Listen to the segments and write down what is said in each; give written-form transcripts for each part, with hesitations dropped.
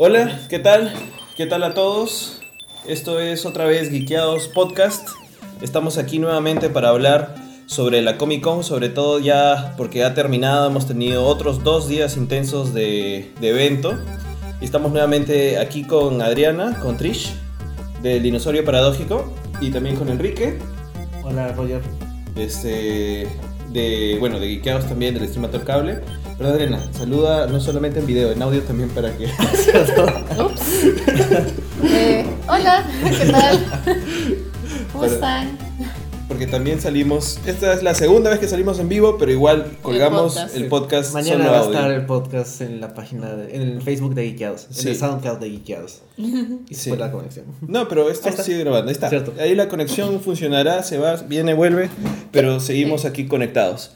Hola, ¿qué tal? ¿Qué tal a todos? Esto es otra vez Geekeados Podcast. Estamos aquí nuevamente para hablar sobre la Comic Con, sobre todo ya porque ha terminado, hemos tenido otros 2 días intensos de evento. Y estamos nuevamente aquí con Adriana, con Trish, del Dinosaurio Paradójico, y también con Enrique. Hola, Roger. De Geekeados también, del Stream Ator Cable. Pero Adriana, saluda no solamente en video, en audio también para que... Ups. Hola, ¿qué tal? ¿Cómo están? Porque también salimos, esta es la segunda vez que salimos en vivo, pero igual colgamos el podcast. Mañana solo va a estar audio. El podcast en la página, en el Facebook de Geekeados, en el SoundCloud de Geekeados. Y se fue la conexión. No, pero esto sigue grabando, ahí está. Cierto. Ahí la conexión funcionará, se va, viene, vuelve, pero seguimos aquí conectados.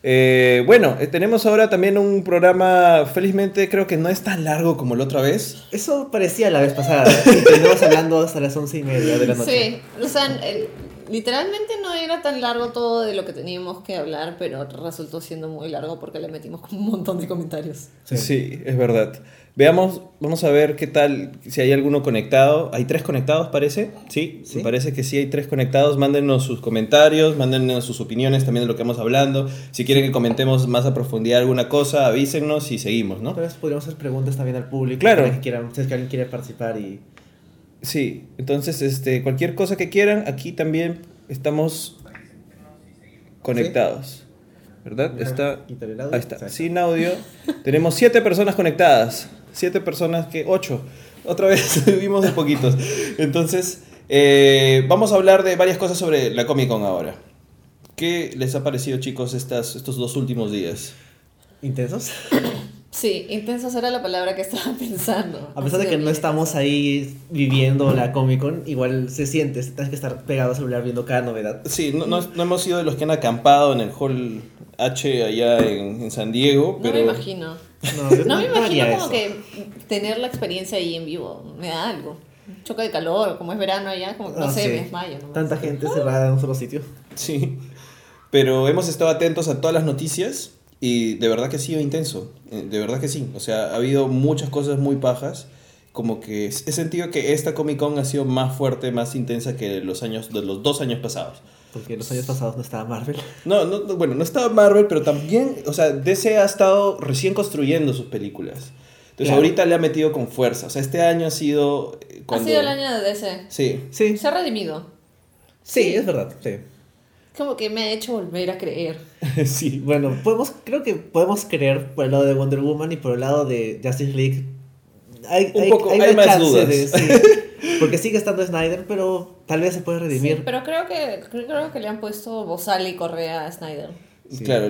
Tenemos ahora también un programa, felizmente creo que no es tan largo como la otra vez. Eso parecía la vez pasada, estuvimos hablando hasta las 11:30 de la noche. Sí, o sea, literalmente no era tan largo todo de lo que teníamos que hablar, pero resultó siendo muy largo porque le metimos un montón de comentarios. Sí, es verdad. Veamos, vamos a ver qué tal, si hay alguno conectado. ¿Hay 3 conectados, parece? Sí, me parece que sí, hay 3 conectados. Mándennos sus comentarios, mándennos sus opiniones también de lo que vamos hablando. Si quieren que comentemos más a profundidad alguna cosa, avísennos y seguimos, ¿no? Tal vez podríamos hacer preguntas también al público. Claro. Para que quieran, si es que alguien quiere participar y... Sí, entonces cualquier cosa que quieran, aquí también estamos conectados, ¿verdad? Está, ahí está, sin audio. Tenemos 7 personas conectadas, 7 personas que... 8, otra vez subimos de poquitos. Entonces, vamos a hablar de varias cosas sobre la Comic Con ahora. ¿Qué les ha parecido, chicos, estos 2 últimos días? ¿Intensos? Sí, intensos era la palabra que estaba pensando. A pesar de que no estamos ahí viviendo la Comic Con, igual se siente, tienes que estar pegado al celular viendo cada novedad. Sí, no hemos sido de los que han acampado en el Hall H allá en San Diego, pero... No me imagino. No me imagino como eso. Que tener la experiencia ahí en vivo, me da algo. Choque de calor, como es verano allá, como que no sé, me desmayo. Tanta gente cerrada en un solo sitio. Sí, pero hemos estado atentos a todas las noticias. Y de verdad que ha sido intenso, de verdad que sí. O sea, ha habido muchas cosas muy pajas. Como que he sentido que esta Comic Con ha sido más fuerte, más intensa que los 2 años pasados. Porque los años pasados no estaba Marvel. No estaba Marvel, pero también, o sea, DC ha estado recién construyendo sus películas. Entonces ahorita le ha metido con fuerza. O sea, este año ha sido... Ha sido el año de DC. Sí. Se ha redimido. Sí, es verdad, sí. Como que me ha hecho volver a creer. Sí, bueno, creo que podemos creer por el lado de Wonder Woman y por el lado de Justice League. Hay más dudas. Porque sigue estando Snyder, pero tal vez se puede redimir. Sí, pero creo que le han puesto bozal y correa a Snyder. Sí. Claro,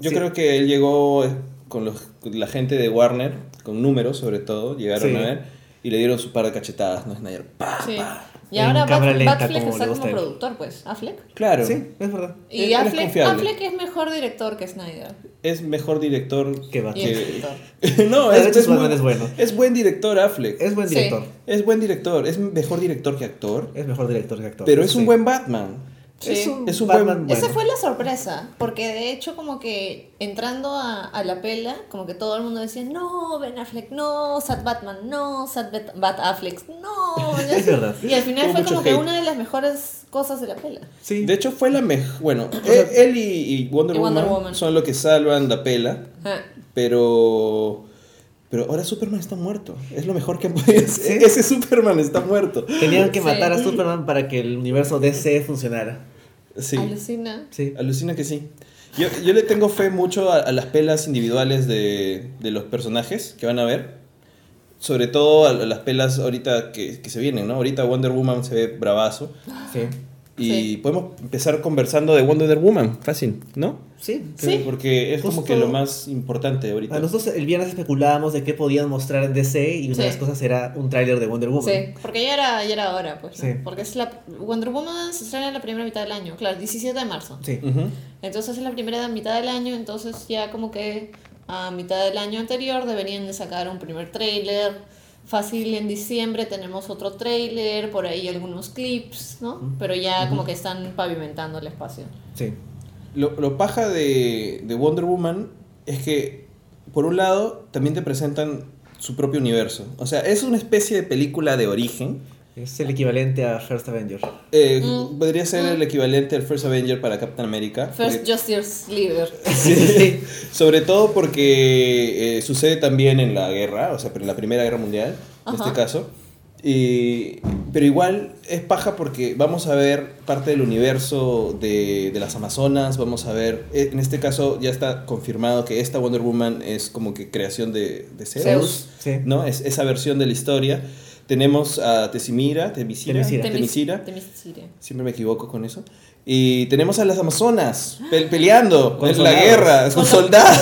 yo creo que él llegó con la gente de Warner, con números sobre todo, llegaron a ver y le dieron su par de cachetadas, ¿no? Snyder, ¡pa! Y ahora Affleck está como productor, pues. ¿Affleck? Claro. Sí, es verdad. Y Affleck es mejor director que Snyder. Es mejor director que Batman. No, es bueno. Es buen director Affleck. Es buen director. Sí. Es buen director. Es mejor director que actor. Es mejor director que actor. Pero es un buen Batman. Sí. Es un Batman buen... Bueno. Esa fue la sorpresa, porque de hecho como que entrando a la pela, como que todo el mundo decía, no, Ben Affleck, no, Sad Batman, no, Sad Bat Affleck, no. Es verdad. Y al final fue como que una de las mejores cosas de la pela. Sí. De hecho fue la mejor, bueno, él y Wonder Woman son los que salvan la pela, pero ahora Superman está muerto. Es lo mejor que puede ser. Ese Superman está muerto. Tenían que matar a Superman para que el universo DC funcionara. Sí. Alucina. Sí. Alucina que sí. Yo le tengo fe mucho a las pelas individuales de los personajes que van a ver. Sobre todo a las pelas ahorita que se vienen, ¿no? Ahorita Wonder Woman se ve bravazo. Sí. Y podemos empezar conversando de Wonder Woman, fácil, ¿no? Sí. Porque es justo como que lo más importante ahorita. A nosotros el viernes especulábamos de qué podían mostrar en DC y una de las cosas era un tráiler de Wonder Woman. Sí, porque ya era hora, pues. ¿No? Sí. Porque es Wonder Woman se estrena en la primera mitad del año, claro, el 17 de marzo. Sí. Uh-huh. Entonces es la primera mitad del año, entonces ya como que a mitad del año anterior deberían de sacar un primer tráiler. Fácil, en diciembre tenemos otro tráiler, por ahí algunos clips, ¿no? Pero ya como que están pavimentando el espacio. Sí. Lo paja de Wonder Woman es que, por un lado, también te presentan su propio universo. O sea, es una especie de película de origen. Es el equivalente a First Avenger. Podría ser el equivalente al First Avenger para Captain America. First Justice League. Sí. Sobre todo porque sucede también en la guerra, o sea, en la Primera Guerra Mundial, en este caso. Pero igual es paja porque vamos a ver parte del universo de las Amazonas, vamos a ver, en este caso ya está confirmado que esta Wonder Woman es como que creación de Zeus, sí, ¿no? Es esa versión de la historia. Tenemos a Temisira. Siempre me equivoco con eso. Y tenemos a las Amazonas peleando en la guerra, con soldados.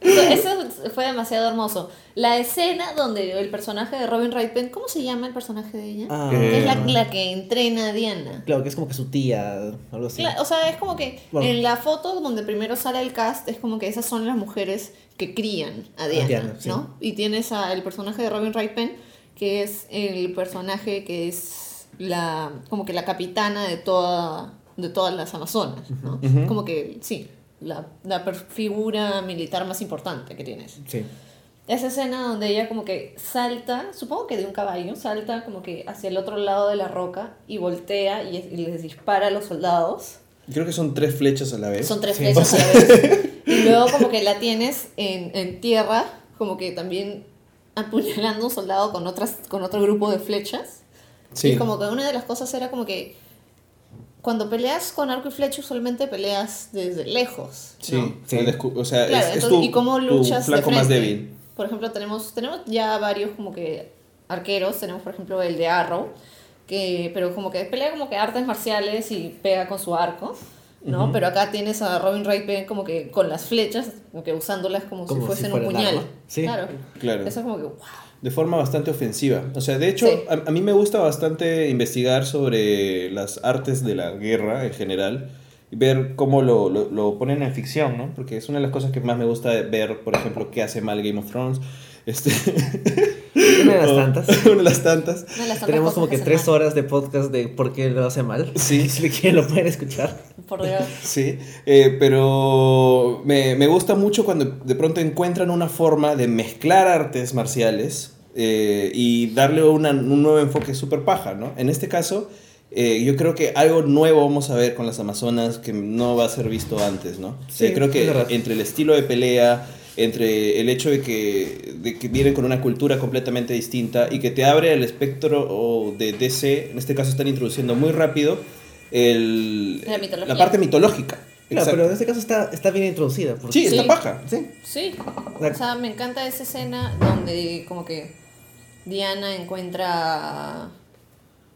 Eso fue demasiado hermoso. La escena donde el personaje de Robin Wright, ¿cómo se llama el personaje de ella? Que es la que entrena a Diana. Claro, que es como que su tía, algo así. O sea, es como que en la foto donde primero sale el cast, es como que esas son las mujeres que crían a Diana, ¿no? Sí. Y tienes al personaje de Robin Wright Penn, que es el personaje que es la como que la capitana de todas las Amazonas, ¿no? Uh-huh. Como que, sí, la figura militar más importante que tienes. Sí. Esa escena donde ella como que salta, supongo que de un caballo, salta como que hacia el otro lado de la roca y voltea y les dispara a los soldados. Creo que son 3 flechas a la vez. Son 3 flechas a la vez. Y luego como que la tienes en tierra, como que también apuñalando a un soldado con otro grupo de flechas. Sí. Y como que una de las cosas era como que cuando peleas con arco y flecha usualmente peleas desde lejos, ¿no? Sí. O sea, claro, entonces, y cómo luchas tu flanco más débil. Por ejemplo, tenemos ya varios como que arqueros. Tenemos, por ejemplo, el de Arrow, pero como que pelea como que artes marciales y pega con su arco, ¿no? Uh-huh. Pero acá tienes a Robin Wright como que con las flechas, como que usándolas como si fuesen un puñal. Sí. Claro. Eso es como que wow. De forma bastante ofensiva. O sea, de hecho, sí, a mí me gusta bastante investigar sobre las artes de la guerra en general y ver cómo lo ponen en ficción, ¿no? Porque es una de las cosas que más me gusta ver, por ejemplo, qué hace mal Game of Thrones. Una de las tantas. Tenemos como que 3 horas de podcast de por qué lo hace mal. Sí. Si quieren lo pueden escuchar. Por Dios. Sí, pero me gusta mucho cuando de pronto encuentran una forma de mezclar artes marciales y darle un nuevo enfoque súper paja, ¿no? En este caso, yo creo que algo nuevo vamos a ver con las Amazonas que no va a ser visto antes, ¿no? Sí, creo que entre el estilo de pelea, entre el hecho de que vienen con una cultura completamente distinta y que te abre el espectro de DC, en este caso están introduciendo muy rápido la parte mitológica. Claro, exacto. Pero en este caso está bien introducida. Porque sí, está paja. Sí. O sea, me encanta esa escena donde como que Diana encuentra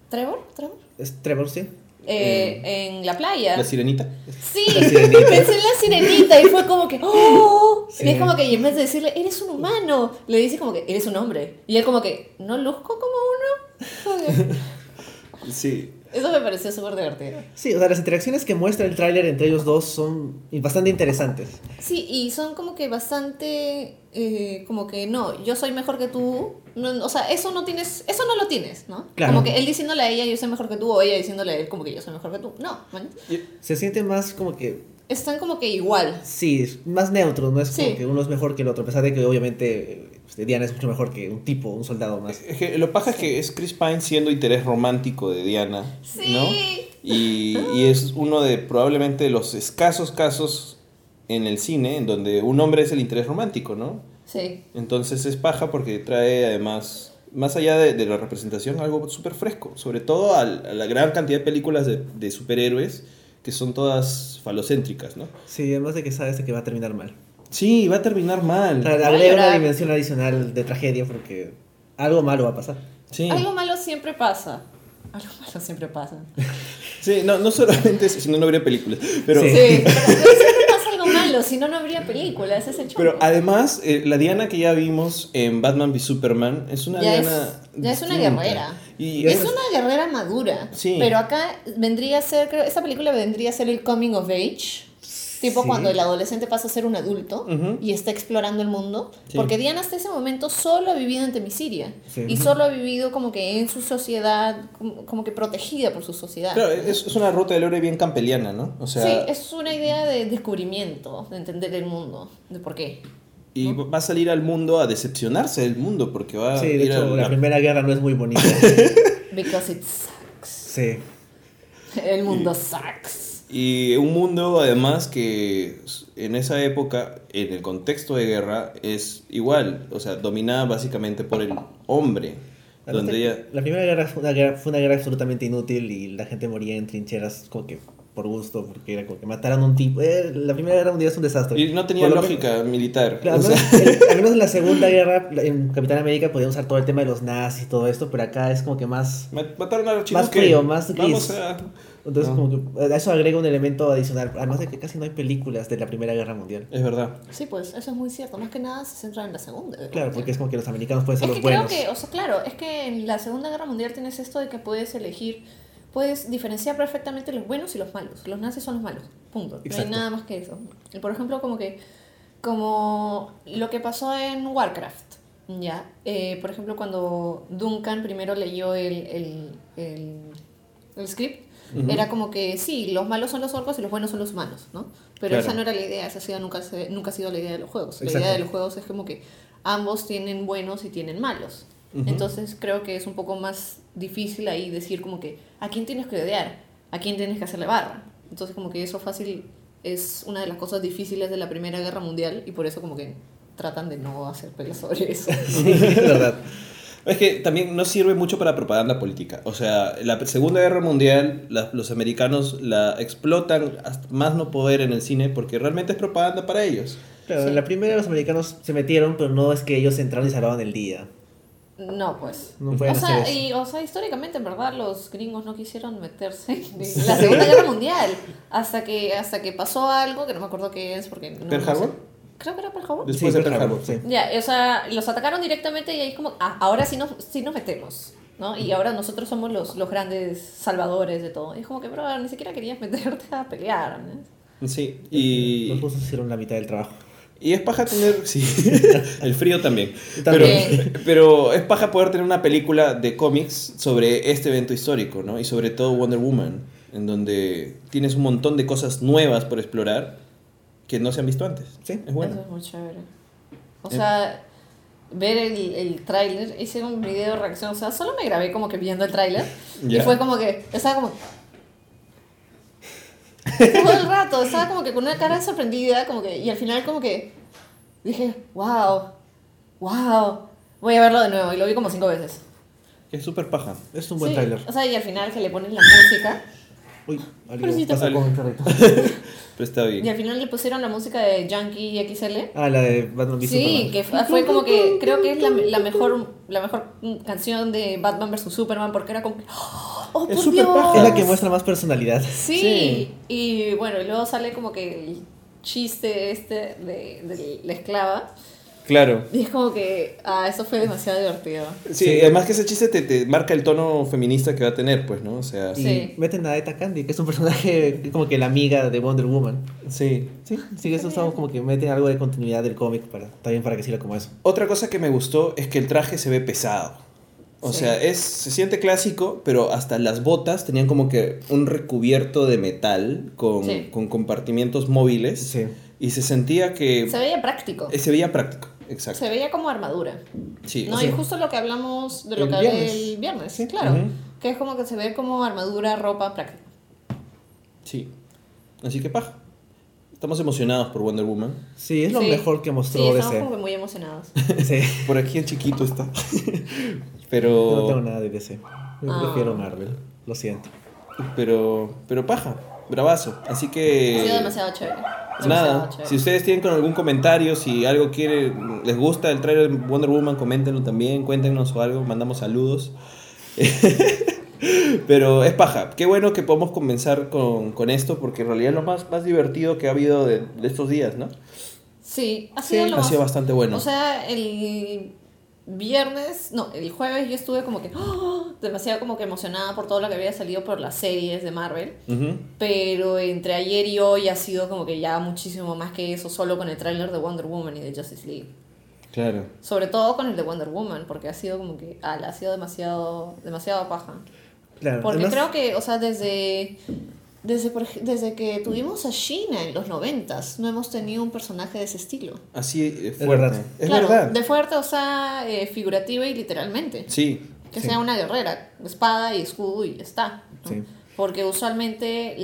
¿Trevor? Es Trevor, sí. En la playa. ¿La sirenita? Sí, pensé en la sirenita y fue como que ¡oh! Sí. Y es como que en vez de decirle eres un humano, le dice como que eres un hombre. Y él como que ¿no luzco como uno? Okay. Sí. Eso me pareció súper divertido. Sí, o sea, las interacciones que muestra el tráiler entre ellos dos son bastante interesantes. Sí, y son como que bastante como que no, yo soy mejor que tú. No, o sea, eso no lo tienes, ¿no? Claro. Como que él diciéndole a ella yo soy mejor que tú, o ella diciéndole a él como que yo soy mejor que tú. No, man. Se siente más como que están como que igual. Sí, más neutros, no es como que uno es mejor que el otro, a pesar de que obviamente Diana es mucho mejor que un tipo, un soldado más. Es que lo paja es que es Chris Pine siendo interés romántico de Diana, ¿no? Y es uno de probablemente los escasos casos en el cine en donde un hombre es el interés romántico, ¿no? Sí. Entonces es paja porque trae además, más allá de la representación, algo súper fresco. Sobre todo a la gran cantidad de películas de superhéroes que son todas falocéntricas, ¿no? Sí, además de que sabes que va a terminar mal. Sí, va a terminar mal. Habrá una dimensión adicional de tragedia porque algo malo va a pasar. Sí. Algo malo siempre pasa. Sí, no solamente eso, si no habría películas. Pero... Sí, pero siempre pasa algo malo, si no, no habría películas. Ese es el chongo. Pero además, la Diana que ya vimos en Batman v Superman es una Diana. Ya es una guerrera. Y es una guerrera madura. Sí. Pero acá vendría a ser, creo, esa película vendría a ser el coming of age. Tipo cuando el adolescente pasa a ser un adulto y está explorando el mundo. Sí. Porque Diana hasta ese momento solo ha vivido en Temisiria. Sí. Y solo ha vivido como que en su sociedad, como que protegida por su sociedad. Claro, es una ruta del héroe bien campeliana, ¿no? O sea, sí, es una idea de descubrimiento, de entender el mundo, de por qué. Y va a salir al mundo a decepcionarse del mundo porque va a... Sí, de hecho, la Primera Guerra no es muy bonita. Because it sucks. Sí. El mundo sucks. Y un mundo, además, que en esa época, en el contexto de guerra, es igual. O sea, dominada básicamente por el hombre. La Primera Guerra fue una guerra absolutamente inútil y la gente moría en trincheras como que... por gusto, porque era como que mataron a un tipo. La Primera Guerra Mundial es un desastre. Y no tenía lógica militar. Claro, al menos en la Segunda Guerra, en Capitán América, podían usar todo el tema de los nazis y todo esto, pero acá es como que más... Mataron a los chinos. Más frío, más gris. Vamos a... Entonces, como que a eso agrega un elemento adicional. Además de que casi no hay películas de la Primera Guerra Mundial. Es verdad. Sí, pues, eso es muy cierto. Más que nada se centra en la Segunda Guerra Mundial. Claro, porque es como que los americanos pueden ser los buenos. Creo que, o sea, claro, es que en la Segunda Guerra Mundial tienes esto de que puedes elegir... Puedes diferenciar perfectamente los buenos y los malos. Los nazis son los malos, punto. Exacto. No hay nada más que eso. Por ejemplo, como lo que pasó en Warcraft, ¿ya? Por ejemplo, cuando Duncan primero leyó el script, era como que sí, los malos son los orcos y los buenos son los humanos, ¿no? Pero claro, esa no era la idea, esa nunca ha sido la idea de los juegos. La idea de los juegos es como que ambos tienen buenos y tienen malos. Entonces creo que es un poco más difícil ahí decir como que a quién tienes que odiar, a quién tienes que hacerle barra. Entonces como que eso fácil es una de las cosas difíciles de la Primera Guerra Mundial y por eso como que tratan de no hacer pelas sobre eso. Sí, es verdad. Es que también no sirve mucho para propaganda política. O sea, la Segunda Guerra Mundial, los americanos la explotan hasta más no poder en el cine porque realmente es propaganda para ellos. Claro, sí. En la primera los americanos se metieron, pero no es que ellos entraron y salvaban el día. No, pues. No pueden hacer eso. O sea, históricamente, en verdad, los gringos no quisieron meterse en la Segunda Guerra Mundial hasta que pasó algo que no me acuerdo qué es porque no. ¿Pearl Harbor? No sé. Creo que era Pearl Harbor. Después de Pearl Harbor, sí. Ya, o sea, los atacaron directamente y ahí es como, ahora sí nos metemos, ¿no? Y ahora nosotros somos los grandes salvadores de todo. Y es como que, bro, ni siquiera querías meterte a pelear, ¿no? Sí, y... Los rusos hicieron la mitad del trabajo. Y es paja tener... Sí, el frío también. Pero es paja poder tener una película de cómics sobre este evento histórico, ¿no? Y sobre todo Wonder Woman, en donde tienes un montón de cosas nuevas por explorar que no se han visto antes. Sí, es bueno. Eso es muy chévere. O sea, ver el tráiler, hice un video de reacción, o sea, solo me grabé como que viendo el tráiler. Yeah. Y fue como que... Estaba como... Todo el rato, estaba como que con una cara sorprendida, como que, y al final como que dije, wow, voy a verlo de nuevo, y lo vi como 5 veces. Es súper paja, es un buen tráiler. O sea, y al final que le ponen la música. Uy, algo pasa con el carrito. Pero está bien. Y al final le pusieron la música de Yankee XL. Ah, la de Batman v Superman. Sí, que fue como que, creo que es la mejor canción de Batman vs Superman, porque era como que... ¡Oh, por Dios! Es la que muestra más personalidad. Sí. Y bueno, y luego sale como que el chiste este de la esclava. Claro. Y es como que, eso fue demasiado divertido. Sí, además que ese chiste te marca el tono feminista que va a tener, pues, ¿no? O sea, sí. Meten a Aretha Candy, que es un personaje como que la amiga de Wonder Woman. Sí, eso estamos como que meten algo de continuidad del cómic también para que sirva como eso. Otra cosa que me gustó es que el traje se ve pesado. O sea, se siente clásico, pero hasta las botas tenían como que un recubierto de metal con compartimientos móviles. Sí. Y se sentía que... Se veía práctico. Exacto. Se veía como armadura. Sí. No, y justo lo que hablamos de lo que hablé el viernes, sí, claro. Uh-huh. Que es como que se ve como armadura, ropa práctica. Sí. Así que paja. Estamos emocionados por Wonder Woman. Sí, es lo mejor que mostró DC. Sí, estamos como que muy emocionados. Sí. Por aquí el chiquito está. Pero... No tengo nada de DC. Yo prefiero Marvel. Lo siento. Pero paja. Bravazo. Así que... Ha sido demasiado chévere. Nada, si ustedes tienen con algún comentario, si algo les gusta el trailer de Wonder Woman, coméntenlo también, cuéntenos o algo, mandamos saludos. Pero es paja, qué bueno que podemos comenzar con esto, porque en realidad es lo más divertido que ha habido de estos días, ¿no? Sí, ha sido bastante bueno. O sea, el jueves yo estuve como que demasiado como que emocionada por todo lo que había salido por las series de Marvel, pero entre ayer y hoy ha sido como que ya muchísimo más que eso, solo con el tráiler de Wonder Woman y de Justice League. Claro. Sobre todo con el de Wonder Woman, porque ha sido como que ha sido demasiado paja. Claro. Porque además, creo que, o sea, desde Desde que tuvimos a Sheena en los 90s, no hemos tenido un personaje de ese estilo. Así, fuerte. Es claro, verdad. De fuerte, o sea, figurativa y literalmente. Sí. Que sí. Sea una guerrera, espada y escudo y ya está, ¿no? Sí. Porque usualmente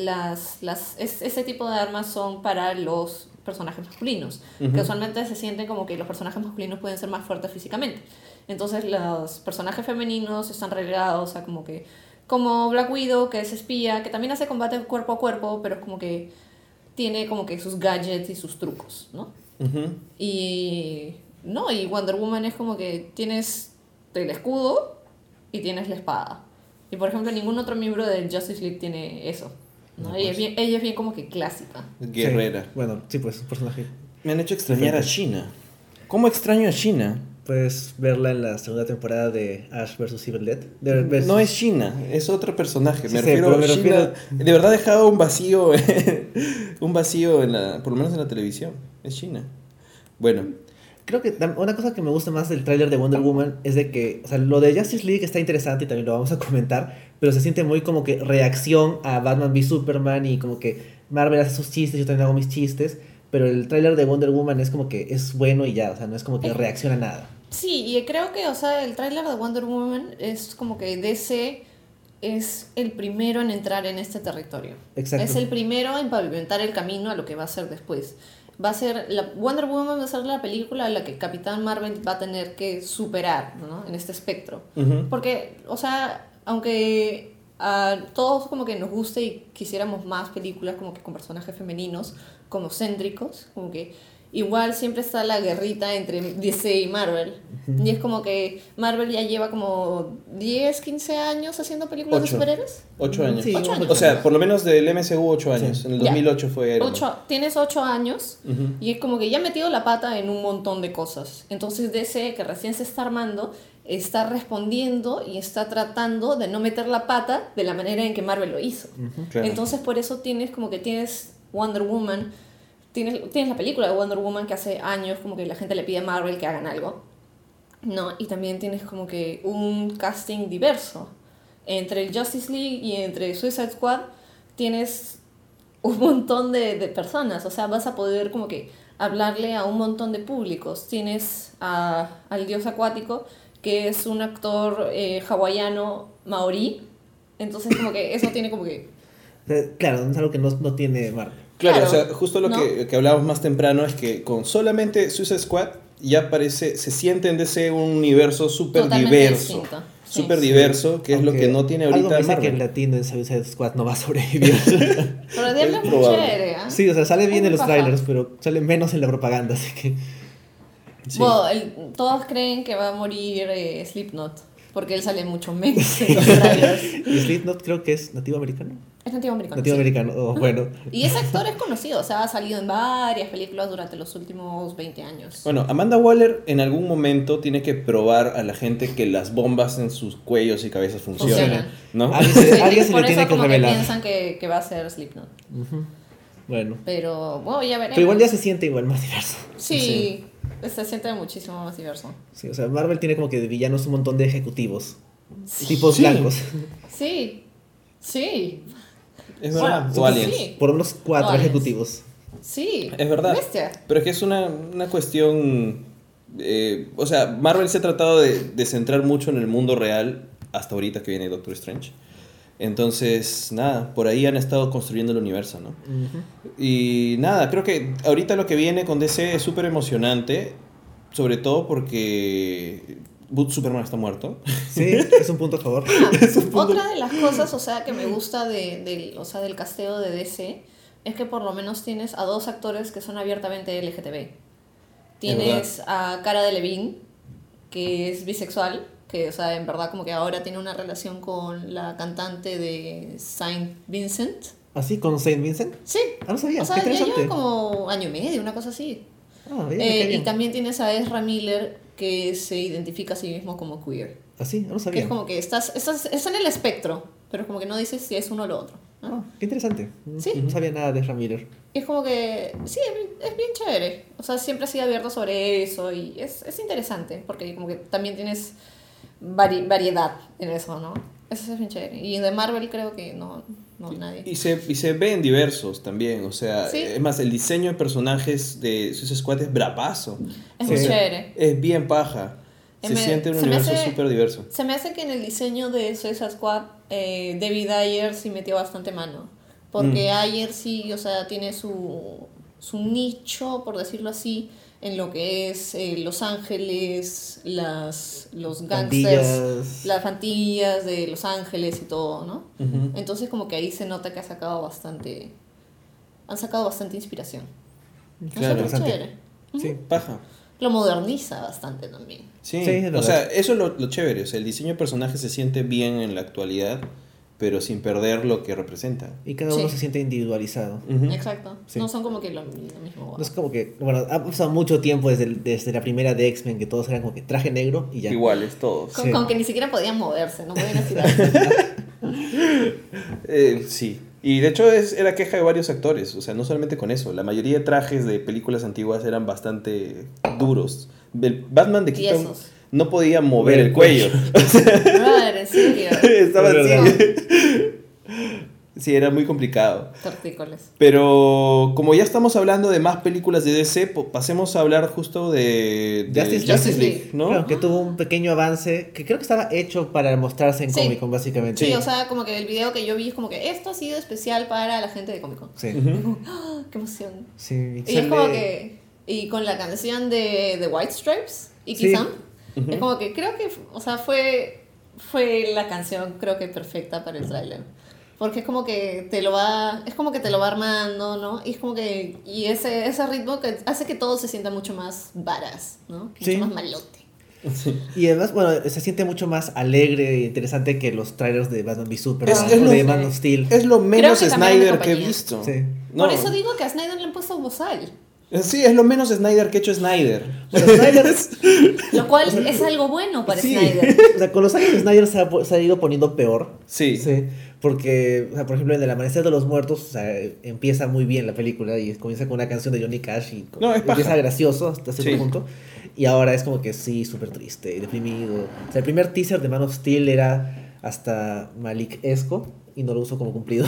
ese tipo de armas son para los personajes masculinos. Uh-huh. Que usualmente se sienten como que los personajes masculinos pueden ser más fuertes físicamente. Entonces los personajes femeninos están relegados a como que... Como Black Widow, que es espía, que también hace combate cuerpo a cuerpo, pero es como que tiene como que sus gadgets y sus trucos, ¿no? Uh-huh. Y Wonder Woman es como que tienes el escudo y tienes la espada. Y por ejemplo, ningún otro miembro del Justice League tiene eso, ¿no? No, ella es bien como que clásica. Guerrera. Sí, bueno, sí, pues, un personaje. Me han hecho extrañar a Sheena. ¿Cómo extraño a Sheena? Puedes verla en la segunda temporada de Ash vs Evil Dead. No es Sheena, es otro personaje. Me refiero a Sheena. De verdad dejaba un vacío, por lo menos en la televisión. Es Sheena. Bueno, creo que una cosa que me gusta más del tráiler de Wonder Woman es de que, o sea, lo de Justice League está interesante y también lo vamos a comentar, pero se siente muy como que reacción a Batman v Superman y como que Marvel hace sus chistes, yo también hago mis chistes, pero el tráiler de Wonder Woman es como que es bueno y ya, o sea, no es como que reacciona a nada. Sí, y creo que, o sea, el tráiler de Wonder Woman es como que DC es el primero en entrar en este territorio. Exacto. Es el primero en pavimentar el camino a lo que va a ser después. Wonder Woman va a ser la película a la que Capitán Marvel va a tener que superar, ¿no? En este espectro. Uh-huh. Porque, o sea, aunque a todos como que nos guste y quisiéramos más películas como que con personajes femeninos, como céntricos, como que... Igual siempre está la guerrita entre DC y Marvel. Uh-huh. Y es como que Marvel ya lleva como 10, 15 años haciendo películas de superhéroes. 8 años. Sí, 8 años. O sea, por lo menos del MCU 8 años. Sí. En el 2008 fue Iron Man. Tienes 8 años, uh-huh, y es como que ya ha metido la pata en un montón de cosas. Entonces DC, que recién se está armando, está respondiendo y está tratando de no meter la pata de la manera en que Marvel lo hizo. Uh-huh, claro. Entonces por eso tienes Wonder Woman... Tienes la película de Wonder Woman que hace años como que la gente le pide a Marvel que hagan algo, ¿no? Y también tienes como que un casting diverso. Entre el Justice League y entre Suicide Squad tienes un montón de personas. O sea, vas a poder como que hablarle a un montón de públicos. Tienes al dios acuático, que es un actor hawaiano maorí. Entonces como que eso tiene como que... Claro, es algo que no tiene Marvel. Claro, o sea, justo lo que hablábamos más temprano es que con solamente Suicide Squad ya se siente en DC un universo súper diverso. Súper diverso, que es lo que no tiene ahorita Marvel. Algo que el latino en Suicide Squad no va a sobrevivir. Pero de habla muy chévere, ¿eh? Sí, o sea, sale bien en los trailers, pero sale menos en la propaganda, así que... Sí. Bueno, todos creen que va a morir Slipknot, porque él sale mucho menos en los trailers. Y Slipknot creo que es nativo americano. Es nativo americano, oh, bueno. Y ese actor es conocido, o sea, ha salido en varias películas durante los últimos 20 años. Bueno, Amanda Waller en algún momento tiene que probar a la gente que las bombas en sus cuellos y cabezas funcionan, ¿no? Alguien se le tiene que revelar. Que piensan que va a ser Slipknot. Uh-huh. Bueno. Pero, bueno, ya veremos. Pero igual ya se siente igual más diverso. Sí, no sé. Se siente muchísimo más diverso. Sí, o sea, Marvel tiene como que de villanos un montón de ejecutivos. Sí. Tipos blancos. Sí, sí. Es verdad, o aliens. Sí. Por unos 4 ejecutivos. Sí, es verdad. Bestia. Pero es que es una cuestión. O sea, Marvel se ha tratado de centrar mucho en el mundo real hasta ahorita que viene Doctor Strange. Entonces, nada, por ahí han estado construyendo el universo, ¿no? Uh-huh. Y nada, creo que ahorita lo que viene con DC es súper emocionante, sobre todo porque. Superman está muerto. Sí, es un punto a favor. Otra de las cosas, o sea, que me gusta o sea, del casteo de DC es que por lo menos tienes a 2 actores que son abiertamente LGTB. Tienes a Cara Delevingne, que es bisexual, que, o sea, en verdad como que ahora tiene una relación con la cantante de Saint Vincent. ¿Ah, sí? ¿Con Saint Vincent? Sí. Ah, no sabía. O sea, ya lleva como año y medio, una cosa así. Ah, bien, y también tienes a Ezra Miller, que se identifica a sí mismo como queer. ¿Ah, sí? No lo sabía. Que es como que estás en el espectro, pero como que no dices si es uno o lo otro, ¿no? Oh, qué interesante. Sí. No sabía nada de Ramírez. Es como que, sí, es bien chévere. O sea, siempre ha sido abierto sobre eso y es interesante, porque como que también tienes variedad en eso, ¿no? Eso es bien chévere. Y de Marvel creo que no nadie. Y se ven diversos también, o sea, ¿sí? Es más, el diseño de personajes de Suicide Squad es bravazo. Es muy chévere. Es bien paja. Se siente un universo súper diverso. Se me hace que en el diseño de Suicide Squad, David Ayer sí metió bastante mano. Porque Ayer sí, o sea, tiene su nicho, por decirlo así, en lo que es Los Ángeles, los gangsters, las pandillas de Los Ángeles y todo, ¿no? Uh-huh. Entonces como que ahí se nota que han sacado bastante inspiración. Claro, bastante. Uh-huh. Sí, paja. Lo moderniza bastante también. Sí, o sea, eso es lo chévere, o sea, el diseño de personaje se siente bien en la actualidad, pero sin perder lo que representa. Y cada uno se siente individualizado. Uh-huh. Exacto. Sí. No son como que lo mismo. No es como que, bueno, ha pasado mucho tiempo desde la primera de X-Men, que todos eran como que traje negro y ya. Iguales todos. Con que ni siquiera podían moverse, no podían girar. Sí. Y de hecho era queja de varios actores, o sea, no solamente con eso. La mayoría de trajes de películas antiguas eran bastante duros. El Batman de Keaton no podía mover el cuello. Brother, en serio. Estaba así. Sí, era muy complicado. Tortícolas. Pero como ya estamos hablando de más películas de DC, pasemos a hablar justo de Justice League, ¿no? Claro, que tuvo un pequeño avance, que creo que estaba hecho para mostrarse en Comic Con, básicamente. Sí, o sea, como que el video que yo vi es como que esto ha sido especial para la gente de Comic Con. Sí. Uh-huh. ¡Oh, qué emoción! Sí, y es como que... Y con la canción de The White Stripes, Iki Sam, uh-huh. Es como que creo que... O sea, fue la canción creo que perfecta para el tráiler. Porque es como que te lo va armando, ¿no? Y es como que ese ritmo que hace que todo se sienta mucho más varas, ¿no? Mucho más malote. Sí. Y además, bueno, se siente mucho más alegre e interesante que los trailers de Batman v Superman o de Man of Steel. Es lo menos Snyder que he visto. Sí. No. Por eso digo que a Snyder le han puesto bozal. Sí, es lo menos Snyder que ha hecho Snyder. Bueno, lo cual es algo bueno para Snyder. O sea, con los años Snyder se ha ido poniendo peor. Sí. Porque, o sea, por ejemplo, en El Amanecer de los Muertos, o sea, empieza muy bien la película y comienza con una canción de Johnny Cash y empieza gracioso hasta cierto punto. Y ahora es como que súper triste, deprimido. O sea, el primer teaser de Man of Steel era hasta Malik-esco y no lo uso como cumplido.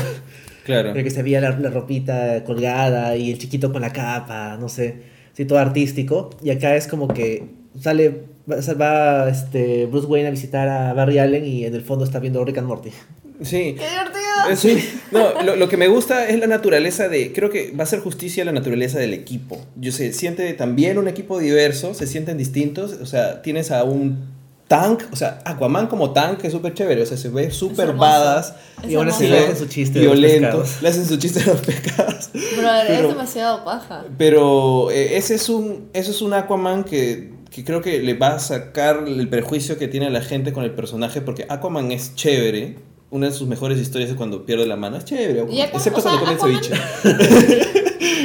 Claro. Pero que se veía la ropita colgada y el chiquito con la capa, no sé, sí, todo artístico. Y acá es como que va Bruce Wayne a visitar a Barry Allen y en el fondo está viendo Rick and Morty. Sí. ¡Qué divertido! Sí. No, lo que me gusta es la naturaleza creo que va a hacer justicia a la naturaleza del equipo. Se siente también un equipo diverso, se sienten distintos, o sea, tienes a un... Tank, o sea, Aquaman como Tank es súper chévere, o sea, se ve súper badass. Y ahora se le hacen su chiste violento, le hacen su chiste de los pecados. Pero es demasiado paja. Pero ese es un Aquaman que creo que le va a sacar el prejuicio que tiene la gente con el personaje, porque Aquaman es chévere. Una de sus mejores historias es cuando pierde la mano, es chévere, excepto cuando come el ceviche.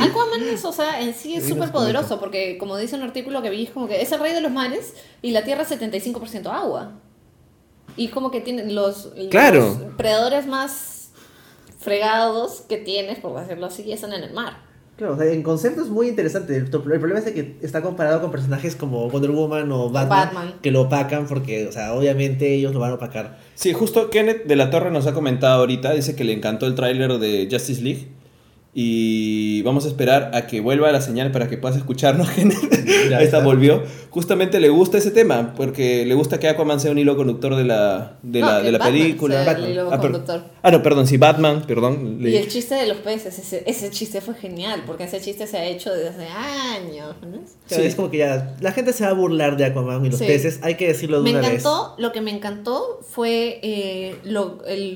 Aquaman es, o sea, en sí es súper poderoso, porque como dice un artículo que vi, es como que es el rey de los mares y la tierra es 75% agua. Y como que tienen los predadores más fregados que tienes, por decirlo así, están en el mar. Claro, o sea, en concepto es muy interesante. El problema es que está comparado con personajes como Wonder Woman o Batman. Que lo opacan porque, o sea, obviamente ellos lo van a opacar. Sí, justo Kenneth de la Torre nos ha comentado ahorita, dice que le encantó el tráiler de Justice League. Y vamos a esperar a que vuelva la señal para que puedas escucharnos, Kenneth. Esta volvió. Justamente le gusta ese tema, porque le gusta que Aquaman sea un hilo conductor de la Batman película. Batman. El hilo conductor. Batman, perdón. Y el chiste de los peces, ese chiste fue genial, porque ese chiste se ha hecho desde años, ¿no? Sí, es como que ya la gente se va a burlar de Aquaman y los peces, hay que decirlo de una vez. Lo que me encantó fue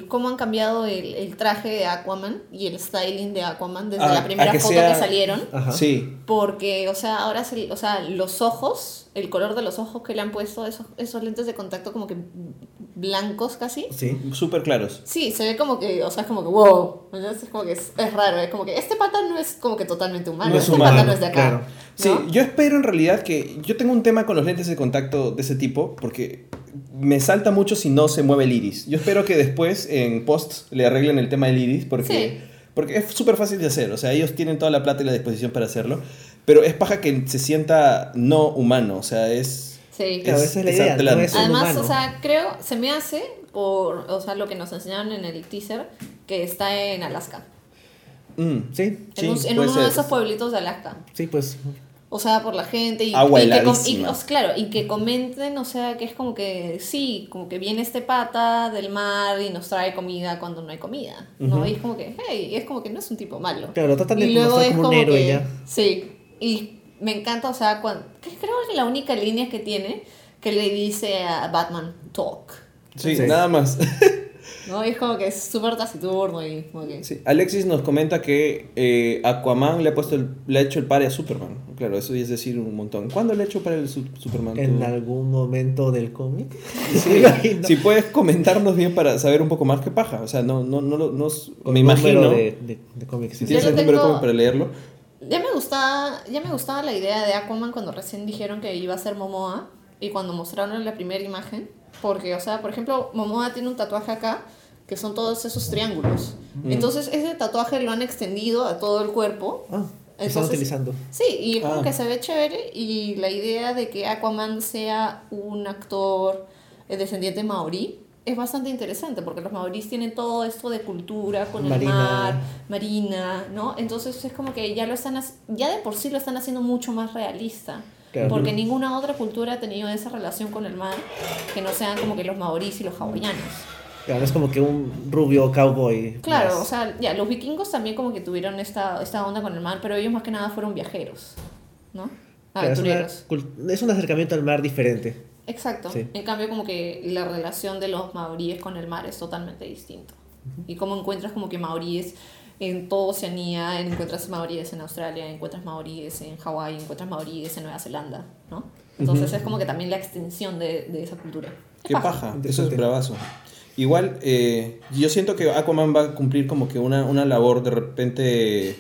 cómo han cambiado el traje de Aquaman y el styling de Aquaman. Desde la primera foto que salieron. Ajá. Sí. Porque, o sea, ahora los ojos, el color de los ojos que le han puesto, esos lentes de contacto como que blancos casi. Sí, súper claros. Sí, se ve como que, o sea, es como que wow. Entonces es como que es raro, es como que este pata no es como que totalmente humano, pata no es de acá. Claro. Sí, ¿no? Yo espero en realidad que yo tengo un tema con los lentes de contacto de ese tipo porque me salta mucho si no se mueve el iris. Yo espero que después en post le arreglen el tema del iris porque porque es súper fácil de hacer, o sea, ellos tienen toda la plata y la disposición para hacerlo, pero es paja que se sienta no humano, o sea, es... Sí, claro, esa es la idea, no es un humano. Además, o sea, creo, se me hace o sea, lo que nos enseñaron en el teaser, que está en Alaska. En uno de esos pueblitos de Alaska. Sí, pues. O sea, por la gente. Y que comenten, o sea, que es como que, sí, como que viene este pata del mar y nos trae comida cuando no hay comida, ¿no? Y es como que, hey, es como que no es un tipo malo. Claro, tratan de mostrar como un héroe que, ya. Sí, y me encanta, o sea, creo que la única línea que tiene, que le dice a Batman, talk. Sí, nada más. No, es como que es súper taciturno y como que... Sí, Alexis nos comenta que Aquaman le ha hecho el pare a Superman. Claro, eso es decir un montón. ¿Cuándo le ha hecho pare a Superman? ¿En algún momento del cómic? Sí, si puedes comentarnos bien para saber un poco más qué paja. O sea, no me imagino de cómics. Si tienes el número de cómic para leerlo. Ya me gustaba la idea de Aquaman cuando recién dijeron que iba a ser Momoa. Y cuando mostraron la primera imagen, porque, o sea, por ejemplo, Momoa tiene un tatuaje acá, que son todos esos triángulos. Entonces, ese tatuaje lo han extendido a todo el cuerpo. Están utilizando. Sí, y es como que se ve chévere. Y la idea de que Aquaman sea un actor descendiente maorí es bastante interesante, porque los maorís tienen todo esto de cultura con el mar, marina, ¿no? Entonces, es como que ya de por sí lo están haciendo mucho más realista. Claro. Porque ninguna otra cultura ha tenido esa relación con el mar que no sean como que los maorís y los hawaianos. Claro, es como que un rubio cowboy. Claro, más. O sea, ya, los vikingos también como que tuvieron esta onda con el mar, pero ellos más que nada fueron viajeros, ¿no? Aventureros. Claro, es un acercamiento al mar diferente. Exacto. Sí. En cambio, como que la relación de los maoríes con el mar es totalmente distinto. Y como encuentras como que maoríes en toda Oceanía, encuentras maoríes en Australia, encuentras maoríes en Hawái, encuentras maoríes en Nueva Zelanda, ¿no? Entonces es como que también la extensión de esa cultura. ¡Qué paja! Eso es bravazo. Igual, yo siento que Aquaman va a cumplir como que una labor de repente...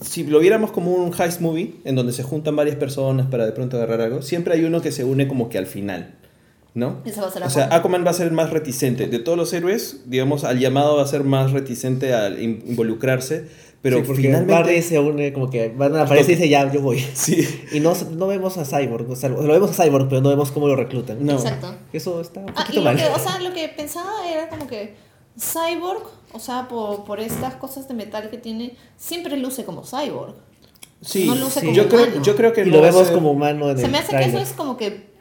si lo viéramos como un heist movie, en donde se juntan varias personas para de pronto agarrar algo, siempre hay uno que se une como que al final, ¿no? O sea, Aquaman va a ser más reticente de todos los héroes, digamos, al llamado va a ser más reticente al involucrarse, pero sí, porque finalmente Barry se une, como que Batman aparece y dice ya, yo voy. Sí. Y no vemos a Cyborg, o sea, lo vemos a Cyborg, pero no vemos cómo lo reclutan. No. Exacto. Eso está un poquito mal. O sea, lo que pensaba era como que Cyborg, o sea, por estas cosas de metal que tiene, siempre luce como Cyborg. Sí. No luce como humano. Yo creo que y lo vemos como humano en el trailer. Se me hace que eso es como que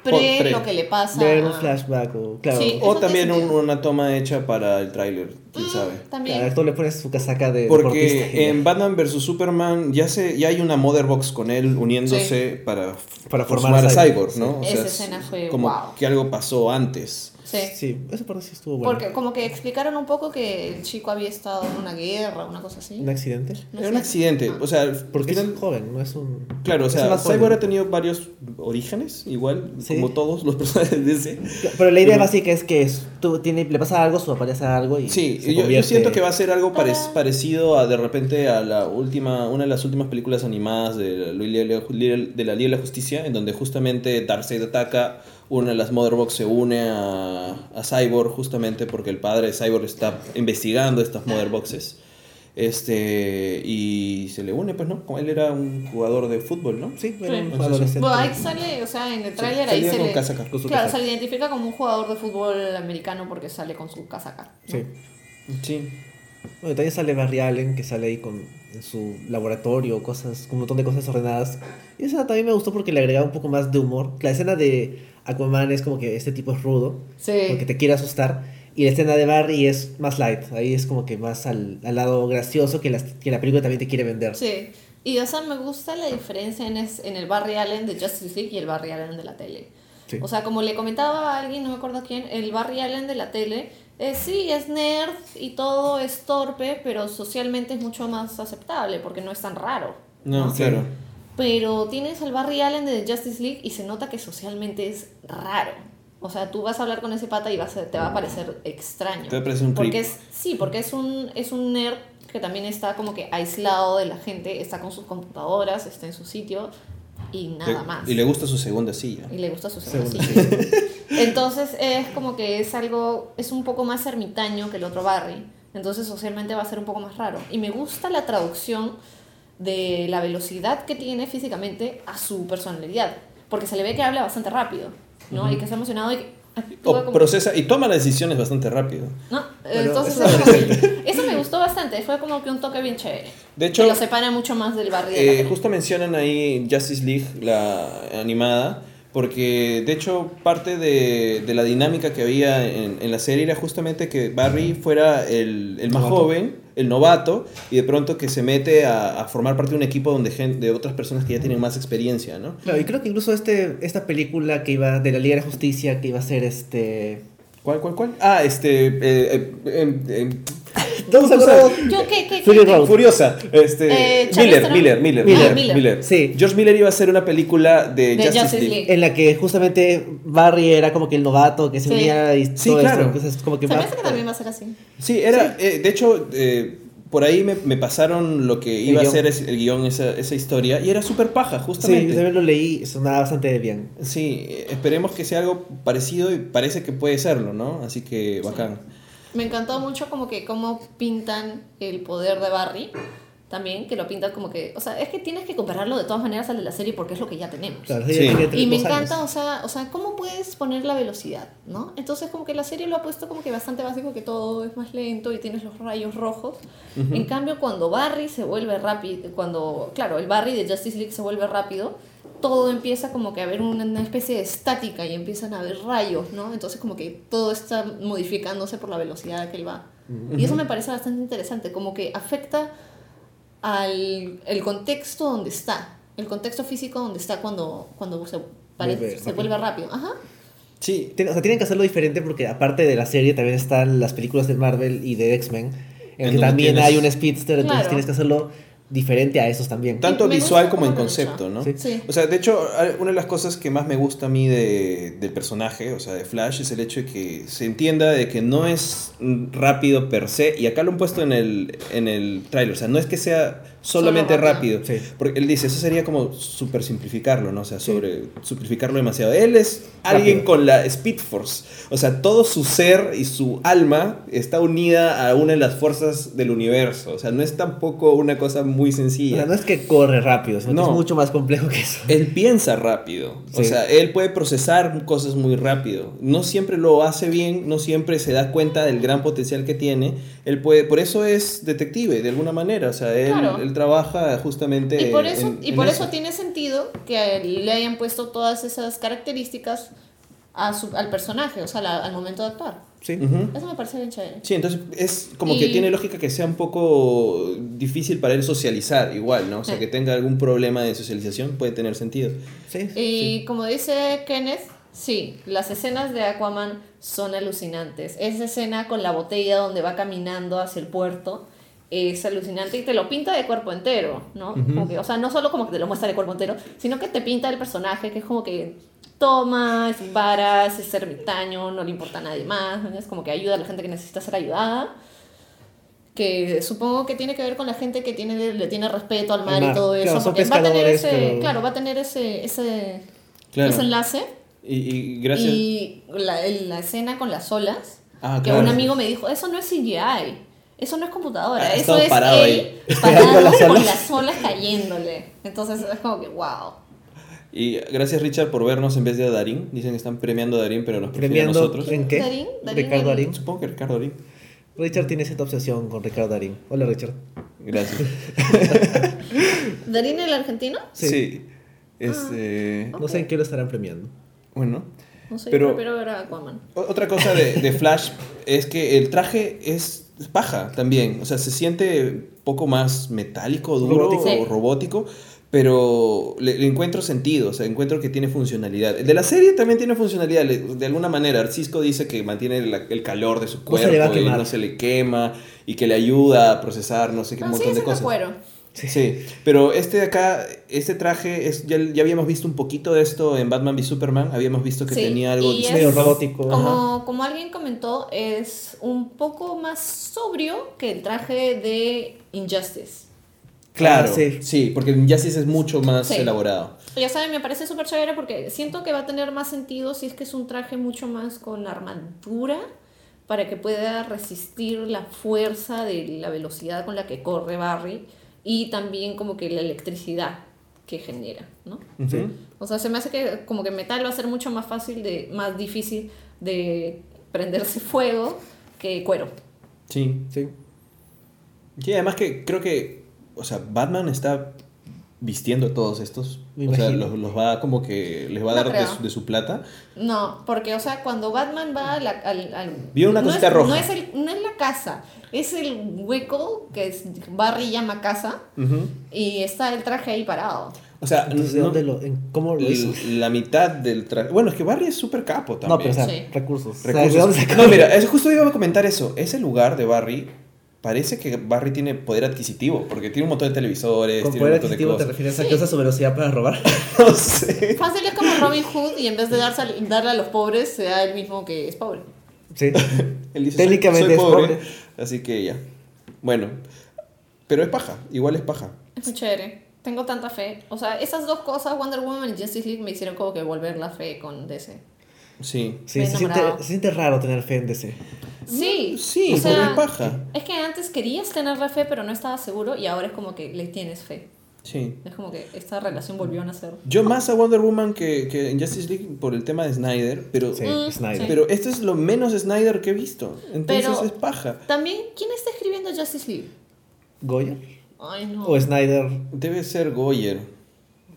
lo que le pasa. Ver un flashback claro. Sí, o también una toma hecha para el tráiler, quién sabe. También. Claro, tú le pones su casaca de deportista. Porque en Batman vs Superman ya hay una Mother Box con él uniéndose para formar a Cyborg, ¿no? Sí. O sea, esa escena fue como que algo pasó antes. Sí. Sí, eso por sí estuvo bueno. Porque como que explicaron un poco que el chico había estado en una guerra, una cosa así. ¿Un accidente? Era un accidente. O sea, porque es joven, no es un... Claro, o sea, Cyborg ha tenido varios orígenes, igual, sí, como todos los personajes de ese. Pero la idea básica es que le pasa algo, su papá le hace algo y sí, se convierte... yo siento que va a ser algo parecido a, de repente, a una de las últimas películas animadas de la Liga de la Justicia, en donde justamente Darkseid ataca... Una de las Mother Box se une a Cyborg justamente porque el padre de Cyborg está investigando estas Mother Boxes. Y se le une, pues, ¿no? Él era un jugador de fútbol, ¿no? Sí, era un jugador de fútbol. Ahí sale, o sea, en el tráiler ahí se le... Casaca, claro, se le identifica como un jugador de fútbol americano porque sale con su casaca, ¿no? Sí. Sí. Bueno, también sale Barry Allen, que sale ahí en su laboratorio, cosas, un montón de cosas ordenadas. Y esa también me gustó porque le agregaba un poco más de humor. La escena de Aquaman es como que este tipo es rudo, sí, porque te quiere asustar, y la escena de Barry es más light, ahí es como que más al lado gracioso que la película también te quiere vender. Sí, y o sea, me gusta la diferencia en el Barry Allen de Justice League y el Barry Allen de la tele. Sí. O sea, como le comentaba a alguien, no me acuerdo quién, el Barry Allen de la tele, sí, es nerd y todo es torpe, pero socialmente es mucho más aceptable porque no es tan raro. No, ¿no? Claro. Pero tienes al Barry Allen de Justice League y se nota que socialmente es raro. O sea, tú vas a hablar con ese pata y te va a parecer extraño. Te va a parecer un creep. Sí, porque es un nerd que también está como que aislado de la gente, está con sus computadoras, está en su sitio y nada más. Y le gusta su segunda silla. Sí. Entonces es como que es un poco más ermitaño que el otro Barry. Entonces socialmente va a ser un poco más raro. Y me gusta la traducción de la velocidad que tiene físicamente a su personalidad, porque se le ve que habla bastante rápido, ¿no? Y que está emocionado y que o procesa y toma las decisiones bastante rápido. No, bueno, entonces eso me gustó bastante, fue como que un toque bien chévere. De hecho, que lo separa mucho más del barrio. Justo mencionan ahí Justice League, la animada, porque de hecho parte de la dinámica que había en la serie era justamente que Barry fuera el más joven, el novato, y de pronto que se mete a formar parte de un equipo donde de otras personas que ya tienen más experiencia, ¿no? Claro, y creo que incluso esta película que iba de la Liga de la Justicia, que iba a ser ¿Cuál? Ah, Furiosa. Miller. Sí. George Miller iba a hacer una película de Justice League, en la que justamente Barry era como que el novato que se unía y todo eso. Sí, claro. Entonces, como que se me hace que también va a ser así. Sí, era. Sí. De hecho, por ahí me pasaron lo que iba a ser el guión, esa historia, y era súper paja, justamente. Sí, yo también lo leí, sonaba bastante bien. Sí, esperemos que sea algo parecido y parece que puede serlo, ¿no? Así que bacán. Me encantó mucho como que cómo pintan el poder de Barry también, que lo pintan como que, o sea, es que tienes que compararlo de todas maneras al de la serie porque es lo que ya tenemos. Claro, sí. Y me encanta, o sea, cómo puedes poner la velocidad, ¿no? Entonces como que la serie lo ha puesto como que bastante básico, que todo es más lento y tienes los rayos rojos. Uh-huh. En cambio, cuando Barry se vuelve rápido, el Barry de Justice League se vuelve rápido, todo empieza como que a haber una especie de estática y empiezan a haber rayos, ¿no? Entonces como que todo está modificándose por la velocidad que él va. Uh-huh. Y eso me parece bastante interesante, como que afecta al contexto donde está, el contexto físico donde está cuando se vuelve rápido. Ajá. Sí, o sea, tienen que hacerlo diferente porque aparte de la serie también están las películas de Marvel y de X-Men, en que también hay un speedster, entonces tienes que hacerlo diferente a esos también. Tanto visual como en concepto, ¿no? Sí. Sí. O sea, de hecho, una de las cosas que más me gusta a mí del personaje, o sea, de Flash, es el hecho de que se entienda de que no es rápido per se, y acá lo han puesto en el tráiler, o sea, no es que sea solamente rápido. Sí. Porque él dice, eso sería como super simplificarlo, ¿no? O sea, simplificarlo demasiado. Él es alguien con la Speed Force, o sea, todo su ser y su alma está unida a una de las fuerzas del universo, o sea, no es tampoco una cosa muy sencilla. O sea, no es que corre rápido, sino que es mucho más complejo que eso. Él piensa rápido, o sea, él puede procesar cosas muy rápido. No siempre lo hace bien, no siempre se da cuenta del gran potencial que tiene. Él puede, por eso es detective de alguna manera, o sea, él trabaja justamente. Y por eso eso tiene sentido que le hayan puesto todas esas características al personaje, o sea, al momento de actuar. Sí. Uh-huh. Eso me parece bien chévere. Sí, entonces es como que tiene lógica que sea un poco difícil para él socializar igual, ¿no? O sea, que tenga algún problema de socialización puede tener sentido. Sí. Y como dice Kenneth, sí, las escenas de Aquaman son alucinantes. Esa escena con la botella donde va caminando hacia el puerto es alucinante y te lo pinta de cuerpo entero, ¿no? Uh-huh. Como que, o sea, no solo como que te lo muestra de cuerpo entero, sino que te pinta el personaje, que es como que toma, es varas, es ermitaño, no le importa a nadie más, ¿no? Es como que ayuda a la gente que necesita ser ayudada, que supongo que tiene que ver con la gente que le tiene respeto al mar y todo eso, porque va a tener ese enlace. Y gracias. Y la escena con las olas, un amigo me dijo, eso no es CGI, eso no es computadora, eso es parado con las olas cayéndole. Entonces es como que wow. Y gracias, Richard, por vernos en vez de a Darín. Dicen que están premiando a Darín, pero nos prefieren a nosotros. ¿En qué? ¿Ricardo Darín? Supongo que Ricardo Darín. Richard tiene esta obsesión con Ricardo Darín. Hola, Richard. Gracias. ¿Darín el argentino? Sí. Okay. No sé en qué lo estarán premiando. Bueno. No sé, pero ver a Aquaman. Otra cosa de Flash es que el traje es paja también. O sea, se siente un poco más metálico, duro o robótico. Pero le encuentro sentido, o sea, encuentro que tiene funcionalidad. El de la serie también tiene funcionalidad, de alguna manera. Arcisco dice que mantiene el calor de su cuerpo, no se le quema, y que le ayuda a procesar no sé qué montón de cosas. Sí, cuero. Sí, pero este traje, ya habíamos visto un poquito de esto en Batman v Superman, habíamos visto que tenía algo medio robótico. Como alguien comentó, es un poco más sobrio que el traje de Injustice. Claro, sí, porque Injustice es mucho más elaborado. Ya saben, me parece súper chévere porque siento que va a tener más sentido si es que es un traje mucho más con armadura para que pueda resistir la fuerza de la velocidad con la que corre Barry y también como que la electricidad, que genera, ¿no? Sí. O sea, se me hace que como que metal va a ser mucho más fácil, más difícil de prenderse fuego que cuero. Sí, sí. Sí, además que creo que, o sea, Batman está vistiendo a todos estos. O sea, los va como que les va a dar de su plata. No, porque, o sea, cuando Batman va vio una cosita roja. No es la casa, es el hueco que Barry llama casa, uh-huh, y está el traje ahí parado. O sea, entonces, no, ¿cómo lo hizo? La mitad del traje. Bueno, es que Barry es súper capo también. No, pero o sea, sí. Recursos. O sea, no, mira, justo iba a comentar eso. Ese lugar de Barry. Parece que Barry tiene poder adquisitivo, porque tiene un montón de televisores. ¿Con tiene poder un montón adquisitivo de cosas? ¿Te refieres a que usa su velocidad para robar? No sé. Fácil, es como Robin Hood, y en vez de darle a los pobres, se da el mismo que es pobre. Sí. Él dice, técnicamente soy pobre. Así que ya. Bueno. Pero es paja, igual es paja. Es muy chévere. Tengo tanta fe. O sea, esas dos cosas, Wonder Woman y Justice League, me hicieron como que volver la fe con DC. Sí, sí, se siente raro tener fe en DC. Sí, sí, o sea, es paja. Es que antes querías tener la fe, pero no estabas seguro, y ahora es como que le tienes fe. Sí. Es como que esta relación volvió a nacer. Yo más a Wonder Woman que en Justice League por el tema de Snyder, pero sí, Snyder. Pero esto es lo menos Snyder que he visto. Entonces pero es paja. También, ¿quién está escribiendo Justice League? ¿Goyer? Ay, no. ¿O Snyder? Debe ser Goyer.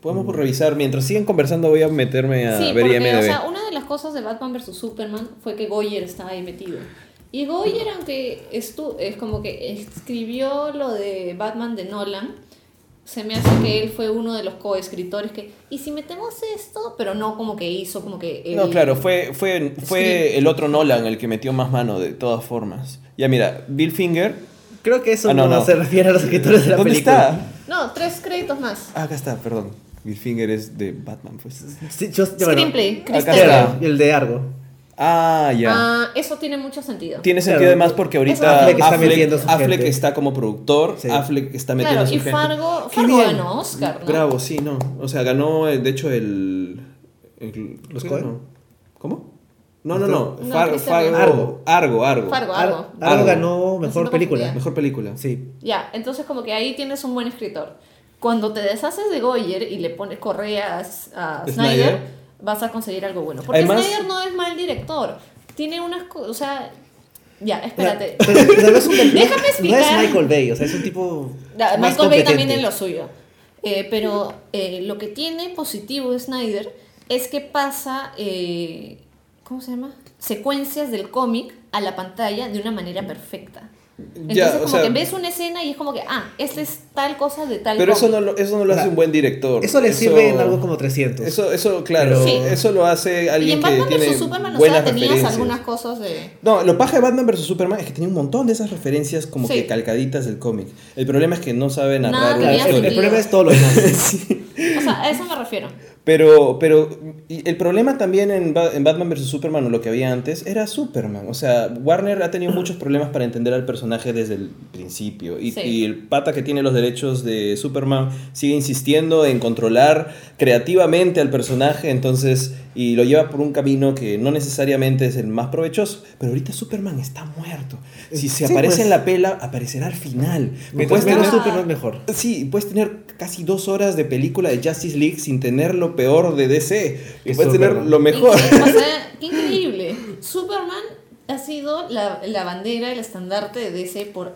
Podemos revisar, mientras sigan conversando voy a meterme a ver IMDb. Sí, o sea, una de las cosas de Batman vs Superman fue que Goyer estaba ahí metido. Y Goyer, aunque es como que escribió lo de Batman de Nolan, se me hace que él fue uno de los coescritores que... ¿Y si metemos esto? Pero no como que hizo como que... No, claro, fue el otro Nolan el que metió más mano de todas formas. Ya mira, Bill Finger... Creo que eso no se refiere a los escritores de la película. ¿Dónde está? No, 3 créditos más. Ah, acá está, perdón. Bill Finger es de Batman, pues. Sí, screenplay, bueno, acá está. El de Argo. Ah, ya. Ah, eso tiene mucho sentido. Tiene sentido, claro, además porque ahorita Affleck está como productor, sí. Affleck está metiendo a su gente. Claro, y Fargo ganó Oscar, ¿no? Bravo, sí, no. O sea, ganó, de hecho, ¿los Coen? No. ¿Cómo? No. Argo. Argo ganó mejor película. Mejor película, sí. Ya, entonces como que ahí tienes un buen escritor. Cuando te deshaces de Goyer y le pones correas a Snyder, vas a conseguir algo bueno. Porque además, Snyder no es mal director. Tiene unas cosas... O sea... Ya, espérate. Pero es déjame explicar. No es Michael Bay, o sea, es un tipo más Michael competente. Bay también es lo suyo. Pero lo que tiene positivo Snyder es que pasa... ¿Cómo se llama? Secuencias del cómic a la pantalla de una manera perfecta. Entonces ya, como que ves una escena y es como que esta es tal cosa de tal. Pero eso no lo hace un buen director. Eso le sirve en algo como 300. Eso claro, sí. Eso lo hace alguien que tiene buenas referencias. Y en Batman vs Superman, o sea, tenías algunas cosas de... No, lo paja de Batman vs Superman es que tenía un montón de esas referencias como que calcaditas del cómic. El problema es que no sabe narrar una historia. El problema es todo lo demás. Sí. O sea, a eso me refiero. Pero el problema también en Batman vs Superman, o lo que había antes, era Superman. O sea, Warner ha tenido muchos problemas para entender al personaje desde el principio. Y el pata que tiene los derechos de Superman sigue insistiendo en controlar creativamente al personaje, entonces, y lo lleva por un camino que no necesariamente es el más provechoso. Pero ahorita Superman está muerto. Si se aparece en la pela, aparecerá al final. Mientras menos Superman, mejor. Sí, puedes tener casi 2 horas de película de Justice League sin tenerlo peor de DC. Y puedes tener lo mejor. O sea, qué increíble. Superman ha sido la bandera, el estandarte de DC por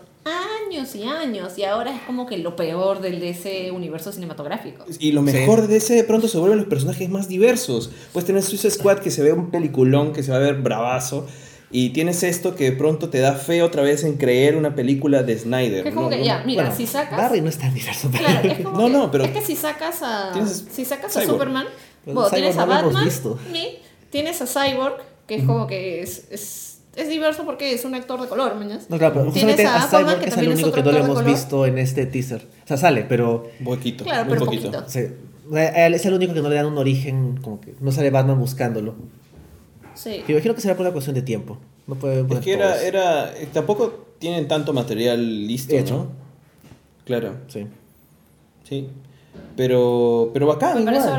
años y años, y ahora es como que lo peor del DC universo cinematográfico. Y lo mejor de DC de pronto se vuelven los personajes más diversos. Puedes tener Suicide Squad, que se ve un peliculón, que se va a ver bravazo. Y tienes esto que de pronto te da fe otra vez en creer una película de Snyder. Que es como si sacas... Barry no es tan diverso. Claro, es como pero... Es que si sacas a... Si sacas a Superman... tienes a Batman, tienes a Cyborg, que es como que es diverso porque es un actor de color, mañas. No, claro, pero justamente a Cyborg que es el único que no lo hemos visto en este teaser. O sea, sale, pero... Poquito. Claro, pero poquito. Sí. Es el único que no le dan un origen, como que no sale Batman buscándolo. Sí. Me imagino que será por una cuestión de tiempo. No puede poner. Es que tampoco tienen tanto material listo, hecho, ¿no? Claro. Sí. Pero bacán. Me pareció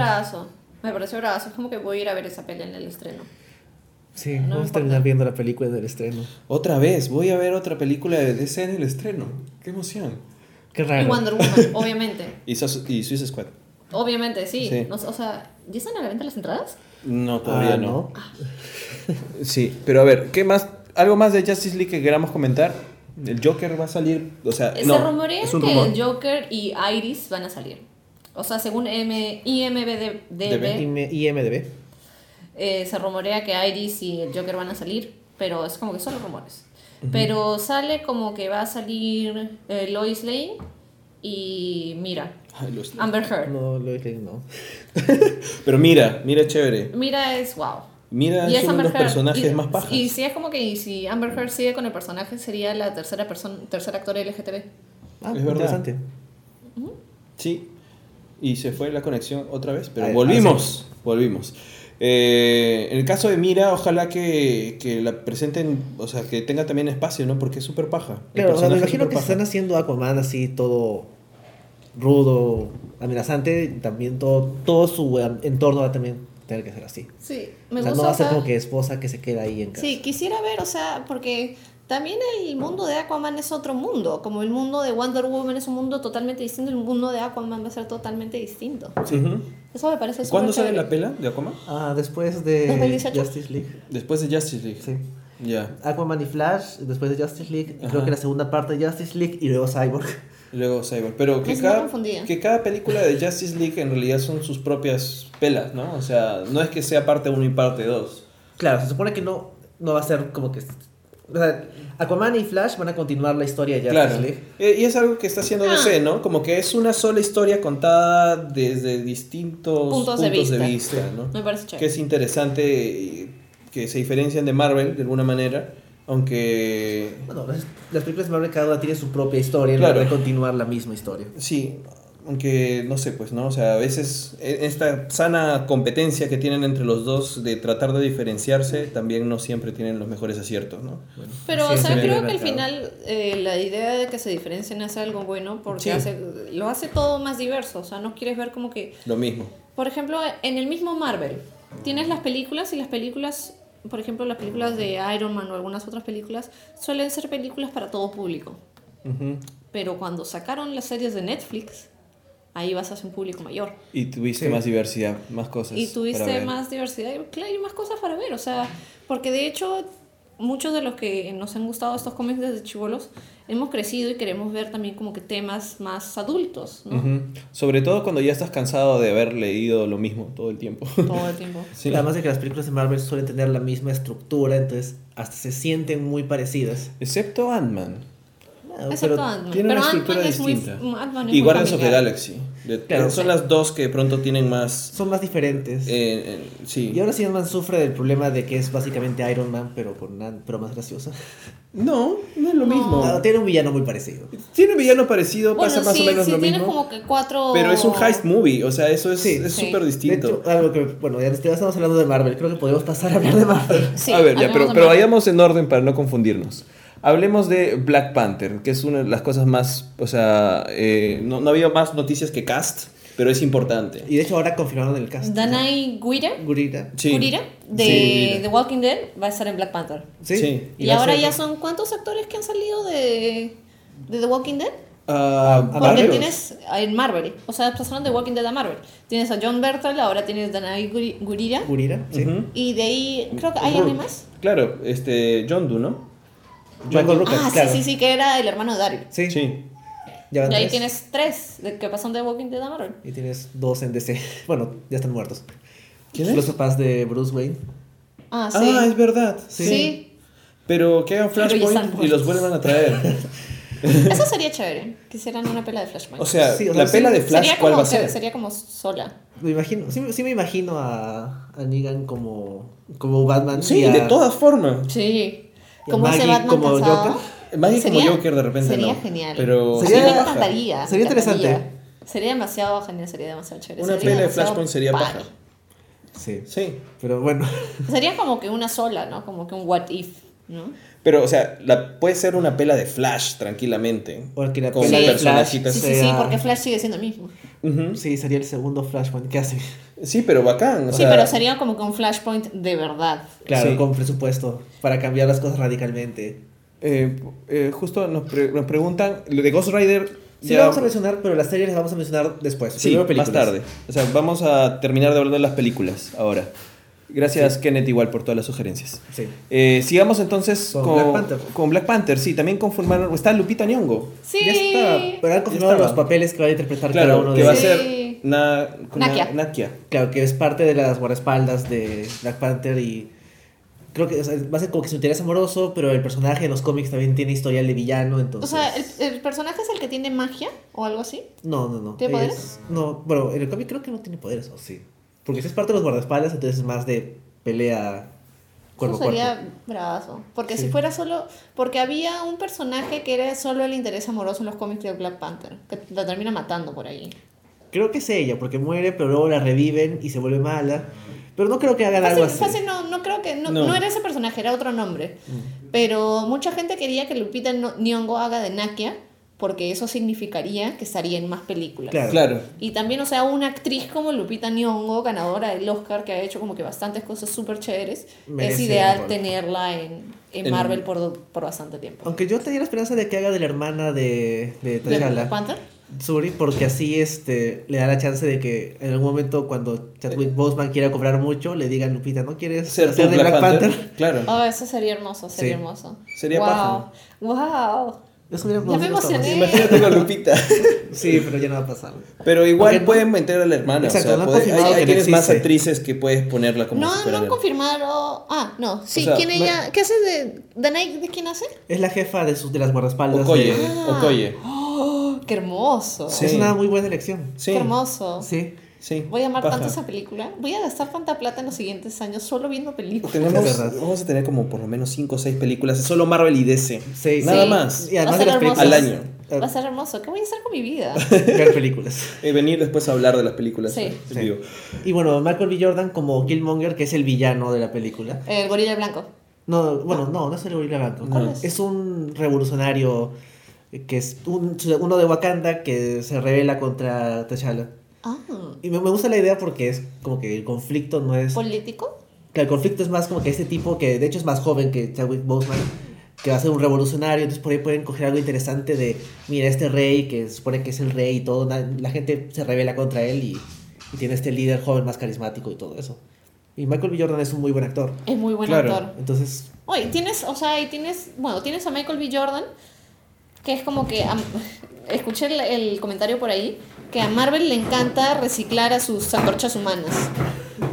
bravazo. Es como que voy a ir a ver esa peli en el estreno. Sí, no vamos a terminar viendo la película del estreno. Otra vez, voy a ver otra película de DC en el estreno. Qué emoción. Qué raro. Y Wonder Woman, obviamente. Y Suicide Squad. Obviamente, sí. O sea, ¿ya están a la venta las entradas? No, todavía no. Sí, pero a ver, ¿qué más? ¿Algo más de Justice League que queramos comentar? El Joker va a salir, o sea, se rumorea que el Joker y Iris van a salir. O sea, según IMDb, se rumorea que Iris y el Joker van a salir, pero es como que solo rumores. Uh-huh. Pero sale como que va a salir Lois Lane y Mira. Ay, Amber Heard. No, Lois Lane no. Pero Mira es chévere. Mira es wow. Mira, es uno de los personajes más pajas. Y si es como que si Amber Heard sigue con el personaje, sería la tercera actora LGTB. Ah, es interesante. Uh-huh. Sí. Y se fue la conexión otra vez, pero volvimos. En el caso de Mira, ojalá que la presenten, o sea, que tenga también espacio, ¿no? Porque es súper paja. Claro, o sea, me imagino que están haciendo Aquaman así todo rudo, amenazante, también todo su entorno va a también tener que ser así. Sí, me gusta. O sea, no va a ser como que esposa que se queda ahí en casa. Sí, quisiera ver, o sea, porque también el mundo de Aquaman es otro mundo, como el mundo de Wonder Woman es un mundo totalmente distinto, el mundo de Aquaman va a ser totalmente distinto. Uh-huh. Eso me parece súper. ¿Cuándo sale la pela de Aquaman? Después de 2018. Justice League. Después de Justice League. Sí. Ya. Yeah. Aquaman y Flash, después de Justice League, ajá. Creo que la segunda parte de Justice League y luego Cyborg. Pero que cada película de Justice League en realidad son sus propias pelas, ¿no? O sea, no es que sea parte 1 y parte 2. Claro, se supone que no va a ser como que... O sea, Aquaman y Flash van a continuar la historia de Justice League. Y es algo que está haciendo DC, ¿no? Como que es una sola historia contada desde distintos puntos de vista, sí, ¿no? Me parece chévere. Que es interesante que se diferencian de Marvel de alguna manera, aunque... Bueno, las películas de Marvel cada una tiene su propia historia, claro. No van a continuar la misma historia. Sí, aunque no sé, pues, ¿no? O sea, a veces esta sana competencia que tienen entre los dos de tratar de diferenciarse también no siempre tienen los mejores aciertos, ¿no? Bueno, pero, o sea, creo que al final la idea de que se diferencien hace algo bueno porque lo hace todo más diverso, o sea, no quieres ver como que... Lo mismo. Por ejemplo, en el mismo Marvel, tienes las películas y las películas... Por ejemplo, las películas de Iron Man o algunas otras películas suelen ser películas para todo público. Uh-huh. Pero cuando sacaron las series de Netflix... Ahí vas hacia un público mayor. Y tuviste más diversidad, más cosas. Y tuviste más diversidad, claro, y más cosas para ver. O sea, porque de hecho, muchos de los que nos han gustado estos cómics desde chibolos, hemos crecido y queremos ver también como que temas más adultos, ¿no? Uh-huh. Sobre todo cuando ya estás cansado de haber leído lo mismo todo el tiempo. Sí. Además de que las películas de Marvel suelen tener la misma estructura, entonces hasta se sienten muy parecidas. Excepto Ant-Man. Pero Ant-Man es muy distinta. Y Guardians of the Galaxy. Son las dos que pronto tienen más... Son más diferentes. Sí. Y ahora sí Ant-Man sufre del problema de que es básicamente Iron Man, pero más graciosa. No es lo mismo. No, tiene un villano muy parecido. Bueno, pasa más o menos lo mismo. Tiene como que cuatro... Pero es un heist movie, o sea, eso es súper distinto. De hecho, ya estamos hablando de Marvel, creo que podemos pasar a hablar de Marvel. Sí, a ver, ya, pero vayamos en orden para no confundirnos. Hablemos de Black Panther, que es una de las cosas más, o sea, no había más noticias que cast, pero es importante. Y de hecho ahora confirmaron el cast. Danai Gurira. Sí. Gurira de The Walking Dead va a estar en Black Panther. Sí. Y ahora ya son ¿cuántos actores que han salido de The Walking Dead? Porque tienes en Marvel, o sea, pasaron de Walking Dead a Marvel. Tienes a John Bertal, ahora tienes Danai Gurira. Sí. Uh-huh. Y de ahí creo que hay alguien más. Claro, Yondu, ¿no? Michael Rooker, sí, que era el hermano de Daryl. Sí. Y ahí tienes 3 que pasan de Walking Dead a Marvel. Y tienes 2 en DC. Bueno, ya están muertos. ¿Quiénes? Los papás de Bruce Wayne. Es verdad. Sí. Pero que hagan Flashpoint y los vuelvan a traer. Eso sería chévere. Que hicieran una pela de Flashpoint. O sea, pela de Flash, ¿cuál va a ser? Sería como sola. Me imagino, sí me imagino a Negan como Batman. Sí, de todas formas. Sí. Como Maggie, ese Batman como Joker. Maggie como Joker de repente sería genial. Pero me encantaría. Sería interesante. Sería demasiado genial, sería demasiado chévere. Una peli de Flashpoint sería paja. Sí, pero bueno. Sería como que una sola, ¿no? Como que un what if, ¿no? Pero, o sea, puede ser una pela de Flash tranquilamente. Porque la pela de Flash. Sí, porque Flash sigue siendo el mismo. Uh-huh. Sí, sería el segundo Flashpoint que hace. Sí, pero bacán. Pero sería como que un Flashpoint de verdad. Claro, con presupuesto para cambiar las cosas radicalmente. Justo nos preguntan, de Ghost Rider Sí, la vamos a mencionar, pero las series las vamos a mencionar después. Sí, más tarde. O sea, vamos a terminar de hablar de las películas ahora. Gracias, sí. Kenneth, igual por todas las sugerencias. Sí. Sigamos entonces con Black Panther. Con Black Panther, sí, también confirmaron. Está Lupita Nyong'o. Sí. Ya está. Pero han confirmado los papeles que va a interpretar cada uno de ellos. Que va a ser Nakia. Claro, que es parte de las guardaespaldas de Black Panther y... Creo que, o sea, va a ser como que su interés amoroso, pero el personaje en los cómics también tiene historial de villano, entonces... O sea, ¿el personaje es el que tiene magia o algo así? No. ¿Tiene poderes? No, bueno, en el cómic creo que no tiene poderes, o sí. Porque si es parte de los guardaespaldas, entonces es más de pelea cuerpo a cuerpo. Eso sería bravazo. Porque sí. Si fuera solo... Porque había un personaje que era solo el interés amoroso en los cómics de Black Panther, que la termina matando por ahí. Creo que es ella, porque muere, pero luego la reviven y se vuelve mala. Pero no creo que hagan algo así. Fácil, no creo que... No era ese personaje, era otro nombre. Pero mucha gente quería que Lupita Nyong'o haga de Nakia, porque eso significaría que estaría en más películas. Claro. Y también, o sea, una actriz como Lupita Nyong'o, ganadora del Oscar, que ha hecho como que bastantes cosas súper chéveres, merece, es ideal tenerla en Marvel por bastante tiempo. Aunque yo tenía la esperanza de que haga de la hermana de T'Challa. ¿De Panther? Suri, porque así le da la chance de que en algún momento cuando Chadwick Boseman quiera cobrar mucho le digan: Lupita, ¿no quieres ser de Black Panther? Claro. Oh, eso sería hermoso, Sería wow. Eso ya me emocioné. Imagínate con Lupita. Sí, pero ya no va a pasar. Pero igual pueden meter a la hermana. Exacto, o sea, hay tienes más actrices que puedes ponerla como no han confirmado. Ah, no. Sí, o sea, ¿quién ella? ¿Qué hace de Danai? ¿De quién hace? Es la jefa de las guardaespaldas. Okoye. Oh, qué hermoso. Sí. Es una muy buena elección. Sí. Qué hermoso. Sí. Voy a amar tanto esa película. Voy a gastar tanta plata en los siguientes años solo viendo películas. Vamos a tener como por lo menos 5 o 6 películas. Solo Marvel y DC. Sí. Nada más. Y además de las películas al año. Va a ser hermoso. ¿Qué voy a hacer con mi vida? Ver películas. Venir después a hablar de las películas. Sí. Digo. Y bueno, Michael B. Jordan como Killmonger, que es el villano de la película. El gorila blanco. No es el gorila blanco. ¿Cuál es? Es un revolucionario que es uno de Wakanda que se rebela contra T'Challa. Ah. Y me gusta la idea porque es como que el conflicto no es... ¿Político? Que el conflicto es más como que este tipo que de hecho es más joven que Chadwick Boseman, que va a ser un revolucionario, entonces por ahí pueden coger algo interesante de, mira, este rey que se supone que es el rey y todo, la gente se rebela contra él y tiene este líder joven más carismático y todo eso. Y Michael B. Jordan es un muy buen actor. Es muy buen actor. Entonces... Oye, tienes a Michael B. Jordan, que es como que... escuché el comentario por ahí que a Marvel le encanta reciclar a sus antorchas humanas.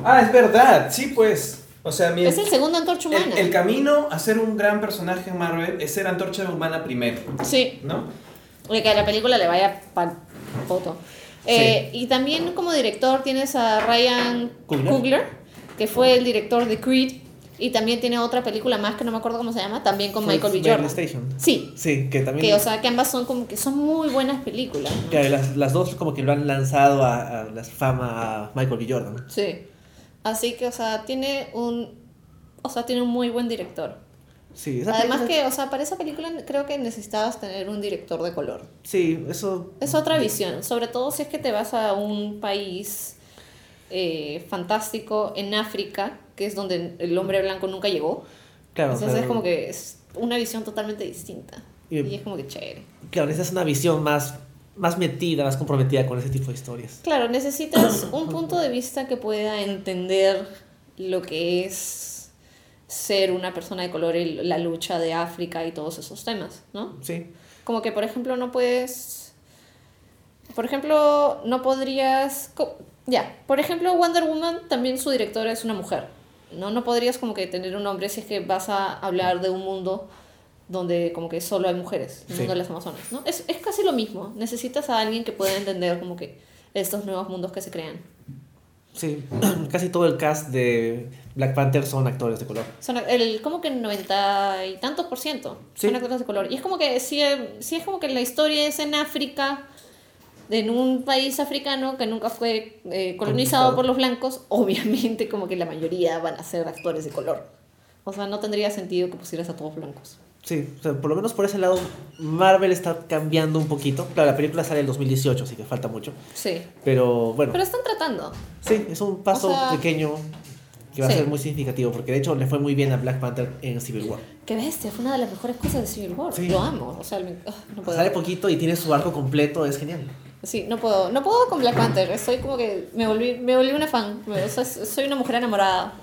Ah, es verdad, sí, pues. O sea, es el segundo antorcha humana. El camino a ser un gran personaje en Marvel es ser antorcha humana primero. Sí. ¿No? Y que a la película le vaya pal poto. Y también como director tienes a Ryan Coogler, que fue el director de Creed. Y también tiene otra película más que no me acuerdo cómo se llama, también con Michael B. Jordan. Sí, que también... Que, o sea, que ambas son como que son muy buenas películas, ¿no? Claro, las dos como que lo han lanzado a la fama a Michael B. Jordan. Sí. Así que, o sea, tiene un muy buen director. Sí. Además que, o sea, para esa película creo que necesitabas tener un director de color. Sí, eso... Es otra visión, sobre todo si es que te vas a un país fantástico en África, que es donde el hombre blanco nunca llegó. Claro, entonces es como que es una visión totalmente distinta. Y es como que chévere. Claro, esa es una visión más metida, más comprometida con ese tipo de historias. Claro, necesitas un punto de vista que pueda entender lo que es ser una persona de color y la lucha de África y todos esos temas, ¿no? Sí. Como que, por ejemplo, por ejemplo, Wonder Woman, también su directora es una mujer. No podrías como que tener un hombre si es que vas a hablar de un mundo donde como que solo hay mujeres, el mundo de las amazonas, ¿no? Es casi lo mismo, necesitas a alguien que pueda entender como que estos nuevos mundos que se crean. Sí, casi todo el cast de Black Panther son actores de color. Son como que 90% y tantos % son actores de color. Y es como que si es como que la historia es en África, en un país africano que nunca fue colonizado por los blancos, obviamente como que la mayoría van a ser actores de color. O sea, no tendría sentido que pusieras a todos blancos. Sí, o sea, por lo menos por ese lado Marvel está cambiando un poquito. Claro, la película sale en 2018, así que falta mucho. Sí. Pero bueno. Pero están tratando. Sí, es un paso pequeño. que va a ser muy significativo, porque de hecho le fue muy bien a Black Panther en Civil War. Qué bestia, fue una de las mejores cosas de Civil War. Sí. Lo amo, o sea, no puedo. Sale poquito y tiene su arco completo, es genial. Sí, no puedo con Black Panther, soy como que me volví una fan, o sea, soy una mujer enamorada.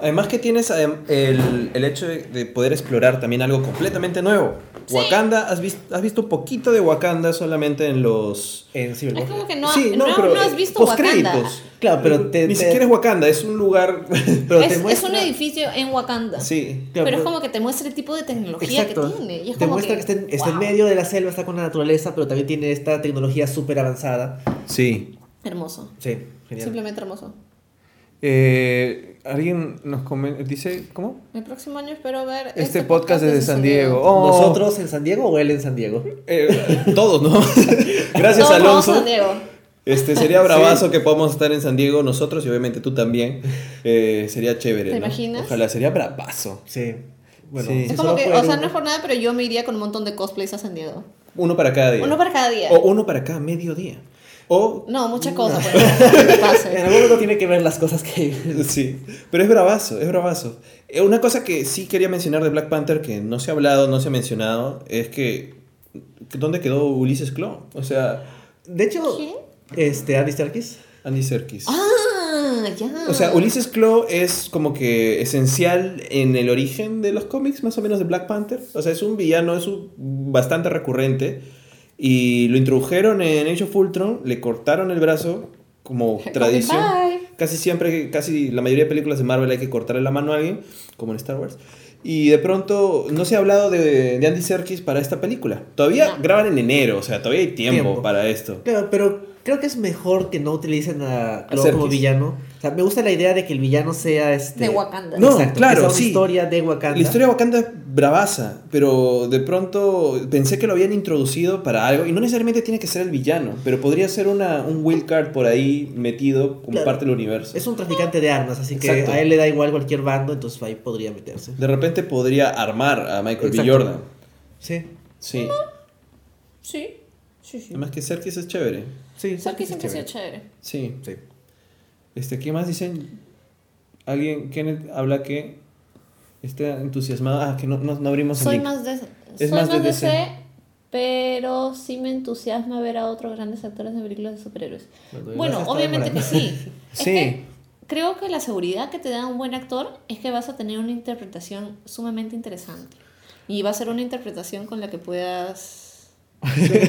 Además que tienes el hecho de poder explorar también algo completamente nuevo. Sí. Wakanda, has visto un poquito de Wakanda solamente en los... En Civil War. Es como que no has visto Wakanda. Claro, pero ni siquiera es Wakanda, es un lugar... Pero es un edificio en Wakanda. Sí. Claro, pero es como que te muestra el tipo de tecnología que tiene. Y es te como muestra que está en medio de la selva, está con la naturaleza, pero también tiene esta tecnología súper avanzada. Sí. Hermoso. Sí, genial. Simplemente hermoso. Alguien nos dice, ¿cómo? El próximo año espero ver este podcast desde San Diego. Oh. ¿Nosotros en San Diego o él en San Diego? Todos, ¿no? Gracias, todos Alonso. San Diego. Sería bravazo que podamos estar en San Diego nosotros y obviamente tú también. Sería chévere. ¿Te imaginas? Ojalá, sería bravazo. Sí. Bueno, sí. Es como que, o sea, no es por nada, pero yo me iría con un montón de cosplays a San Diego. Uno para cada día. Uno para cada día. O uno para cada mediodía. O, no, muchas cosas. No. En algún momento tiene que ver las cosas que... Sí, pero es bravazo, es bravazo. Una cosa que sí quería mencionar de Black Panther, que no se ha hablado, no se ha mencionado, es que... ¿Dónde quedó Ulises Claw? O sea... De hecho... ¿Qué? Andy Serkis. Ah, ya. Yeah. O sea, Ulises Claw es como que esencial en el origen de los cómics, más o menos, de Black Panther. O sea, es un villano, es bastante recurrente. Y lo introdujeron en Age of Ultron, le cortaron el brazo, como tradición. Casi la mayoría de películas de Marvel hay que cortarle la mano a alguien, como en Star Wars. Y de pronto no se ha hablado de Andy Serkis para esta película. Todavía graban en enero, o sea, todavía hay tiempo para esto. Claro, pero creo que es mejor que no utilicen a Claw como villano. O sea, me gusta la idea de que el villano sea de Wakanda. No, exacto, claro, sí. Historia de Wakanda. La historia de Wakanda es bravaza, pero de pronto pensé que lo habían introducido para algo. Y no necesariamente tiene que ser el villano, pero podría ser un wildcard por ahí metido como parte del universo. Es un traficante de armas, así que a él le da igual cualquier bando, entonces ahí podría meterse. De repente podría armar a Michael B. Jordan. Sí. Sí. Sí. Sí. Además que Serkis es chévere. Sí, Serkis siempre ha sido chévere. Sí, sí. ¿Qué más dicen? ¿Alguien? Kenneth habla que está entusiasmado. Ah, que no abrimos el link. Soy más de DC, pero sí me entusiasma ver a otros grandes actores de películas de superhéroes. Bueno, obviamente que sí. Sí. Que creo que la seguridad que te da un buen actor es que vas a tener una interpretación sumamente interesante. Y va a ser una interpretación con la que puedas...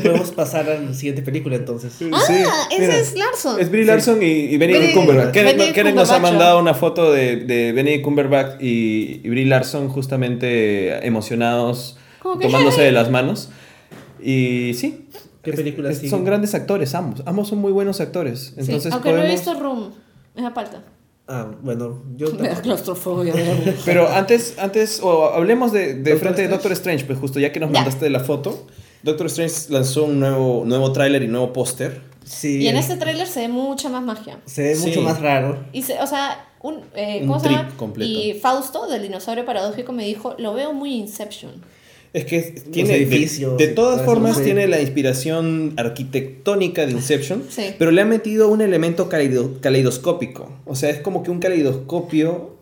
Podemos pasar a la siguiente película entonces. Ah, sí, es Larson. Es Brie Larson y Benedict Cumberbatch. Kenneth nos ha mandado una foto de Benedict Cumberbatch y Brie Larson justamente emocionados, tomándose de las manos. Y sí. ¿Qué película son grandes actores ambos. Ambos son muy buenos actores. Entonces, sí, aunque no he visto Room, me falta. Ah, bueno, me da claustrofobia. Pero antes hablemos de frente de Doctor Strange, pues justo ya que nos mandaste la foto. Doctor Strange lanzó un nuevo tráiler y nuevo póster. Sí. Y en este tráiler se ve mucha más magia. Se ve mucho más raro. Y un trip completo. Y Fausto del Dinosaurio Paradójico me dijo, lo veo muy Inception. Es que tiene edificios. De todas formas tiene la inspiración arquitectónica de Inception, pero le ha metido un elemento caleidoscópico. O sea, es como que un caleidoscopio.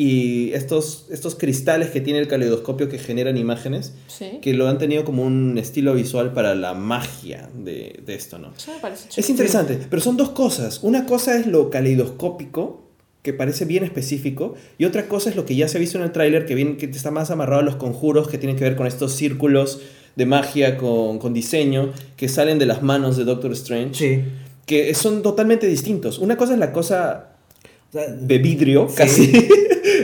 Y estos cristales que tiene el caleidoscopio que generan imágenes, que lo han tenido como un estilo visual para la magia de esto, ¿no? Sí, me parece chico. Es interesante, pero son dos cosas. Una cosa es lo caleidoscópico, que parece bien específico, y otra cosa es lo que ya se ha visto en el tráiler, que está más amarrado a los conjuros, que tienen que ver con estos círculos de magia con diseño, que salen de las manos de Doctor Strange, que son totalmente distintos. Una cosa es la cosa de vidrio, casi...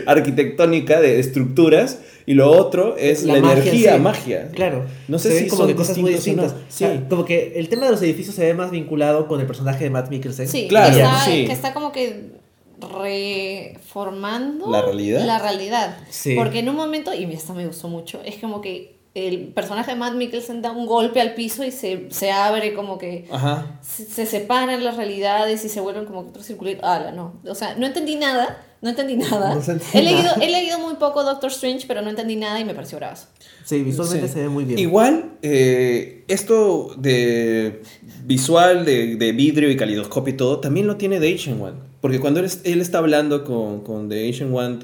arquitectónica de estructuras, y lo otro es la energía, magia. Claro. No sé si como son cosas muy distintas. No. Sí. Como que el tema de los edificios se ve más vinculado con el personaje de Matt Mikkelsen. Sí, claro. Que está como que reformando la realidad. Sí. Porque en un momento, y esta me gustó mucho, es como que el personaje de Matt Mikkelsen da un golpe al piso y se abre como que... Ajá. Se separan las realidades y se vuelven como que otro circulito. Ah, no. O sea, no entendí nada. He leído muy poco Doctor Strange, pero no entendí nada y me pareció bravazo. Sí, visualmente se ve muy bien. Igual, esto de visual, de vidrio y caleidoscopio y todo, también lo tiene The Ancient One. Porque cuando él está hablando con The Ancient One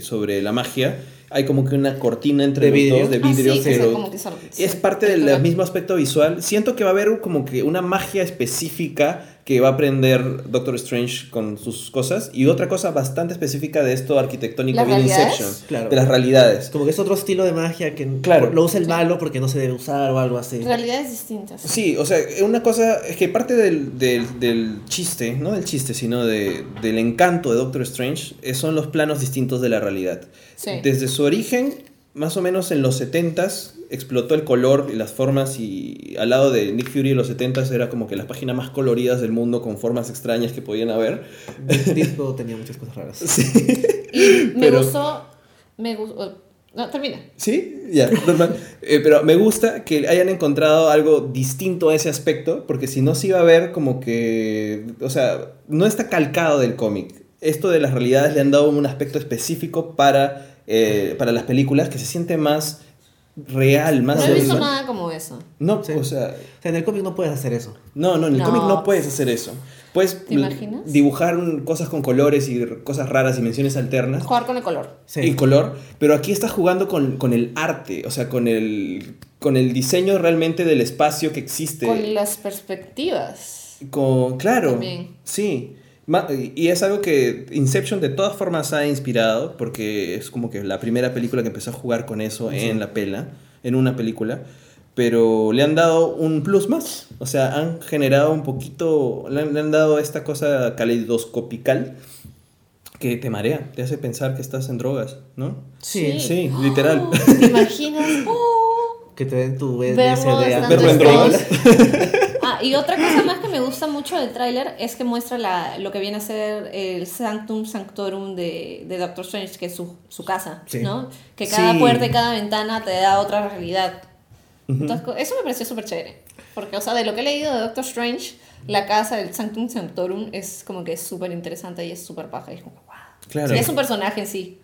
sobre la magia, hay como que una cortina entre los dos de vidrio. Ah, sí, pero como que es parte del mismo aspecto visual. Siento que va a haber como que una magia específica que va a aprender Doctor Strange con sus cosas. Y otra cosa bastante específica de esto arquitectónico bien Inception. Claro. De las realidades. Como que es otro estilo de magia que lo usa el malo porque no se debe usar o algo así. Realidades distintas. Sí, o sea, una cosa... Es que parte del chiste, no del chiste, sino del encanto de Doctor Strange son los planos distintos de la realidad. Sí. Desde su origen, más o menos en los 70s, explotó el color y las formas, y al lado de Nick Fury en los 70s era como que las páginas más coloridas del mundo con formas extrañas que podían haber. El disco tenía muchas cosas raras. Sí. Y me gustó. No, termina. Sí, ya, normal. Pero me gusta que hayan encontrado algo distinto a ese aspecto, porque si no se iba a ver como que... O sea, no está calcado del cómic. Esto de las realidades le han dado un aspecto específico para las películas que se siente más... real, más... No he visto nada como eso. No, sí. O sea, en el cómic no puedes hacer eso. No, en el cómic no puedes hacer eso. Puedes dibujar cosas con colores y cosas raras y menciones alternas. Jugar con el color. Sí. El color, pero aquí estás jugando con el arte, o sea, con el diseño realmente del espacio que existe. Con las perspectivas. Claro. También. Sí. Y es algo que Inception de todas formas ha inspirado, porque es como que la primera película que empezó a jugar con eso en una película, pero le han dado un plus más, o sea, han generado un poquito, le han dado esta cosa caleidoscopical que te marea, te hace pensar que estás en drogas, ¿no? Sí, literal. ¿Te imaginas? Que te den tu BDSM. Verlo en drogas. Y otra cosa más que me gusta mucho del tráiler es que muestra lo que viene a ser el Sanctum Sanctorum de Doctor Strange, que es su casa, sí, ¿no? Que cada puerta y cada ventana te da otra realidad. Entonces, eso me pareció súper chévere. Porque, o sea, de lo que he leído de Doctor Strange, la casa del Sanctum Sanctorum es como que es súper interesante y es súper paja. Y es como, wow. Claro. Sí, es un personaje en sí.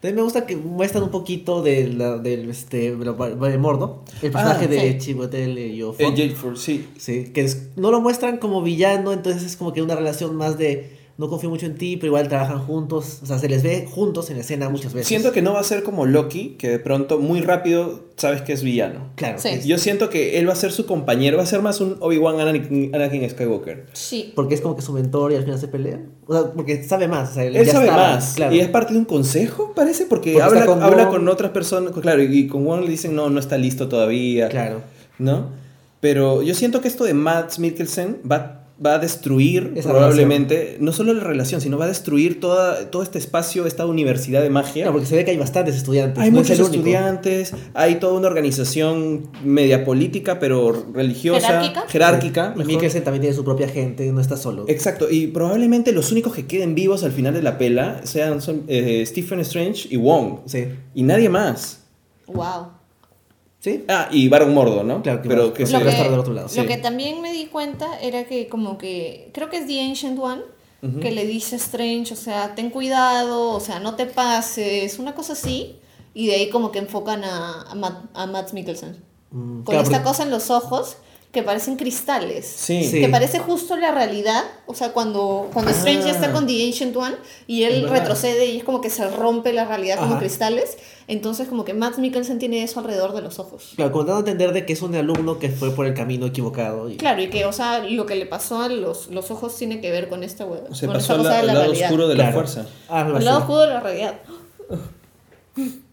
También me gusta que muestran un poquito del Mordo, el personaje de Chiwetel Ejiofor, sí, que no lo muestran como villano, entonces es como que una relación más de no confío mucho en ti, pero igual trabajan juntos, o sea, se les ve juntos en la escena muchas veces. Siento que no va a ser como Loki, que de pronto muy rápido sabes que es villano. Claro. Sí. Yo siento que él va a ser su compañero, va a ser más un Obi-Wan Anakin Skywalker. Sí. Porque es como que su mentor y al final se pelean. O sea, porque sabe más. O sea, él sabe más. Claro. Y es parte de un consejo, parece, porque habla con otras personas, claro, y con Wong le dicen, no está listo todavía. Claro. ¿No? Pero yo siento que esto de Mads Mikkelsen va a destruir esa probablemente relación. No solo la relación, sino va a destruir todo este espacio, esta universidad de magia. Claro, porque se ve que hay bastantes estudiantes. Hay muchos estudiantes, hay toda una organización media política, pero religiosa. Jerárquica. Y Mikkelsen también tiene su propia gente, no está solo. Exacto, y probablemente los únicos que queden vivos al final de la pela son Stephen Strange y Wong. Sí. Y nadie más. Wow. ¿Sí? Ah, y Barón Mordo, ¿no? Claro, pero que se va a estar del otro lado. Lo que también me di cuenta era que como que... Creo que es The Ancient One, que le dice a Strange, o sea, ten cuidado, o sea, no te pases, una cosa así. Y de ahí como que enfocan a Mads Mikkelsen. Esta cosa en los ojos que parecen cristales. Sí. Que parece justo la realidad. O sea, cuando Strange ya está con The Ancient One y él retrocede y es como que se rompe la realidad como cristales. Entonces como que Mads Mikkelsen tiene eso alrededor de los ojos. Claro, como dando a entender de que es un alumno que fue por el camino equivocado. Claro, y que, o sea, lo que le pasó a los ojos tiene que ver con esta huevo. Se pasó al lado oscuro de la fuerza. Al lado oscuro de la realidad.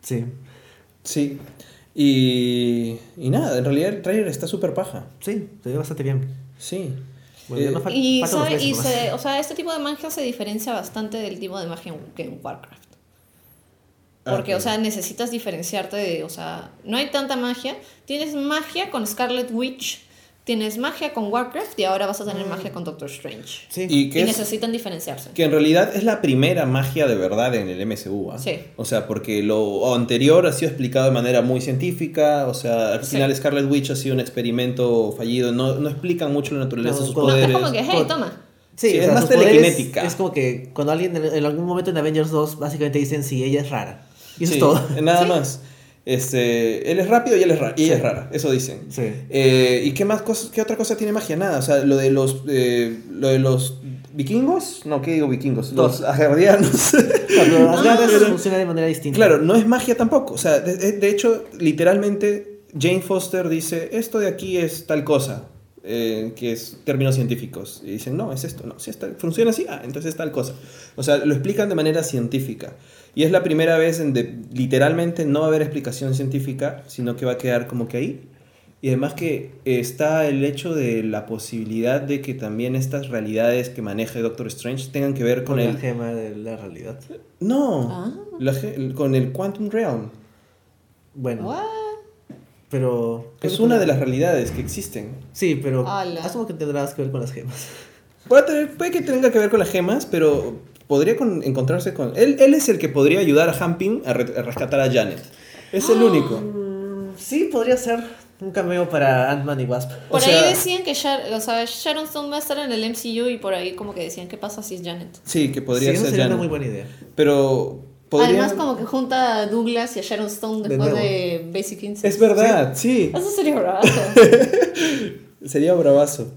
Sí. Sí. Y nada, en realidad el trailer está súper paja. Sí, se ve bastante bien. Sí. Bueno, o sea, este tipo de magia se diferencia bastante del tipo de magia que en Warcraft. Porque, o sea, necesitas diferenciarte o sea, no hay tanta magia. Tienes magia con Scarlet Witch, tienes magia con Warcraft y ahora vas a tener magia con Doctor Strange. Sí. Y necesitan diferenciarse. Que en realidad es la primera magia de verdad en el MCU, ¿eh? Sí. O sea, porque lo anterior ha sido explicado de manera muy científica. O sea, al final Scarlet Witch ha sido un experimento fallido. No explican mucho la naturaleza de sus poderes. No, es como que, hey, toma. Sí, o sea, es más telequinética. Es como que cuando alguien en algún momento en Avengers 2 básicamente dicen, sí, ella es rara. Y eso es todo. Nada más. Él es rápido y ella es rara. Eso dicen. Sí. ¿Y qué otra cosa tiene magia? Nada. O sea, lo de los vikingos, no, ¿qué digo vikingos? Los asgardianos. Claro, los asgardianos funcionan de manera distinta. Claro, no es magia tampoco. O sea, de hecho, literalmente Jane Foster dice, esto de aquí es tal cosa, que es términos científicos. Y dicen, no, es esto, no, si es tal, funciona así, ah, entonces es tal cosa. O sea, lo explican de manera científica. Y es la primera vez en que literalmente no va a haber explicación científica, sino que va a quedar como que ahí. Y además que está el hecho de la posibilidad de que también estas realidades que maneja Doctor Strange tengan que ver con el... la gema de la realidad. No, con el Quantum Realm. Bueno, pero... es una de las realidades que existen. Sí, pero asumo que tendrás que ver con las gemas. Puede que tenga que ver con las gemas, pero podría encontrarse con... Él es el que podría ayudar a Hamping a rescatar a Janet. Es el único. Sí, podría ser... un cameo para Ant-Man y Wasp. Por ahí decían que Sharon Stone va a estar en el MCU y por ahí como que decían qué pasa si es Janet. Sí, que podría ser Janet. Una muy buena idea. Pero además como que junta a Douglas y a Sharon Stone después de Basic Instinct. Es verdad, sí. Eso sería bravazo. Sería bravazo.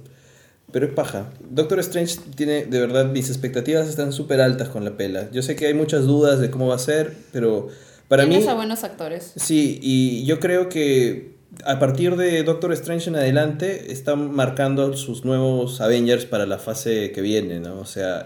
Pero es paja. Doctor Strange tiene, de verdad, mis expectativas están súper altas con la pela. Yo sé que hay muchas dudas de cómo va a ser, pero para mí... tienes a buenos actores. Sí, y yo creo que a partir de Doctor Strange en adelante están marcando sus nuevos Avengers para la fase que viene, ¿no? O sea,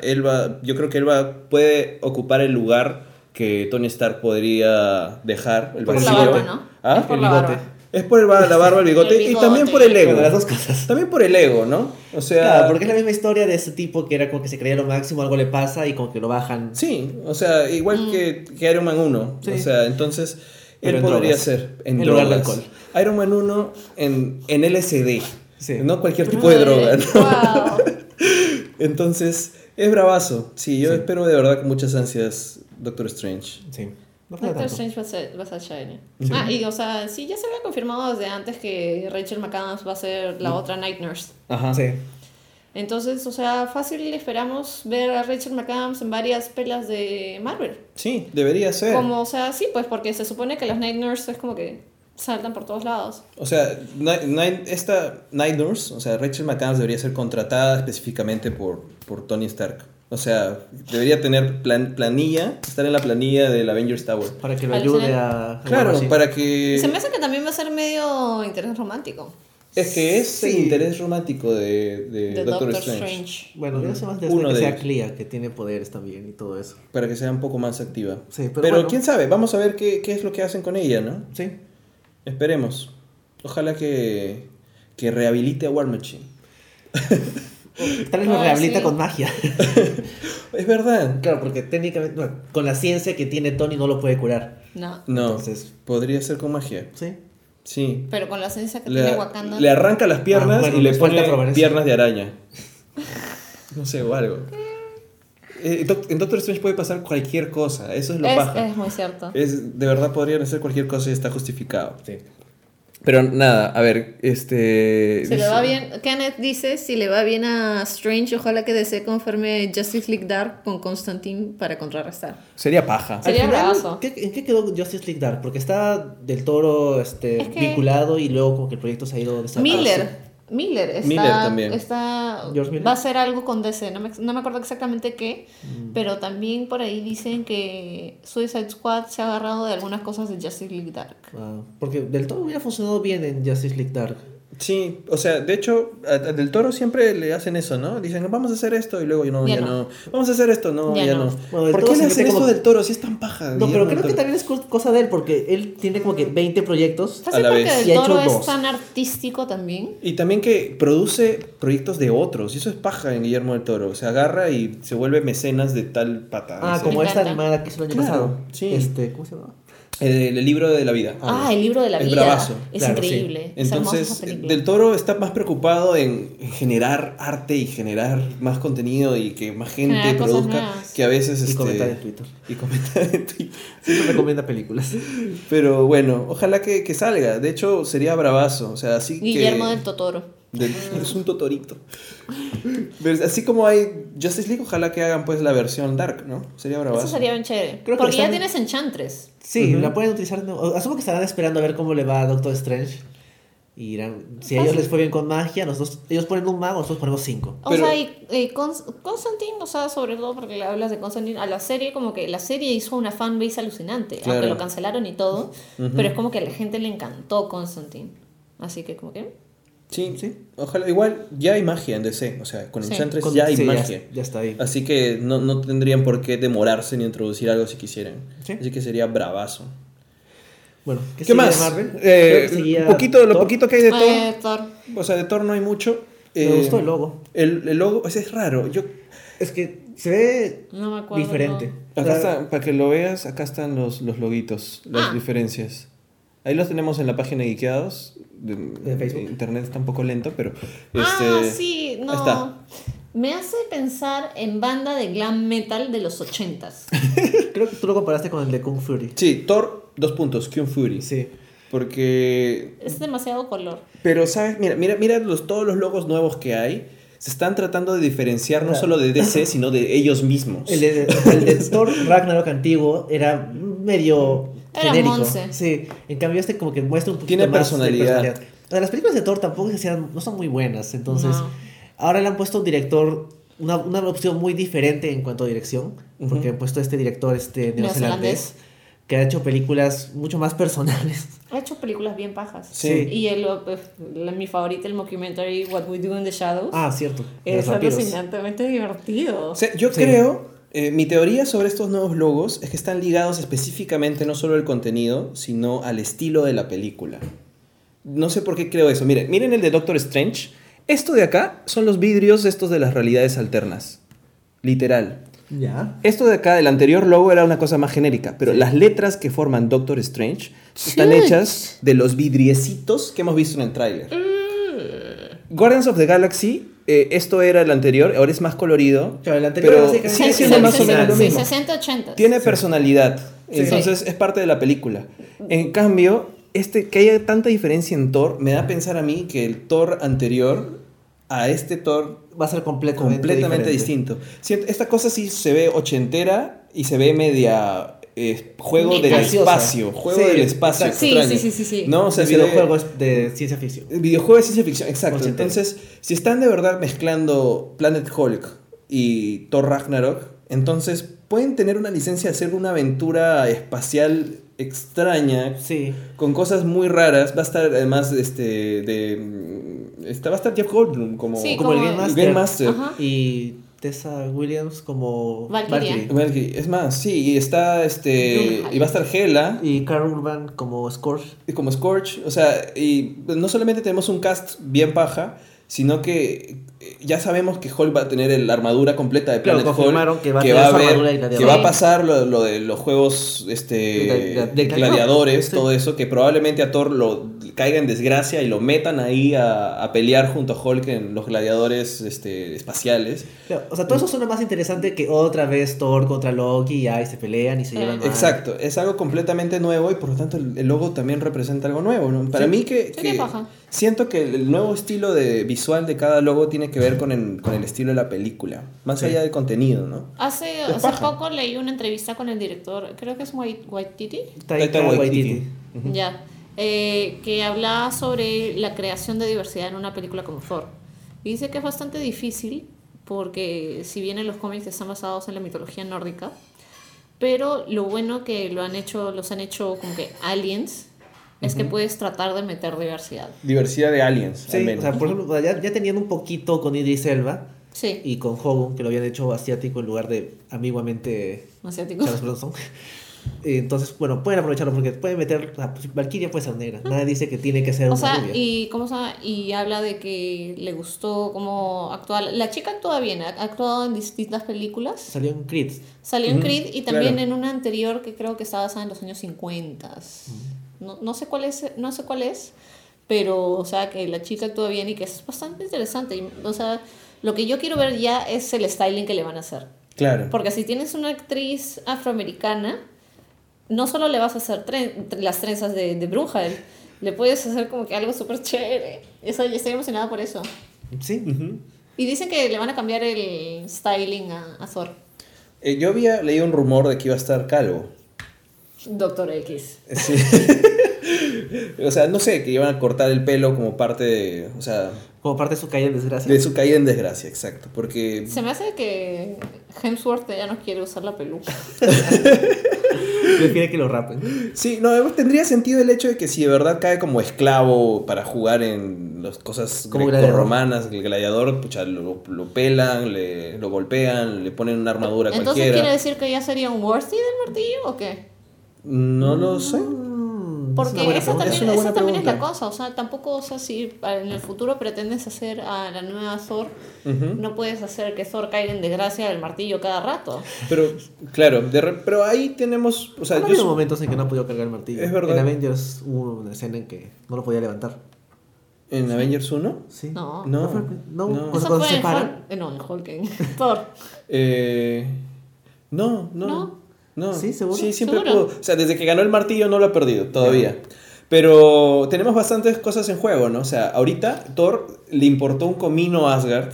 puede ocupar el lugar que Tony Stark podría dejar. El vacío. Por la barba, ¿no? ¿Ah? Es por el bigote. Es por la barba, el bigote, y también por el ego. Las dos cosas. También por el ego, ¿no? O sea, claro, porque es la misma historia de ese tipo que era como que se creía lo máximo, algo le pasa y como que lo bajan. Sí, o sea, igual que Iron Man 1. Sí. O sea, entonces... él podría ser en lugar de alcohol. Iron Man 1 en LSD. Sí. No cualquier tipo de droga, ¿no? Wow. Entonces, es bravazo. Sí, yo espero de verdad con muchas ansias Doctor Strange. Sí. No Doctor Strange va a ser shiny. Sí. Y o sea, sí, ya se había confirmado desde antes que Rachel McAdams va a ser la otra Night Nurse. Ajá. Sí. Entonces, o sea, fácil esperamos ver a Rachel McAdams en varias pelas de Marvel. Sí, debería ser. Como, o sea, sí, pues, porque se supone que las Night Nurse es como que saltan por todos lados. O sea, esta Night Nurse, o sea, Rachel McAdams debería ser contratada específicamente por Tony Stark. O sea, debería tener planilla, estar en la planilla del Avengers Tower. Para que lo ayude a... Claro, para que... Se me hace que también va a ser medio interés romántico. Es que es el interés romántico de Doctor Strange. Bueno, yo sé más de uno que de sea Clea, que tiene poderes también y todo eso. Para que sea un poco más activa. Sí, pero bueno, quién sabe, vamos a ver qué es lo que hacen con ella, ¿no? Sí. Esperemos. Ojalá que rehabilite a War Machine. Tal vez lo rehabilita con magia. Es verdad. Claro, porque técnicamente, bueno, con la ciencia que tiene Tony no lo puede curar. No. Entonces, podría ser con magia. Sí. Sí. Pero con la esencia que tiene Wakanda. Le arranca las piernas y le pone piernas de araña. No sé, o algo. En Doctor Strange puede pasar cualquier cosa. Eso es lo paja. Es muy cierto. De verdad podrían hacer cualquier cosa y está justificado. Sí. Pero nada, a ver, si le va bien, Kenneth dice, si le va bien a Strange, ojalá que DC confirme Justice League Dark con Constantine para contrarrestar. Sería paja. Sería bravazo. ¿En qué quedó Justice League Dark? Porque está del Toro vinculado y luego como que el proyecto se ha ido desapareciendo. Miller va a hacer algo con DC, no me acuerdo exactamente qué, pero también por ahí dicen que Suicide Squad se ha agarrado de algunas cosas de Justice League Dark. Porque Del Toro hubiera funcionado bien en Justice League Dark. Sí, o sea, de hecho, a Del Toro siempre le hacen eso, ¿no? Dicen, vamos a hacer esto, y luego ya no. Vamos a hacer esto, ya no. Bueno, ¿por qué le hacen eso Del Toro si es tan paja? No, pero creo que también es cosa de él, porque él tiene como que 20 proyectos a la vez. Porque Del Toro es tan artístico también. Y también que produce proyectos de otros, y eso es paja en Guillermo Del Toro. Se agarra y se vuelve mecenas de tal pata. Como esta animada que hizo el año pasado. Sí. ¿Cómo se llama? El libro de la vida. El libro de la vida. Bravazo. Es claro, increíble. Sí. Entonces, Del Toro está más preocupado en generar arte y generar más contenido y que más gente produzca. Que a veces... Y comentar en Twitter. Siempre recomienda películas. Pero bueno, ojalá que salga. De hecho, sería bravazo. O sea, así Guillermo del Totoro. Es un totorito. Pero así como hay Justice League, ojalá que hagan pues la versión Dark, ¿no? Sería bravazo. Eso sería bien chévere. Porque ya tienes Enchantress. Sí, la pueden utilizar. Asumo que estarán esperando a ver cómo le va a Doctor Strange. Y irán, si a ellos les fue bien con magia, ellos ponen un mago, nosotros ponemos 5. Pero... O sea, y Constantine, o sea, sobre todo porque le hablas de Constantine, a la serie, como que la serie hizo una fanbase alucinante, claro, aunque lo cancelaron y todo, pero es como que a la gente le encantó Constantine. Así que como que... Sí, sí, ojalá, igual ya hay magia en DC, o sea, con Enchantress ya hay magia, ya está ahí. Así que no tendrían por qué demorarse ni introducir algo si quisieran, así que sería bravazo. Bueno, ¿qué más? Lo poquito que hay de Thor. O sea, de Thor no hay mucho. Me gustó el logo. El logo, ese es raro. Es que se ve diferente. No. Acá está, para que lo veas, acá están los loguitos, las diferencias. Ahí los tenemos en la página de Geekeados. De Facebook. Internet está un poco lento, pero... sí, no. Está. Me hace pensar en banda de glam metal de los 80s. Creo que tú lo comparaste con el de Kung Fury. Sí, Thor, 2 puntos, Kung Fury. Sí. Porque... es demasiado color. Pero, ¿sabes? Mira todos los logos nuevos que hay. Se están tratando de diferenciar no solo de DC, sino de ellos mismos. El de Thor Ragnarok antiguo era medio genérico. Sí. En cambio este como que muestra un poquito más de personalidad. Las películas de Thor tampoco no son muy buenas, entonces... No. Ahora le han puesto un director, una opción muy diferente en cuanto a dirección, porque han puesto este director neozelandés, que ha hecho películas mucho más personales. Ha hecho películas bien pajas. Sí. Y mi favorita, el mockumentary What We Do in the Shadows. Ah, cierto. Es alucinantemente divertido. O sea, yo creo, mi teoría sobre estos nuevos logos es que están ligados específicamente no solo al contenido, sino al estilo de la película. No sé por qué creo eso. Miren el de Doctor Strange. Esto de acá son los vidrios estos de las realidades alternas. Literal. Ya. Esto de acá, el anterior logo era una cosa más genérica, pero las letras que forman Doctor Strange están hechas de los vidriecitos que hemos visto en el tráiler. Guardians of the Galaxy, esto era el anterior, ahora es más colorido. Claro, el anterior pero sigue siendo más o menos lo mismo. 60-80. Tiene personalidad, entonces es parte de la película. En cambio... que haya tanta diferencia en Thor me da a pensar a mí que el Thor anterior a este Thor va a ser completamente distinto. Esta cosa sí se ve ochentera y se ve media juego del espacio. Extraño. Sí. ¿No? O sea, videojuegos de ciencia ficción. Videojuegos de ciencia ficción, exacto. Ochentera. Entonces, si están de verdad mezclando Planet Hulk y Thor Ragnarok, entonces pueden tener una licencia de hacer una aventura espacial extraña, con cosas muy raras. Va a estar además va a estar Jeff Goldblum como el Game Master y Tessa Williams como Valkyrie. Es más, y está y va a estar Hela y Carl Urban como Scorch. O sea, y no solamente tenemos un cast bien paja, sino que ya sabemos que Hulk va a tener la armadura completa de Planet Hulk, que va a pasar lo de los juegos gladiadores, todo eso, que probablemente a Thor lo caiga en desgracia y lo metan ahí a pelear junto a Hulk en los gladiadores espaciales. Claro, o sea, todo eso suena más interesante que otra vez Thor contra Loki y se pelean y se llevan mal. Exacto, es algo completamente nuevo y por lo tanto el logo también representa algo nuevo, ¿no? Para mí que siento que el nuevo estilo visual de cada logo tiene que ver con el estilo de la película, más allá del contenido, ¿no? Hace poco leí una entrevista con el director, creo que es Waititi. Taika Waititi. Ya. Que hablaba sobre la creación de diversidad en una película como Thor. Y dice que es bastante difícil porque si bien en los cómics están basados en la mitología nórdica, pero lo bueno que los han hecho como que aliens, es que puedes tratar de meter diversidad. Diversidad de aliens, al menos. O sea, por ejemplo, ya tenían un poquito con Idris Elba y con Hogan, que lo habían hecho asiático en lugar de ambiguamente asiático. Charles Bronson. Entonces, bueno, pueden aprovecharlo porque pueden meter... Valkyria puede ser negra. Nadie dice que tiene que ser una rubia. Y habla de que le gustó cómo actuar. La chica actúa bien. Ha actuado en distintas películas. Salió en Creed y también en una anterior que creo que estaba basada en los años 50. No sé cuál es, pero, o sea, que la chica actúa bien y que es bastante interesante. Y, o sea, lo que yo quiero ver ya es el styling que le van a hacer. Claro. Porque si tienes una actriz afroamericana, no solo le vas a hacer las trenzas de bruja, le puedes hacer como que algo súper chévere. Estoy emocionada por eso. Sí. Y dicen que le van a cambiar el styling a Thor. Yo había leído un rumor de que iba a estar calvo. Doctor X. Sí. O sea, no sé, que iban a cortar el pelo como parte de... O sea, como parte de su caída en desgracia. De su caída en desgracia, exacto. Porque... se me hace que Hemsworth ya no quiere usar la peluca. Prefiere que lo rapen. Sí, no, tendría sentido el hecho de que si de verdad cae como esclavo para jugar en las cosas greco-romanas, el gladiador, pucha, lo pelan, lo golpean, le ponen una armadura. ¿Entonces cualquiera? ¿Entonces quiere decir que ya sería un Worthy del martillo o qué? No lo sé. Porque esa también es la cosa, o sea, tampoco, o sea, si en el futuro pretendes hacer a la nueva Thor, uh-huh, no puedes hacer que Thor caiga en desgracia del martillo cada rato. Pero, claro, pero ahí tenemos, o sea, yo... Hay momentos en que no ha podido cargar el martillo. Es verdad. En Avengers hubo una escena en que no lo podía levantar. ¿En Avengers 1? Sí. No. ¿Eso fue en Hulk? No, en Hulk, en Thor. No. Sí, seguro. Sí, siempre pudo. O sea, desde que ganó el martillo no lo ha perdido todavía. Pero tenemos bastantes cosas en juego, ¿no? O sea, ahorita Thor le importó un comino a Asgard.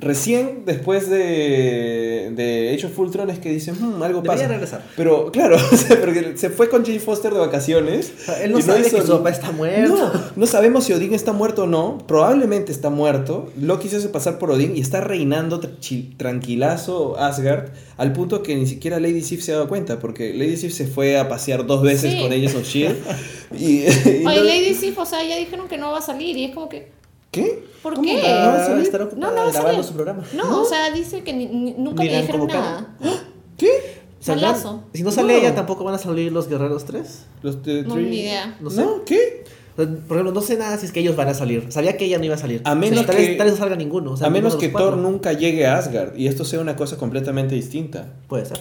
Recién después de Age of Ultron es que dicen, algo pasa. Debería regresar. Pero, claro, o sea, porque se fue con Jane Foster de vacaciones. O sea, él no sabe que su papá está muerto. No sabemos si Odín está muerto o no. Probablemente está muerto. Loki se hace pasar por Odín y está reinando tranquilazo Asgard, al punto que ni siquiera Lady Sif se ha dado cuenta, porque Lady Sif se fue a pasear 2 veces con Agents of Shield. Oye, Lady Sif, o sea, ya dijeron que no va a salir y es como que... ¿Qué? ¿Por qué? No va a salir. Su programa. No, o sea, dice que nunca le dijeron nada. ¿Qué? Salazo. Si no sale ella, ¿tampoco van a salir los Guerreros 3? No, ni idea. No sé. ¿No? ¿Qué? Por ejemplo, no sé nada si es que ellos van a salir. Sabía que ella no iba a salir. A menos, o sea, que tal vez no salga ninguno. O sea, a menos que Thor nunca llegue a Asgard y esto sea una cosa completamente distinta. Puede ser.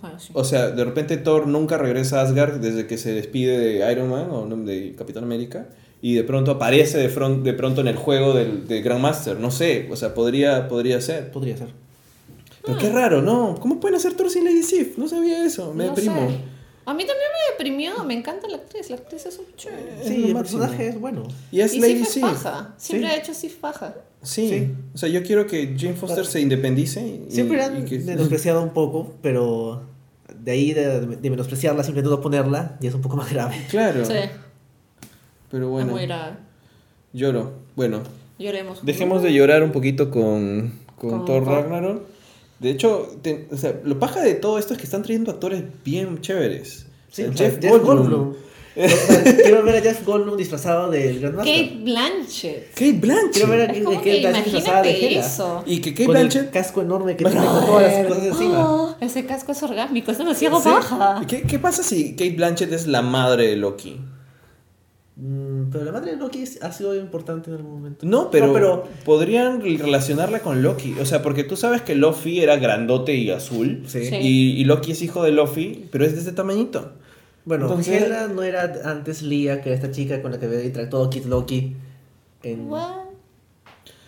Bueno, sí. O sea, de repente Thor nunca regresa a Asgard desde que se despide de Iron Man o de Capitán América. Y de pronto aparece de pronto en el juego del Grandmaster. No sé, o sea, podría ser. Podría ser. Pero qué raro, ¿no? ¿Cómo pueden hacer Thor sin Lady Sif? No sabía eso, me deprimo. Sé. A mí también me deprimió, me encanta la actriz es un chévere. Sí, el personaje es bueno. Y es Lady Sif. Siempre ha hecho Sif paja. Sí, o sea, yo quiero que Jane Foster se independice. Siempre han menospreciado un poco, pero de ahí de menospreciarla, simplemente no ponerla, y es un poco más grave. Claro. Sí. Pero bueno, lloro. Bueno, lloremos. Dejemos de llorar un poquito con Thor Ragnarok. De hecho, o sea, lo paja de todo esto es que están trayendo actores bien chéveres. Sí, o sea, Jeff Goldblum. Quiero ver a Jeff Goldblum disfrazado del Grandmaster. Kate Blanchett. Quiero ver a Kate Blanchett disfrazada de eso. Y que Kate Blanchett, el casco enorme que tiene con todas las cosas encima. Ese casco es orgánico, eso no se hago paja. ¿Qué pasa si Kate Blanchett es la madre de Loki? Pero la madre de Loki ha sido importante en algún momento. No, pero podrían relacionarla con Loki. O sea, porque tú sabes que Loki era grandote y azul. Sí. Y Loki es hijo de Loki, pero es de este tamañito. Bueno, entonces Hela no era antes Lía, que era esta chica con la que había interactuado Kid Loki.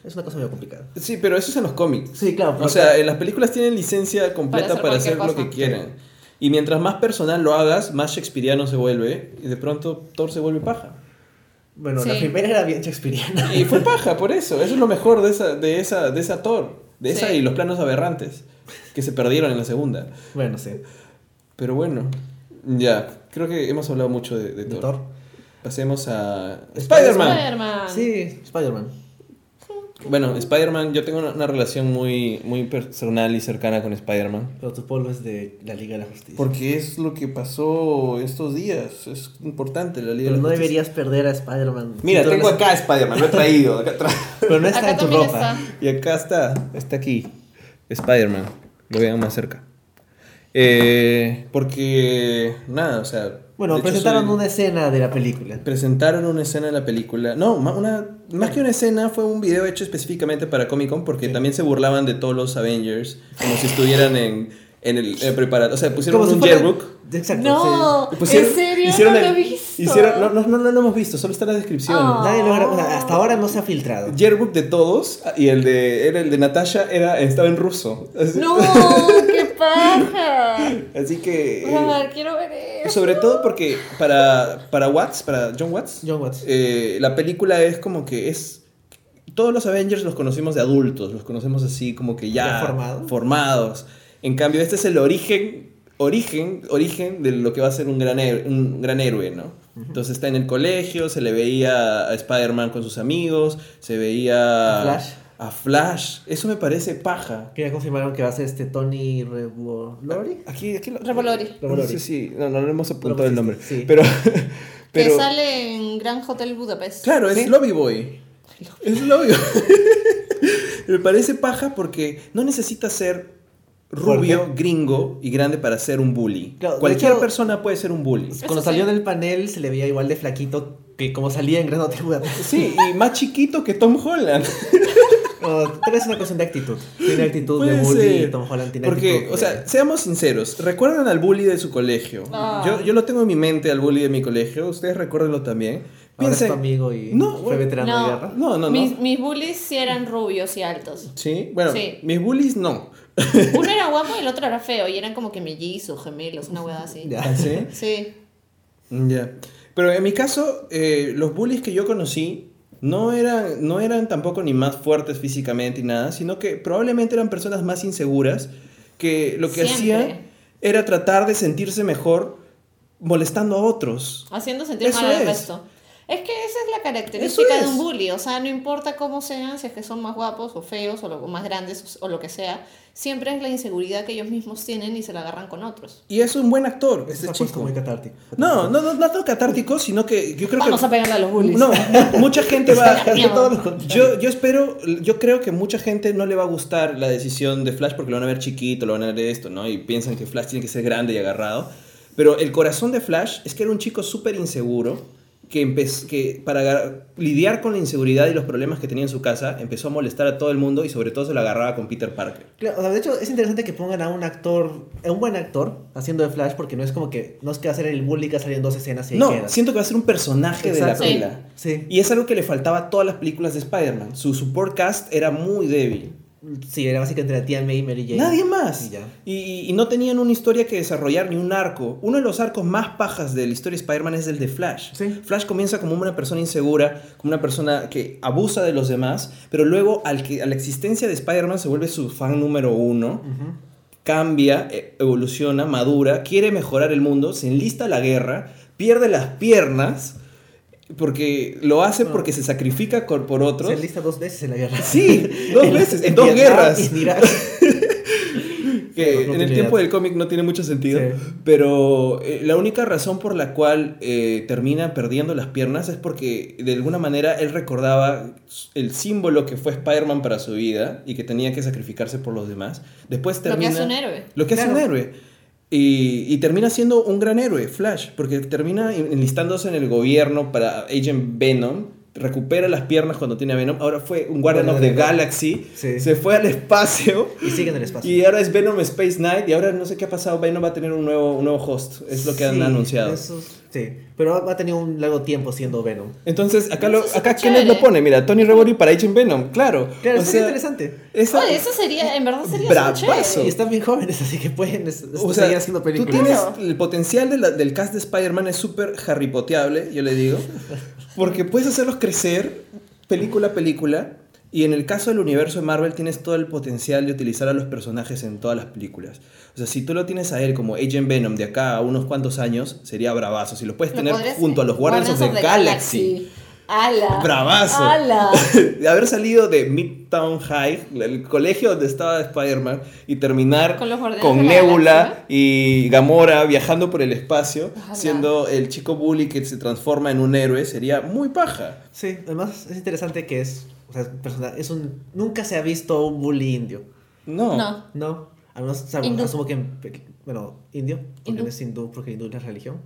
Es una cosa muy complicada. Sí, pero eso es en los cómics. Sí, claro. O sea, en las películas tienen licencia completa para hacer lo que quieran. Sí. Y mientras más personal lo hagas, más shakespeariano se vuelve. Y de pronto Thor se vuelve paja. Bueno, sí. La primera era bien shakespeariana. Y fue paja, por eso. Eso es lo mejor de esa Thor. De esa y los planos aberrantes que se perdieron en la segunda. Bueno, sí. Pero bueno, ya. Creo que hemos hablado mucho de Thor. Pasemos a Spider-Man. Sí, Spider-Man. Bueno, Spider-Man, yo tengo una relación muy, muy personal y cercana con Spider-Man. Pero tu polvo es de la Liga de la Justicia. Porque es lo que pasó estos días. Es importante la Liga de la Justicia. Pero no deberías perder a Spider-Man. Mira, tengo acá a Spider-Man, lo he traído. Pero no está en tu ropa. Y acá está aquí. Spider-Man, lo vean más cerca. Porque, nada, o sea... Bueno, Presentaron una escena de la película. No, más que una escena, fue un video hecho específicamente para Comic Con, porque también se burlaban de todos los Avengers, como si estuvieran en el preparado. O sea, pusieron como un yearbook. Exacto. No, sí. ¿En serio? No lo hemos visto, solo está en la descripción. Nadie hasta ahora no se ha filtrado. Yearbook de todos, y el de Natasha estaba en ruso. No, qué paja. Así que... quiero ver eso. Sobre todo porque para John Watts. La película es como que es... Todos los Avengers los conocimos de adultos, los conocemos así como que ya formados. En cambio, este es el origen de lo que va a ser un gran héroe, ¿no? Entonces está en el colegio, se le veía a Spider-Man con sus amigos, se veía... A Flash, eso me parece paja. Que ya confirmaron que va a ser Tony Revolori. Aquí Revolori. No sé si, no hemos apuntado el nombre. Sí. Pero que sale en Grand Hotel Budapest. Claro, es Lobby Boy. Es Lobby Boy. Me parece paja porque no necesita ser rubio, gringo y grande para ser un bully. Claro, cualquier persona puede ser un bully. Cuando salió del panel se le veía igual de flaquito que como salía en Gran Hotel Budapest. Sí, y más chiquito que Tom Holland. Pero es una cuestión de actitud. Tiene actitud puede de bully ser. Tom Holland tiene actitud. Porque, seamos sinceros. ¿Recuerdan al bully de su colegio? Yo lo tengo en mi mente, al bully de mi colegio. Ustedes recuérdenlo también. Piensen, ahora es tu amigo y fue veterano de guerra. No. Mis bullies sí eran rubios y altos. ¿Sí? Bueno, sí. Mis bullies no. Uno era guapo y el otro era feo. Y eran como que mellizos, gemelos, una hueá así. ¿Sí? Sí. Ya. Pero en mi caso, los bullies que yo conocí no eran tampoco ni más fuertes físicamente ni nada, sino que probablemente eran personas más inseguras que lo que hacían era tratar de sentirse mejor molestando a otros. Haciendo sentir mal al resto. Es que esa es la característica de un bully, o sea, no importa cómo sean, si es que son más guapos o feos o más grandes o lo que sea, siempre es la inseguridad que ellos mismos tienen y se la agarran con otros. Y es un buen actor, este chico. Muy catártico. No tan catártico, sino que yo creo que... Vamos a pegarle a los bullies. No, mucha gente va... yo creo que mucha gente no le va a gustar la decisión de Flash porque lo van a ver chiquito, lo van a ver esto, ¿no? Y piensan que Flash tiene que ser grande y agarrado. Pero el corazón de Flash es que era un chico súper inseguro que para lidiar con la inseguridad y los problemas que tenía en su casa empezó a molestar a todo el mundo y sobre todo se lo agarraba con Peter Parker. Claro, o sea, de hecho es interesante que pongan a un buen actor haciendo de Flash, porque no es como que no es que va a ser el bully que va a salir en dos escenas y siento que va a ser un personaje de la pila. Sí. Y es algo que le faltaba a todas las películas de Spider-Man. Su support cast era muy débil. Sí, era básicamente la tía May y Mary Jane. Nadie más. Y no tenían una historia que desarrollar ni un arco. Uno de los arcos más pajas de la historia de Spider-Man es el de Flash. ¿Sí? Flash comienza como una persona insegura, como una persona que abusa de los demás, pero luego a la existencia de Spider-Man se vuelve su fan número uno. Uh-huh. Cambia, evoluciona, madura, quiere mejorar el mundo, se enlista a la guerra, pierde las piernas... Porque lo hace porque se sacrifica por otros. Se enlista 2 veces en la guerra. Sí, 2 veces, en 2 guerras. Que en el tiempo del cómic no tiene mucho sentido. Sí. Pero la única razón por la cual termina perdiendo las piernas es porque de alguna manera él recordaba el símbolo que fue Spider-Man para su vida y que tenía que sacrificarse por los demás. Después termina... Lo que hace un héroe. Y termina siendo un gran héroe, Flash, porque termina enlistándose en el gobierno para Agent Venom, recupera las piernas cuando tiene a Venom, ahora fue un Guardian of the Galaxy, sí. Se fue al espacio. Y sigue en el espacio. Y ahora es Venom Space Knight, y ahora no sé qué ha pasado, Venom va a tener un nuevo host, es lo que han anunciado. Pero ha tenido un largo tiempo siendo Venom. Entonces, acá ¿quién lo pone? Mira, Tony Revolori para Agent Venom, claro, eso sería interesante. Eso sería, en verdad sería bravazo. Y están bien jóvenes, así que pueden seguir haciendo películas. Tú tienes el potencial del cast de Spider-Man es súper Harry Poteable, yo le digo, porque puedes hacerlos crecer película a película. Y en el caso del universo de Marvel tienes todo el potencial de utilizar a los personajes en todas las películas. O sea, si tú lo tienes a él como Agent Venom de acá a unos cuantos años, sería bravazo. Si lo puedes tener junto a los Guardians of the Galaxy. ¡Ala! ¡Bravazo! ¡Ala! De haber salido de Midtown High, el colegio donde estaba Spider-Man, y terminar con Nebula y Gamora viajando por el espacio, siendo el chico bully que se transforma en un héroe, sería muy paja. Sí, además es interesante que es... O sea, nunca se ha visto un bully indio. No. Algunos asumo que indio, porque no es hindú, porque hindú es la religión.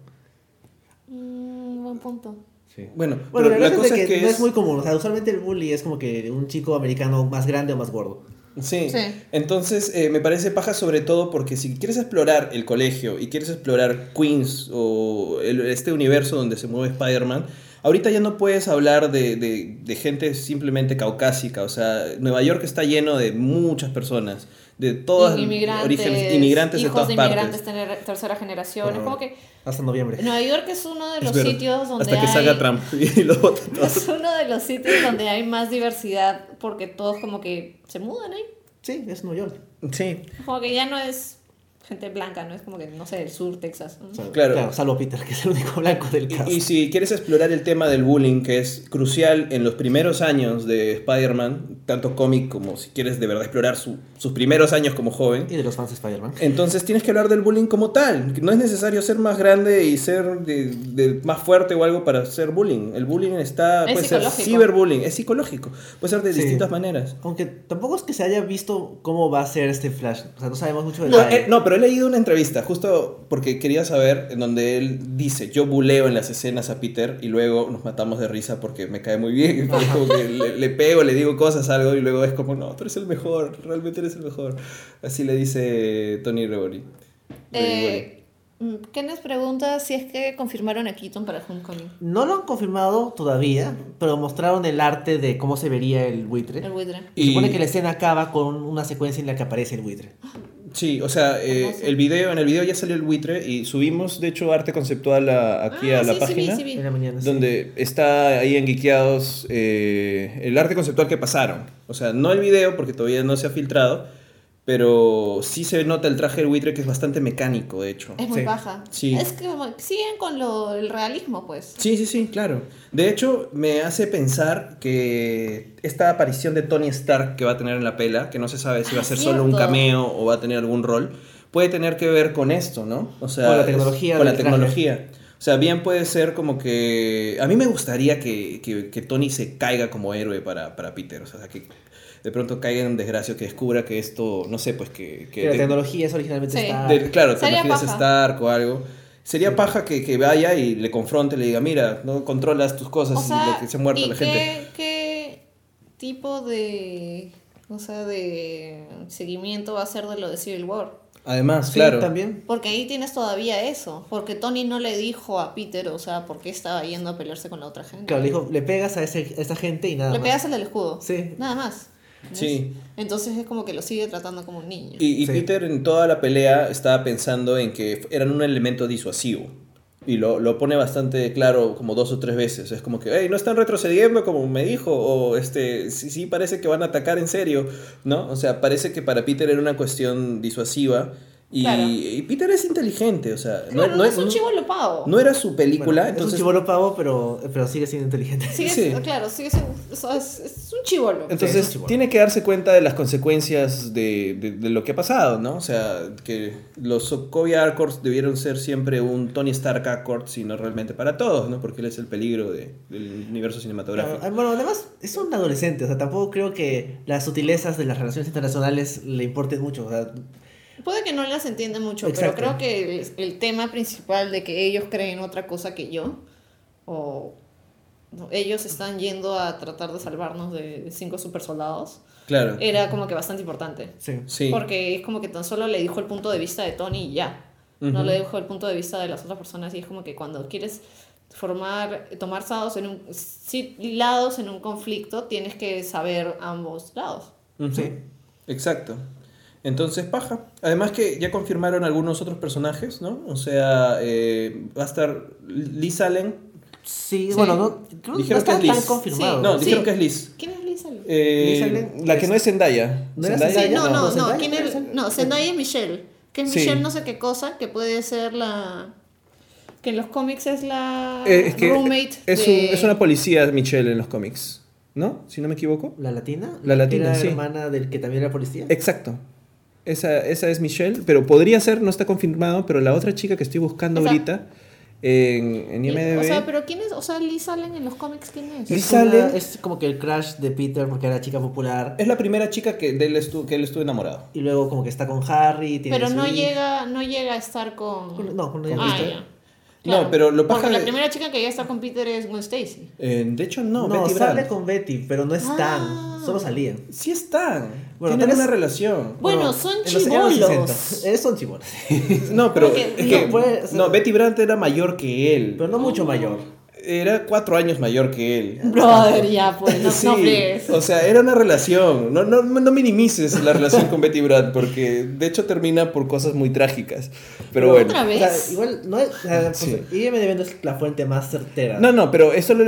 Buen punto. Sí. Bueno, pero la cosa es que no es muy común. O sea, usualmente el bully es como que un chico americano más grande o más gordo. Sí. Entonces me parece paja, sobre todo porque si quieres explorar el colegio y quieres explorar Queens o este universo donde se mueve Spider-Man, ahorita ya no puedes hablar de gente simplemente caucásica. O sea, Nueva York está lleno de muchas personas de todas inmigrantes de todas partes, tercera generación, es como que hasta noviembre Nueva York es uno de los sitios donde hasta que salga Trump y lo bote todo. Es uno de los sitios donde hay más diversidad porque todos como que se mudan ahí. Sí, es Nueva York. Sí. Como que ya no es gente blanca, ¿no? Es como que, no sé, del sur, Texas. Claro, salvo Peter, que es el único blanco del cast. Y si quieres explorar el tema del bullying, que es crucial en los primeros años de Spider-Man, tanto cómic como si quieres de verdad explorar sus primeros años como joven. Y de los fans de Spider-Man. Entonces tienes que hablar del bullying como tal. No es necesario ser más grande y ser más fuerte o algo para ser bullying. El bullying puede ser ciberbullying, es psicológico. Puede ser de distintas maneras. Aunque tampoco es que se haya visto cómo va a ser este Flash. O sea, no sabemos mucho de nada. No, pero he leído una entrevista, justo porque quería saber, en donde él dice: yo buleo en las escenas a Peter y luego nos matamos de risa porque me cae muy bien. Como que le pego, le digo cosas, algo, y luego es como: no, tú eres el mejor, realmente eres el mejor. Así le dice Tony Revolori. ¿Qué nos pregunta si es que confirmaron a Keaton para Homecoming? No lo han confirmado todavía, pero mostraron el arte de cómo se vería el buitre. Se supone que la escena acaba con una secuencia en la que aparece el buitre. Sí, o sea, en el video ya salió el buitre y subimos, de hecho, arte conceptual a la página. Sí, en la mañana, donde está ahí en Geekeados el arte conceptual que pasaron. O sea, no el video porque todavía no se ha filtrado, pero sí se nota el traje del buitre, que es bastante mecánico, de hecho. Es muy baja. Sí. Es que siguen con el realismo, pues. Sí, claro. De hecho, me hace pensar que esta aparición de Tony Stark que va a tener en la pela, que no se sabe si va a ser solo un cameo o va a tener algún rol, puede tener que ver con esto, ¿no? O sea, con la tecnología. O sea, bien puede ser como que... A mí me gustaría que Tony se caiga como héroe para Peter. O sea, que... de pronto caiga en desgracia, que descubra que esto, no sé, pues que la tecnología es originalmente Stark. Tecnología es Stark o algo. Sería paja que vaya y le confronte, le diga: mira, no controlas tus cosas, o sea, y que se ha muerto la gente. ¿Qué tipo de seguimiento va a ser de lo de Civil War? Además, claro. También. Porque ahí tienes todavía eso. Porque Tony no le dijo a Peter, o sea, por qué estaba yendo a pelearse con la otra gente. Claro, le dijo: le pegas a esa gente y nada más. Le pegas al del escudo. Sí. Nada más. Sí. Entonces es como que lo sigue tratando como un niño. Y Peter en toda la pelea estaba pensando en que eran un elemento disuasivo. Y lo pone bastante claro como 2 o 3 veces. Es como que: hey, no están retrocediendo como me dijo. O sí parece que van a atacar en serio, ¿no? O sea, parece que para Peter era una cuestión disuasiva. Y Peter es inteligente, o sea, claro, no es un chibolo pavo. No era su película, entonces... Es un chibolo pavo, pero sigue siendo inteligente. Claro, sigue siendo, o sea, es un chibolo. Entonces tiene que darse cuenta de las consecuencias de lo que ha pasado, ¿no? O sea, que los Sokovia Accords debieron ser siempre un Tony Stark Accords, sino realmente para todos, ¿no? Porque él es el peligro del universo cinematográfico. Bueno, además es un adolescente, o sea, tampoco creo que las sutilezas de las relaciones internacionales le importen mucho, o sea... Puede que no las entienda mucho. Exacto. Pero creo que el tema principal de que ellos creen otra cosa que yo, o ellos están yendo a tratar de salvarnos de 5 super soldados, claro, era como que bastante importante. Sí. Porque es como que tan solo le dijo el punto de vista de Tony y ya. Uh-huh. No le dijo el punto de vista de las otras personas. Y es como que cuando quieres tomar lados en un conflicto, tienes que saber ambos lados. Uh-huh. Sí. Exacto. Entonces, paja. Además que ya confirmaron algunos otros personajes, ¿no? O sea, va a estar Liz Allen. Sí, bueno, no dijeron que es Liz. Confirmado. Sí, no, dijeron que es Liz. ¿Quién es Liz Allen? Liz Allen, la que no es Zendaya. ¿No era Zendaya? No. ¿Quién es? No, Zendaya es Michelle. Que es Michelle no sé qué cosa, que puede ser la... Que en los cómics es la roommate es una policía, Michelle, en los cómics, ¿no? Si no me equivoco. ¿La latina? La latina, sí. ¿La hermana del que también era policía? Exacto. Esa es Michelle, pero podría ser, no está confirmado, pero la otra chica que estoy buscando ahorita en IMDb... O sea, ¿pero quién es? O sea, Liz Allen en los cómics, ¿quién es? Liz Allen es como que el crush de Peter porque era chica popular. Es la primera chica que él estuvo enamorado. Y luego como que está con Harry... Tiene pero no llega a estar con... No, con Peter. Claro, no, pero lo pasa. Porque la primera chica que ya está con Peter es Gwen Stacy. De hecho, no Betty sale Brand. Con Betty, pero no están. Solo salían. Sí están. Bueno, tienen una relación. Bueno, son chibolos. Son chibolos. No, pero Betty Brant era mayor que él. Pero no mucho mayor. Era 4 años mayor que él. Brother, ya pues, no crees. O sea, era una relación. No minimices la relación con Betty Brant, porque de hecho termina por cosas muy trágicas. Pero bueno. Otra vez. O sea, igual no es. IMDb no es la fuente más certera. No, pero eso lo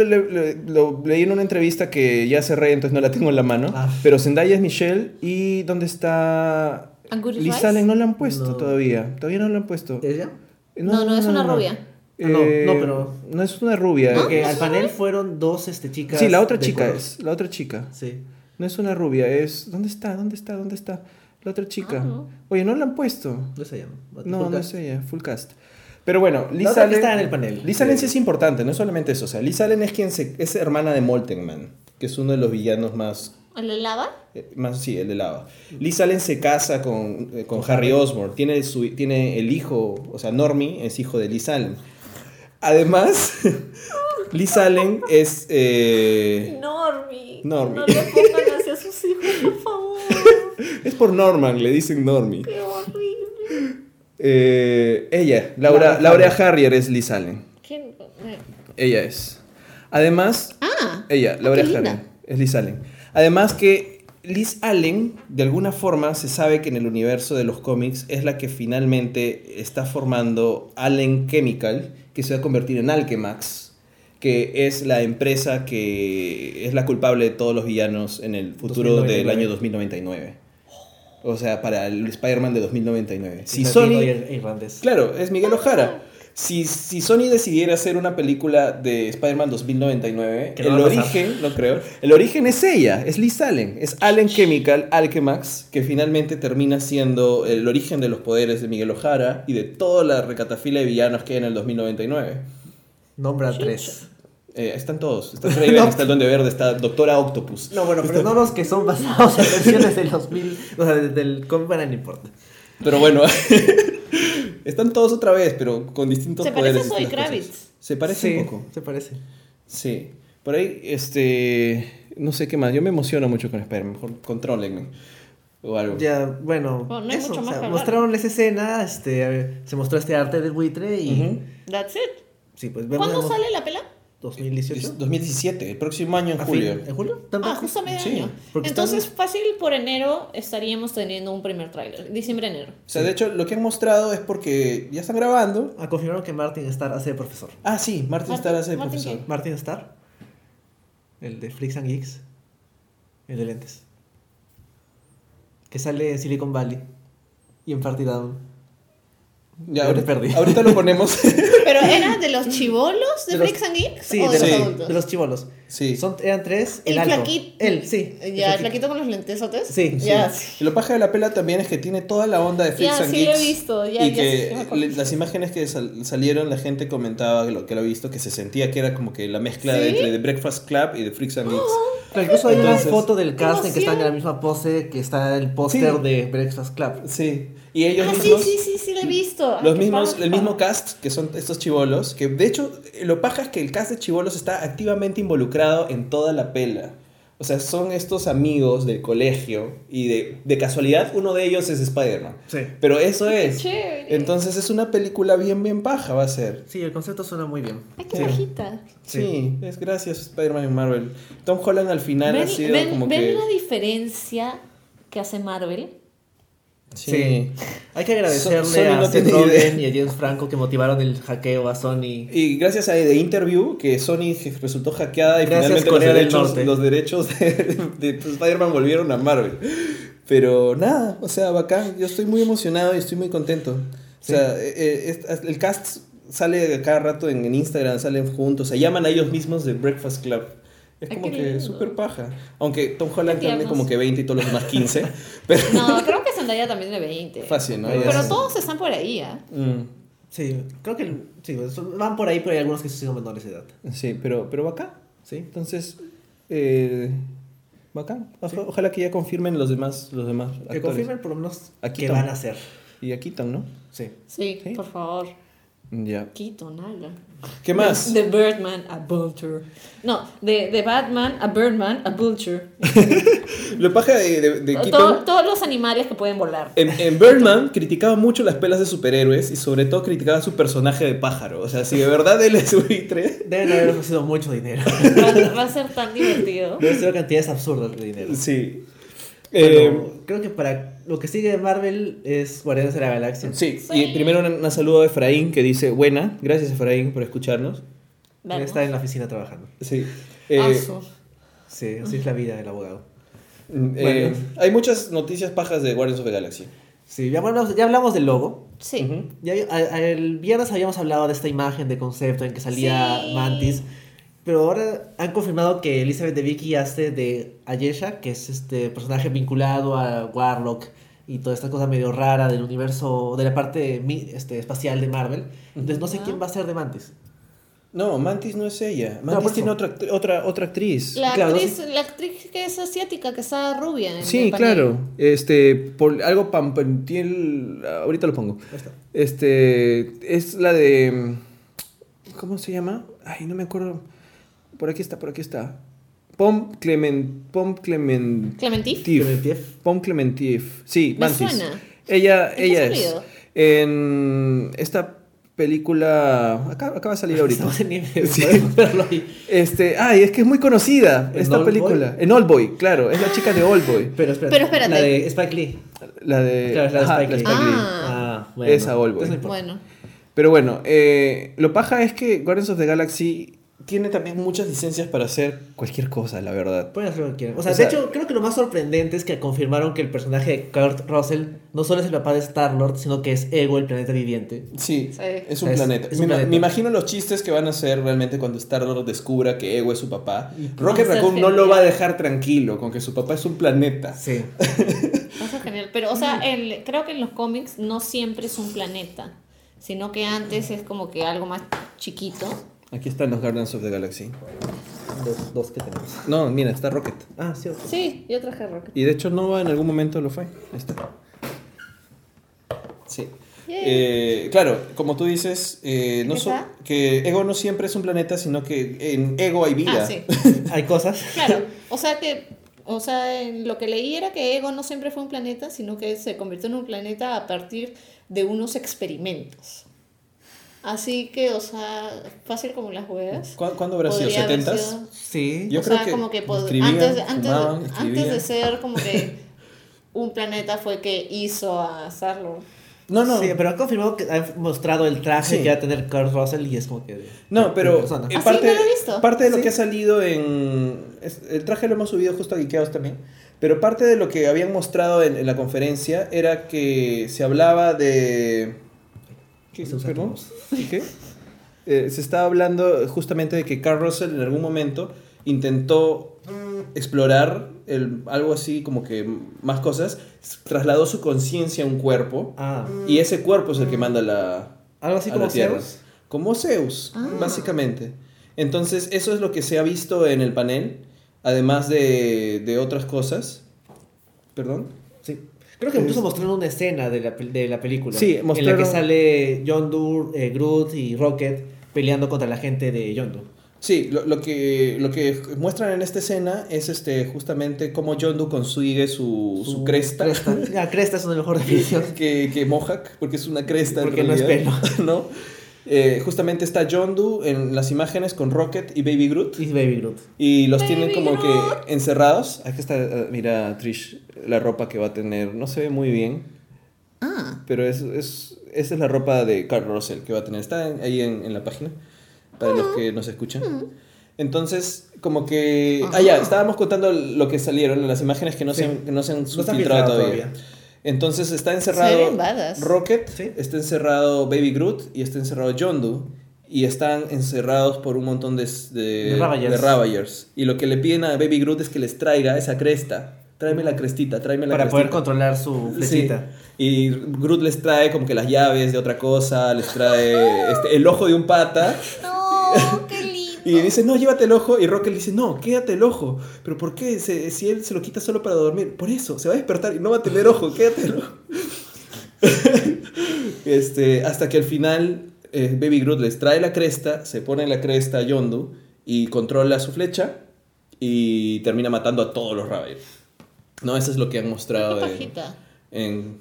leí en una entrevista que ya cerré, entonces no la tengo en la mano. Pero Zendaya es Michelle. ¿Y dónde está? Liz Allen no la han puesto todavía. Todavía no la han puesto. ¿Ella? No, es una rubia. No, pero... No es una rubia. Porque al panel fueron dos chicas. Sí, la otra chica es. La otra chica. Sí. No es una rubia, es... ¿Dónde está? La otra chica. Uh-huh. Oye, no la han puesto. No es ella. No es ella. Full cast. Pero bueno, Liz Allen está en el panel. Liz Allen sí es importante, no es solamente eso. O sea, Liz Allen es quien es hermana de Molten Man, que es uno de los villanos más... ¿El de lava? Sí, el de lava. Liz Allen se casa con Harry Osborn. Tiene el hijo, o sea, Normie es hijo de Liz Allen. Además, Liz Allen es... Normie. No le pongan hacia sus hijos, por favor. Es por Norman, le dicen Normie. Qué horrible. Ella, Laura Harrier es Liz Allen. ¿Quién? Ella es. Además, ella, Laura Harrier, es Liz Allen. Además que Liz Allen, de alguna forma, se sabe que en el universo de los cómics es la que finalmente está formando Allen Chemical, que se va a convertir en Alchemax, que es la empresa que es la culpable de todos los villanos en el futuro 2099. Del año 2099. O sea, para el Spider-Man de 2099. Si Sony... Claro, es Miguel O'Hara. Si Sony decidiera hacer una película de Spider-Man 2099, el origen es ella, es Liz Allen. Es Allen Chemical, Alchemax, que finalmente termina siendo el origen de los poderes de Miguel O'Hara y de toda la recatafila de villanos que hay en el 2099. Nombra 3. Están todos. Está Craven, está el Duende Verde, está Doctora Octopus. No, bueno, pero no los que son basados en versiones de los mil... O sea, del cómic, no importa. Pero bueno, están todos otra vez, pero con distintos poderes. Se parece a Zoe Kravitz. Se parece un poco. Se parece. Sí. Por ahí, no sé qué más. Yo me emociono mucho con Spider-Man. Mejor contrólenme. O algo. Ya, bueno no hay mucho más, o sea, mostraron esa escena, se mostró arte del buitre y... Uh-huh. That's it. Sí, pues, ¿cuándo sale la pela? 2018, 2017, el próximo año en julio. ¿En julio? ¿Tampoco? Justo a medio año. Entonces, fácil por enero estaríamos teniendo un primer tráiler, diciembre-enero. O sea, de hecho, lo que han mostrado es porque ya están grabando. Confirmaron que Martin Starr hace de profesor. Ah, sí, Martin Starr hace de profesor. ¿Quién? Martin Starr, el de Freaks and Geeks, el de lentes, que sale en Silicon Valley y en Party Down. Ya, ahorita lo ponemos. ¿Pero era de los chibolos de Freaks and Geeks? Sí, o de los adultos? De los chibolos. Sí. Eran 3. El flaquito. Él, sí. Ya, el flaquito con los lentesotes. Sí. Ya, sí. Y lo paja de la pela también es que tiene toda la onda de Freaks and Geeks. Ya, sí, lo he visto. Y que las imágenes que salieron, la gente comentaba que lo ha visto, que se sentía que era como que la mezcla entre The Breakfast Club y The Freaks and Geeks. Incluso hay una foto del cast en que están en la misma pose que está el póster de Breakfast Club. Sí. Y ellos mismos, sí, lo he visto. El mismo cast, que son estos chibolos, que de hecho, lo paja es que el cast de chibolos está activamente involucrado en toda la pela. O sea, son estos amigos del colegio y de casualidad uno de ellos es Spider-Man. Sí. Pero eso es. Chévere. Entonces es una película bien, bien paja va a ser. Sí, el concepto suena muy bien. Ay, qué bajita. Sí, es gracias Spider-Man y Marvel. Tom Holland al final ha sido como que... ¿Ven la diferencia que hace Marvel? Sí. Hay que agradecerle a Seth Rogen y a James Franco que motivaron el hackeo a Sony. Y gracias a The Interview, que Sony resultó hackeada y gracias finalmente los derechos de Spider-Man volvieron a Marvel. Pero nada, o sea, bacán. Yo estoy muy emocionado y estoy muy contento. O sea, el cast sale cada rato en Instagram, salen juntos, se llaman a ellos mismos The Breakfast Club. Es como que súper paja. Aunque Tom Holland tiene como que 20 y todos los demás 15. Pero... No, creo que Zendaya también tiene 20. Fácil, ¿no? Pero todos están por ahí, ¿ah? ¿Eh? Sí, creo que van por ahí, pero hay algunos que son menores de edad. Sí, pero bacán. Sí. Entonces, bacán. Ojalá que ya confirmen los demás actores. Que confirmen por lo menos qué van a hacer. Y a Keaton, ¿no? Sí. Sí, por favor. Yeah. Quito nada. ¿Qué más? The Birdman, a Vulture. No, the Batman, a Birdman, a Vulture. Lo paja de todos los animales que pueden volar. En Birdman criticaba mucho las pelas de superhéroes y sobre todo criticaba su personaje de pájaro. O sea, si de verdad él es buitre, deben haber ofrecido mucho dinero. Va a ser tan divertido. Debe ser cantidades absurdas de dinero. Sí. Bueno, creo que para lo que sigue de Marvel es Guardianes de la Galaxia. Sí. Y primero un saludo a Efraín que dice: buena, gracias Efraín por escucharnos. Él está en la oficina trabajando. Sí. Sí, así es la vida del abogado. Bueno. Hay muchas noticias pajas de Guardians of the Galaxy. Sí, ya hablamos del logo. Sí. Uh-huh. Ya, el viernes habíamos hablado de esta imagen de concepto en que salía Mantis. Pero ahora han confirmado que Elizabeth Debicki hace de Ayesha, que es este personaje vinculado a Warlock y toda esta cosa medio rara del universo, de la parte espacial de Marvel. Entonces no sé quién va a ser de Mantis. No, Mantis no es ella. Mantis tiene otra actriz. La actriz que es asiática, que está rubia. Sí, claro. Por algo Pampantiel, ahorita lo pongo. Es la de, ¿cómo se llama? Ay, no me acuerdo. Por aquí está. Pom Clementif. Sí, Mantis. Me suena. Ella es. En esta película acaba de salir ahorita. Sí. Es que es muy conocida esta película. En Old Boy, claro, es la chica de Old Boy. Pero espérate. La de Spike Lee. La de Spike Lee. Bueno. Esa Old Boy. Bueno. Pero bueno, lo paja es que Guardians of the Galaxy tiene también muchas licencias para hacer cualquier cosa, la verdad. Pueden hacer lo que quieran. De hecho, creo que lo más sorprendente es que confirmaron que el personaje de Kurt Russell no solo es el papá de Star-Lord, sino que es Ego, el planeta viviente. Sí, es un planeta. Me imagino los chistes que van a hacer realmente cuando Star-Lord descubra que Ego es su papá. Rocket Raccoon no lo va a dejar tranquilo con que su papá es un planeta. Sí. Eso es genial. Pero, creo que en los cómics no siempre es un planeta, sino que antes es como que algo más chiquito. Aquí están los Guardians of the Galaxy. Dos que tenemos. No, mira, está Rocket. Ah, sí. Otro. Sí, yo traje Rocket. Y de hecho Nova en algún momento lo fue. Ahí está. Sí. Claro, como tú dices, que Ego no siempre es un planeta, sino que en Ego hay vida. Ah, sí. Hay cosas. Claro, lo que leí era que Ego no siempre fue un planeta, sino que se convirtió en un planeta a partir de unos experimentos. Así que, fácil como las huevas. ¿Cuándo habrá sido? ¿70s? Sí. Antes de ser como que un planeta fue que hizo a Star-Lord. No. Sí, pero han confirmado que han mostrado el traje que va a tener Kurt Russell y es como que... No, pero parte de lo que ha salido en... El traje lo hemos subido justo a Geekeados también. Pero parte de lo que habían mostrado en la conferencia era que se hablaba de... ¿Qué? Se estaba hablando justamente de que Kurt Russell en algún momento intentó explorar algo así como que más cosas, trasladó su conciencia a un cuerpo y ese cuerpo es el que manda algo así a como la Tierra. ¿Zeus? Como Zeus, básicamente. Entonces eso es lo que se ha visto en el panel, además de otras cosas. ¿Perdón? Sí. Creo que incluso mostraron una escena de la película. Sí, mostraron... En la que sale Yondu, Groot y Rocket peleando contra la gente de Yondu. Sí, lo que muestran en esta escena es justamente cómo Yondu consigue su cresta. La cresta es una de las mejores definiciones. Que Mohawk, porque es una cresta porque en realidad. Porque no es pelo. ¿No? Justamente está Yondu en las imágenes con Rocket y Baby Groot. Y los tienen como Groot. Que encerrados. Aquí está, mira Trish, la ropa que va a tener. No se ve muy bien. Pero esa es la ropa de Kurt Russell que va a tener. Está ahí en la página para los que nos escuchan. Entonces, como que... Ajá. Estábamos contando lo que salieron, las imágenes que no se han filtrado todavía. Entonces está encerrado Rocket, está encerrado Baby Groot y está encerrado Yondu. Y están encerrados por un montón de Ravagers. Y lo que le piden a Baby Groot es que les traiga esa cresta. Tráeme la crestita, para poder controlar su flechita. Sí. Y Groot les trae como que las llaves de otra cosa, les trae el ojo de un pata. ¡No! ¡Qué lindo! Y dice, no, llévate el ojo. Y Rocket le dice, no, quédate el ojo. ¿Pero por qué? Si él se lo quita solo para dormir. Por eso, se va a despertar y no va a tener ojo. Quédate el ojo. Hasta que al final Baby Groot les trae la cresta. Se pone la cresta a Yondu y controla su flecha y termina matando a todos los Ravagers. No, eso es lo que han mostrado en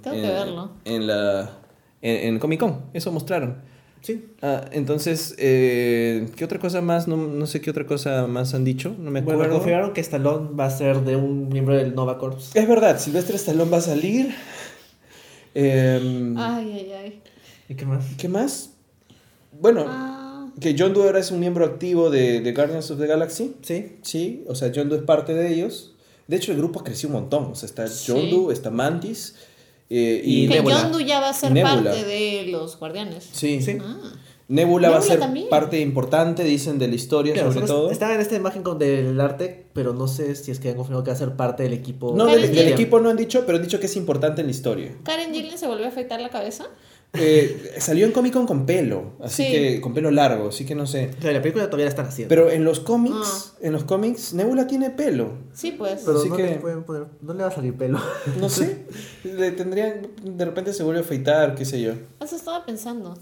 Comic Con. Eso mostraron. Sí. Entonces, ¿qué otra cosa más? No sé qué otra cosa más han dicho. No me acuerdo. Bueno, confirmaron que Stallone va a ser de un miembro del Nova Corps. Es verdad, Silvestre Stallone va a salir. ¿Y qué más? Bueno, que Yondu ahora es un miembro activo de Guardians of the Galaxy. Sí, o sea, Yondu es parte de ellos. De hecho, el grupo creció un montón. Está Yondu, está Mantis. Y que Yondu ya va a ser parte de los Guardianes. Sí, sí. Ah. Nebula va a ser también parte importante, dicen, de la historia, claro, sobre todo. Está en esta imagen con del arte, pero no sé si es que han confirmado que va a ser parte del equipo. No, del equipo no han dicho, pero han dicho que es importante en la historia. ¿Karen Gillan se volvió a afectar la cabeza? Salió en Comic Con pelo, así sí, que con pelo largo, así que no sé. Claro, la película todavía la están haciendo. Pero en los cómics Nebula tiene pelo. Sí, pues. Pero así no, que no le va a salir pelo. No sé. Le tendrían, de repente se vuelve a afeitar, qué sé yo. Eso estaba pensando.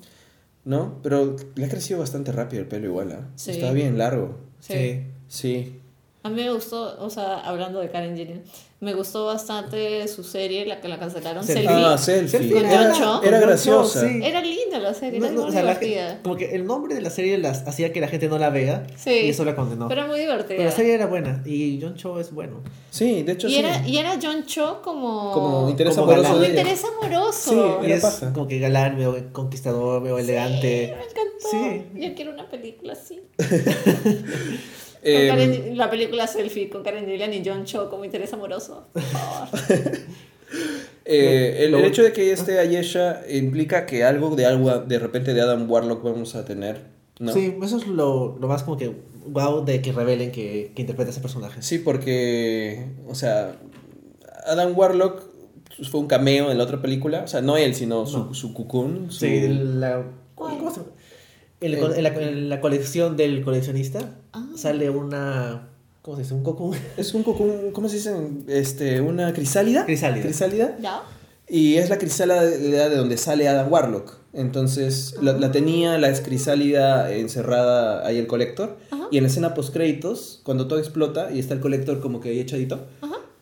¿No? Pero le ha crecido bastante rápido el pelo igual, ¿eh? Sí. Está bien largo. Sí. Sí. A mí me gustó, o sea, hablando de Karen Gillan, me gustó bastante su serie, la que la cancelaron. Selfie. Era graciosa. Sí. Era linda la serie, era muy divertida. Como que el nombre de la serie hacía que la gente no la vea, sí, y eso la condenó. Pero muy divertida. Pero la serie era buena y John Cho es bueno. Sí, de hecho era John Cho como interés amoroso. Como interés amoroso. Sí, es como que galán, medio conquistador, medio elegante. Me encantó. Sí. Yo quiero una película así. La película Selfie con Karen Gillan y John Cho como interés amoroso, por favor. El hecho de que ella esté Ayesha implica que algo de repente de Adam Warlock vamos a tener, ¿no? Sí, eso es lo más como que wow de que revelen que interpreta a ese personaje. Sí, porque, o sea, Adam Warlock fue un cameo en la otra película, o sea, no él, sino su cocoon. Sí, ¿cómo se llama? En la colección del coleccionista sale una... ¿Cómo se dice? ¿Un cocoon? Es un cocoon... ¿Cómo se dice? ¿Una crisálida? Crisálida. ¿Ya? Y es la crisálida de donde sale Adam Warlock. Entonces, la tenía la crisálida encerrada ahí el Collector. Ajá. Y en la escena post-créditos, cuando todo explota y está el Collector como que ahí echadito,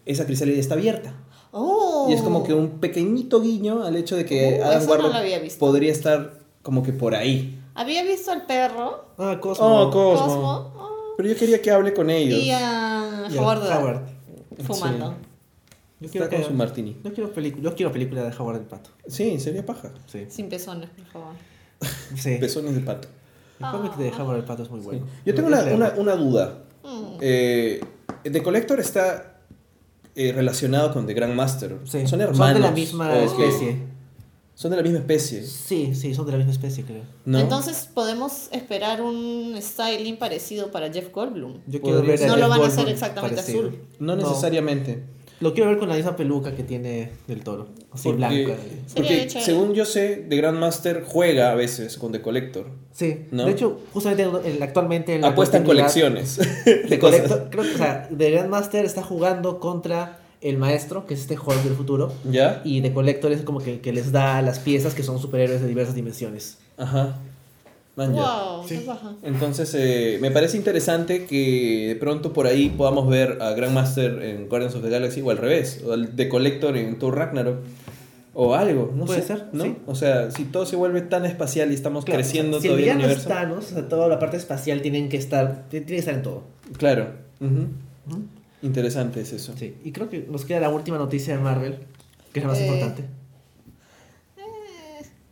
esa crisálida está abierta. Oh. Y es como que un pequeñito guiño al hecho de que Adam Warlock podría estar como que por ahí. Había visto al perro. Ah, Cosmo. Oh. Pero yo quería que hable con ellos. Y a Howard. Fumando. Sí. Yo quiero con su martini. Yo quiero película de Howard el Pato. Sí, sería paja. Sí. Sin pezones, por favor. Sí. Pezones de pato. El cómic de Howard el Pato es muy bueno. Sí. Yo tengo una duda. The Collector está relacionado con The Grandmaster. Sí. Son hermanos. Son de la misma especie. ¿Son de la misma especie? Sí, son de la misma especie, creo. ¿No? Entonces, podemos esperar un styling parecido para Jeff Goldblum. Yo quiero ver a Jeff Goldblum. No lo van a hacer exactamente parecido. Azul. No necesariamente. Lo quiero ver con la misma peluca que tiene del toro. Así blanca. Porque según yo sé, The Grandmaster juega a veces con The Collector. Sí. ¿No? De hecho, justamente actualmente... Apuestan colecciones de Collector. Creo que, o sea, The Grandmaster está jugando contra... el maestro, que es este Hulk del futuro. ¿Ya? Y The Collector es como que les da las piezas que son superhéroes de diversas dimensiones. Ajá. Wow, sí. Entonces, me parece interesante que de pronto por ahí podamos ver a Grandmaster en Guardians of the Galaxy o al revés, o al The Collector en Thor Ragnarok. O algo, no puede sé, ser, ¿no? Sí. O sea, si todo se vuelve tan espacial y estamos creciendo si todavía el universo. Si Thanos, o sea, toda la parte espacial tiene que estar en todo. Claro. Uh-huh. Uh-huh. Interesante es eso. Sí, y creo que nos queda la última noticia de Marvel, que es la más importante.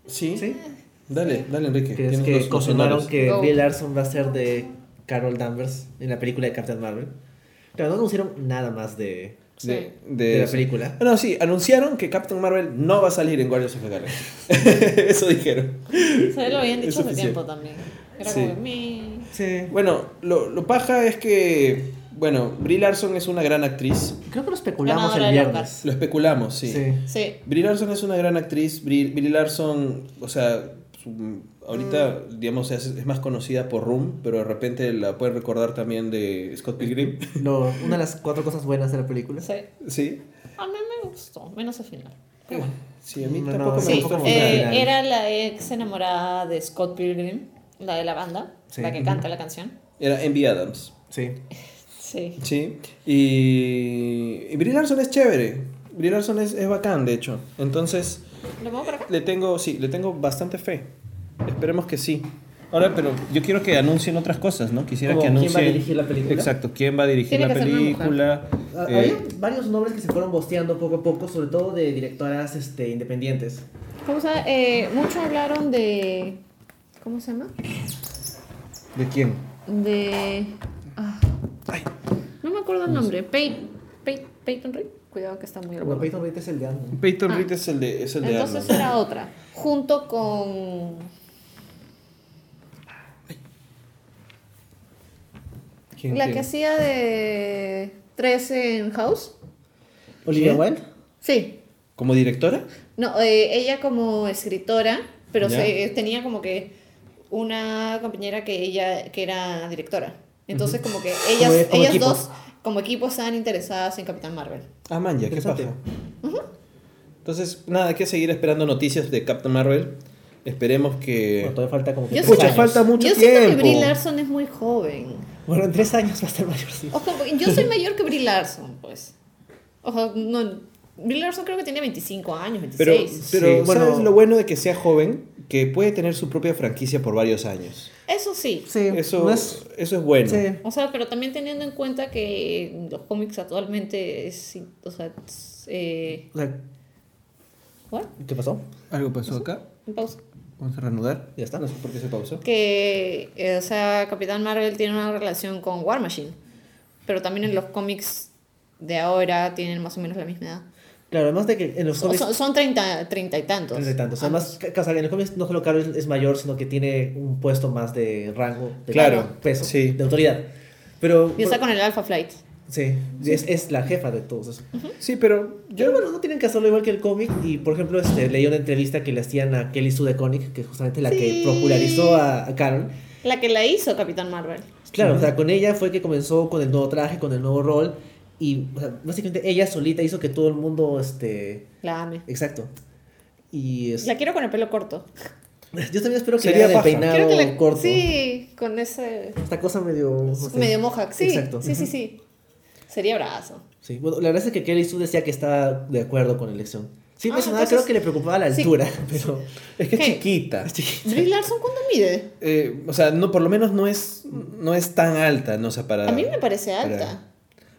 Sí. Dale, Enrique. Que es que confirmaron que Brie Larson va a ser de Carol Danvers en la película de Captain Marvel. Pero no anunciaron nada más de la película. No, sí, anunciaron que Captain Marvel no va a salir en Guardians of the Galaxy. Eso dijeron. Se lo habían dicho hace tiempo también. Era como sí. Bueno, lo paja es que... Bueno, Brie Larson es una gran actriz. Creo que lo especulamos el viernes. Lo especulamos, sí. Brie Larson es una gran actriz. Brie Larson, o sea, ahorita, digamos, es más conocida por Room, pero de repente la pueden recordar también de Scott Pilgrim. Una de las 4 cosas buenas de la película. Sí. A mí me gustó, menos al final. Pero bueno. Sí, a mí tampoco me gustó. Era la ex enamorada de Scott Pilgrim, la de la banda, la que canta la canción. Era Amy Adams. Sí. Y Brie Larson es chévere. Brie Larson es bacán, de hecho. Entonces, le tengo bastante fe. Esperemos que sí. Ahora, pero yo quiero que anuncien otras cosas, ¿no? Quisiera que anuncien... ¿Quién va a dirigir la película? Exacto, ¿quién va a dirigir la película? Había varios nombres que se fueron bosteando poco a poco, sobre todo de directoras independientes. Muchos hablaron de... ¿Cómo se llama? ¿De quién? De... No me acuerdo el nombre. Peyton Reed. Cuidado que está muy bueno. Peyton Reed es el de Ant-Man. Peyton Reed es el de Ant-Man. Entonces era otra. Junto con... ¿La que hacía de 13 en House? ¿Olivia Wilde? Sí. ¿Como directora? No, ella como escritora, pero tenía como que una compañera que era directora. Entonces como que ellas dos... Como equipo estaban interesadas en Capitán Marvel. Ah, man, ya, qué paja. Uh-huh. Entonces, nada, hay que seguir esperando noticias de Capitán Marvel. Esperemos que... Bueno, todavía falta como que... falta mucho tiempo. Yo siento que Brie Larson es muy joven. Bueno, en 3 años va a estar mayorcita. Yo soy mayor que Brie Larson, pues. Ojo, no... Brie Larson creo que tiene 25 años, 26. Pero sí, bueno, ¿sabes lo bueno de que sea joven? Que puede tener su propia franquicia por varios años. Eso sí. Eso es bueno. Sí. O sea, pero también teniendo en cuenta que los cómics actualmente es... O sea... ¿Qué pasó? ¿Algo pasó acá? En pausa. Vamos a reanudar. Ya está, no sé por qué se pausó. Que, o sea, Capitán Marvel tiene una relación con War Machine. Pero también en los cómics de ahora tienen más o menos la misma edad. Claro, además de que en los cómics... Son 30 y tantos. 30 y tantos. Además, en los cómics no solo Carol es mayor, sino que tiene un puesto más de rango, de peso, de autoridad. Pero, y está con el Alpha Flight. Sí, es la jefa de todos eso. Uh-huh. Sí, pero bueno, no tienen que hacerlo igual que el cómic. Y por ejemplo, leí una entrevista que le hacían a Kelly Sue DeConnick, que es justamente la que popularizó a Carol. La que la hizo Capitán Marvel. Claro, o sea, con ella fue que comenzó con el nuevo traje, con el nuevo rol. Y o sea, básicamente ella solita hizo que todo el mundo la ame. Exacto. Y la quiero con el pelo corto. Yo también espero que sería de peinado corto. Sí, con ese... Esta cosa medio mohawk. Sí, exacto. Sí. Sería brazo. Sí, bueno, la verdad es que Kelly Sue decía que estaba de acuerdo con la elección. Sí, pues nada, creo que le preocupaba la altura, pero es que es chiquita. ¿Brie Larson cuánto mide? O sea, no, por lo menos no es tan alta, no, o sea, para... A mí me parece alta.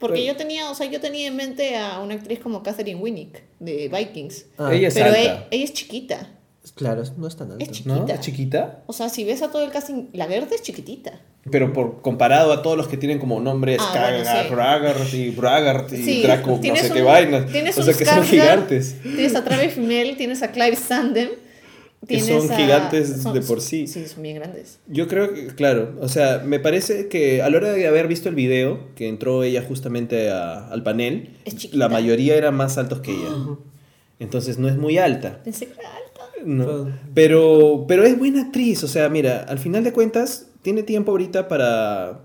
Porque yo tenía en mente a una actriz como Katherine Winnick de Vikings. Ella es alta. Pero ella es chiquita. Claro, no es tan alta. Es chiquita. ¿No? ¿Es chiquita? O sea, si ves a todo el casting, la verde es chiquitita. Pero comparado a todos los que tienen como nombres Braggart y Draco, no sé qué vainas. O sea, que son gigantes. Tienes a Travis Fimmel, tienes a Clive Sandem. Que son gigantes de por sí. Sí, son bien grandes. Yo creo que, claro, o sea, me parece que a la hora de haber visto el video que entró ella justamente al panel, la mayoría eran más altos que ella. Uh-huh. Entonces no es muy alta. Pensé que era alta. No. Pero es buena actriz, o sea, mira, al final de cuentas tiene tiempo ahorita para,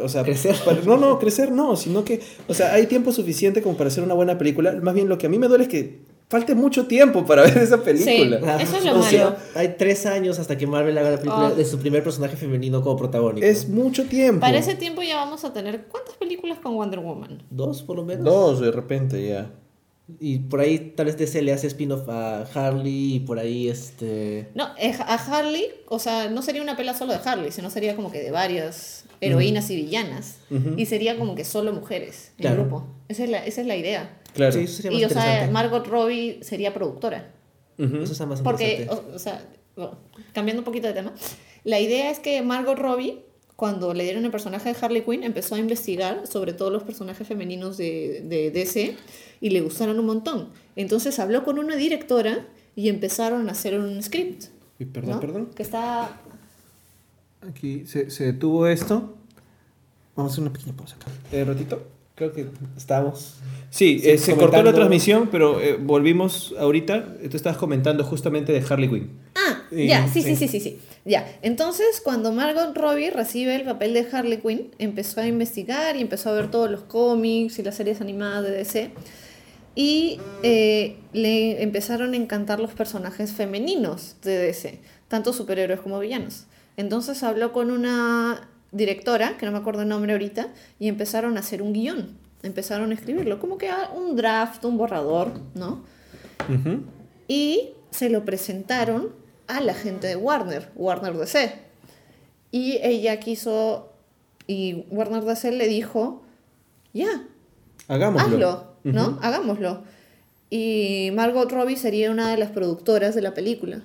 o sea, crecer. Sino que, o sea, hay tiempo suficiente como para hacer una buena película. Más bien lo que a mí me duele es que falta mucho tiempo para ver esa película. Sí, eso es lo malo. O sea, hay 3 años hasta que Marvel haga la película de su primer personaje femenino como protagónico. Es mucho tiempo. Para ese tiempo ya vamos a tener... ¿Cuántas películas con Wonder Woman? 2, por lo menos. 2, de repente, ya. Y por ahí tal vez DC le hace spin-off a Harley y por ahí No, a Harley, o sea, no sería una pela solo de Harley, sino sería como que de varias heroínas y villanas. Uh-huh. Y sería como que solo mujeres en grupo. Esa es la idea. Claro. Sí, eso sería más interesante. O sea, Margot Robbie sería productora. Uh-huh. Eso está más interesante. Porque, o sea, cambiando un poquito de tema, la idea es que Margot Robbie, cuando le dieron el personaje de Harley Quinn, empezó a investigar sobre todos los personajes femeninos de DC y le gustaron un montón. Entonces habló con una directora y empezaron a hacer un script. Y perdón. Que está... Aquí se detuvo esto. Vamos a hacer una pequeña pausa acá. Ratito. Creo que estamos... Sí, se cortó la transmisión, pero volvimos ahorita. Tú estabas comentando justamente de Harley Quinn. Sí. Ya. Entonces, cuando Margot Robbie recibe el papel de Harley Quinn, empezó a investigar y empezó a ver todos los cómics y las series animadas de DC. Y le empezaron a encantar los personajes femeninos de DC, tanto superhéroes como villanos. Entonces habló con una directora, que no me acuerdo el nombre ahorita, y empezaron a hacer un guión. Empezaron a escribirlo, como que un draft, un borrador, ¿no? Uh-huh. Y se lo presentaron a la gente de Warner DC. Y ella quiso, y Warner DC le dijo, ya, hagámoslo. Hazlo, ¿no? Uh-huh. Hagámoslo. Y Margot Robbie sería una de las productoras de la película.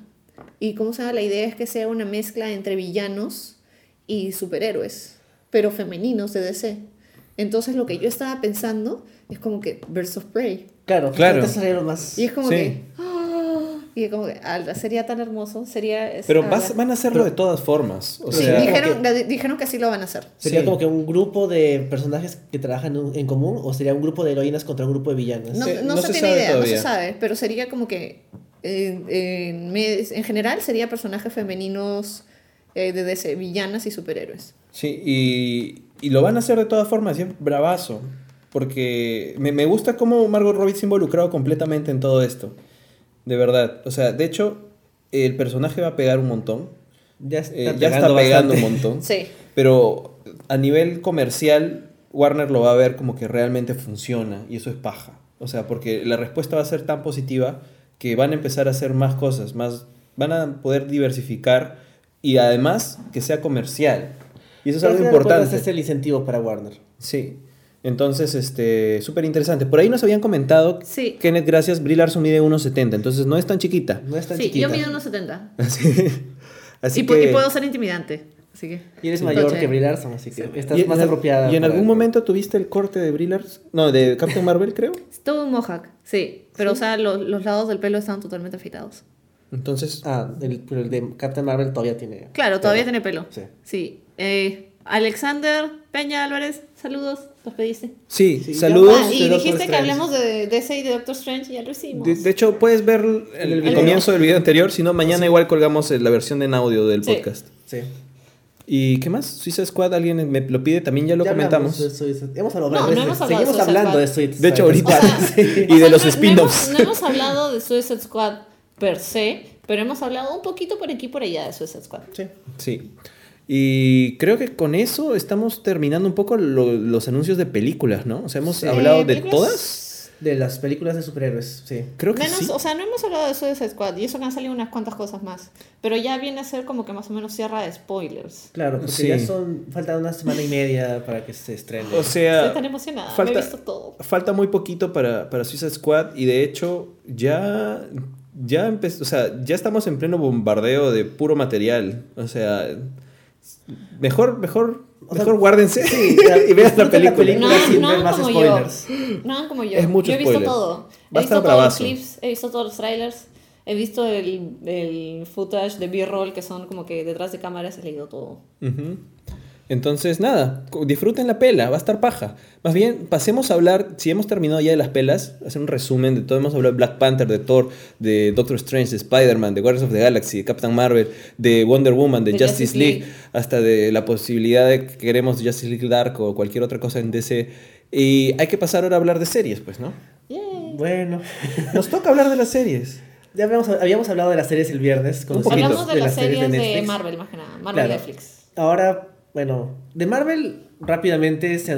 Y como se llama, la idea es que sea una mezcla entre villanos y superhéroes, pero femeninos de DC. Entonces lo que yo estaba pensando es como que Birds of Prey. Claro. Más. Y es como que... ¡Oh! Y como que sería tan hermoso. Pero van a hacerlo de todas formas. O sea, dijeron que así lo van a hacer. ¿Sería como que un grupo de personajes que trabajan en común? ¿O sería un grupo de heroínas contra un grupo de villanas? No se tiene idea, pero sería como que... en general sería personajes femeninos de DC, villanas y superhéroes. Sí, y lo van a hacer de todas formas, es bravazo. Porque me gusta cómo Margot Robbie se ha involucrado completamente en todo esto. De verdad. O sea, de hecho, el personaje va a pegar un montón. Ya está pegando un montón. Sí. Pero a nivel comercial, Warner lo va a ver como que realmente funciona. Y eso es paja. O sea, porque la respuesta va a ser tan positiva que van a empezar a hacer más cosas. Van a poder diversificar. Y además, que sea comercial. Y eso es algo importante. Ese es el incentivo para Warner. Sí. Entonces, súper interesante. Por ahí nos habían comentado, sí. Kenneth, gracias, Brie Larson mide 1.70, entonces no es tan chiquita. Sí, yo mido 1.70. Así que... y puedo ser intimidante. Así que... Y eres mayor que Brie Larson, así que estás más apropiada. ¿Y en algún momento tuviste el corte de Brie Larson? No, de Captain Marvel, creo. Todo un mohawk, sí. Pero, o sea, los lados del pelo estaban totalmente afeitados. Entonces... el de Captain Marvel todavía tiene... Claro, todavía tiene pelo. Sí. Alexander Peña Álvarez, saludos, los pediste. Sí, saludos. Y dijiste que hablemos de DC y de Doctor Strange, ya lo hicimos. De hecho, puedes ver el comienzo del video anterior, si no, mañana igual colgamos la versión en audio del podcast. Sí. ¿Y qué más? Suicide Squad, alguien me lo pide, también ya lo comentamos. Seguimos hablando de Suicide Squad. De hecho, ahorita. Y de los spin-offs. No hemos hablado de Suicide Squad per se, pero hemos hablado un poquito por aquí y por allá de Suicide Squad. Sí. Y creo que con eso estamos terminando un poco los anuncios de películas, ¿no? O sea, hemos hablado de todas. De las películas de superhéroes, sí. Creo que menos, sí. O sea, no hemos hablado de Suicide Squad y eso que han salido unas cuantas cosas más. Pero ya viene a ser como que más o menos cierra de spoilers. Claro, porque ya falta una semana y media para que se estrene. O sea... estoy tan emocionada, me he visto todo. Falta muy poquito para Suicide Squad y de hecho ya estamos en pleno bombardeo de puro material. O sea... Mejor guárdense y vean la película. No más como spoilers. No como yo. Es mucho spoiler. Yo he visto todo. He visto todos los clips, he visto todos los trailers, he visto el footage de B-roll que son como que detrás de cámaras, he leído todo. Uh-huh. Entonces, nada, disfruten la pela, va a estar paja. Más bien, pasemos a hablar, si hemos terminado ya de las pelas, hacer un resumen de todo. Hemos hablado de Black Panther, de Thor, de Doctor Strange, de Spider-Man, de Guardians of the Galaxy, de Captain Marvel, de Wonder Woman, de Justice League, hasta de la posibilidad de que queremos Justice League Dark o cualquier otra cosa en DC. Y hay que pasar ahora a hablar de series, pues, ¿no? Yeah. Bueno, nos toca hablar de las series. Ya habíamos hablado de las series el viernes. Hablamos de las series de Marvel, más que nada. Marvel, claro. Netflix. Ahora... bueno, de Marvel rápidamente se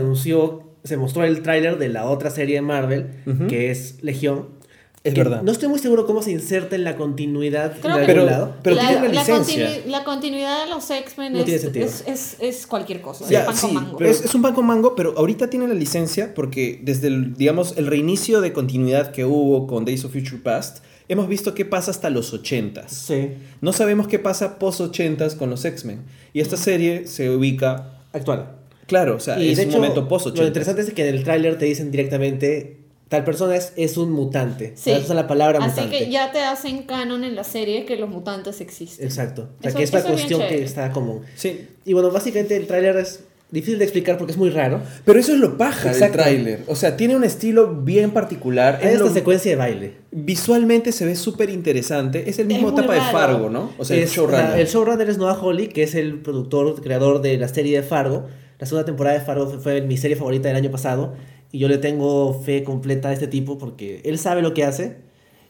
mostró el tráiler de la otra serie de Marvel, uh-huh, que es Legión. Es verdad. No estoy muy seguro cómo se inserta en la continuidad de algún lado. Pero tiene una licencia. La continuidad de los X-Men no es cualquier cosa. Ya, es pan con mango. Es un pan con mango, pero ahorita tiene la licencia porque desde el reinicio de continuidad que hubo con Days of Future Past... hemos visto qué pasa hasta los 80s. Sí. No sabemos qué pasa post-80s con los X-Men. Y esta serie se ubica... actual. Claro, o sea, y es un momento post-80s. Lo interesante es que en el tráiler te dicen directamente... tal persona es un mutante. Sí. Usan la palabra mutante. Así que ya te hacen canon en la serie que los mutantes existen. Exacto. O sea, que es la cuestión que está común. Sí. Y bueno, básicamente el tráiler es... difícil de explicar porque es muy raro. Pero eso es lo paja del tráiler. O sea, tiene un estilo bien particular. Hay esta secuencia de baile. Visualmente se ve súper interesante. Es el mismo etapa de Fargo, ¿no? O sea, el showrunner. El showrunner es Noah Hawley, que es el productor, creador de la serie de Fargo. La segunda temporada de Fargo fue mi serie favorita del año pasado. Y yo le tengo fe completa a este tipo porque él sabe lo que hace.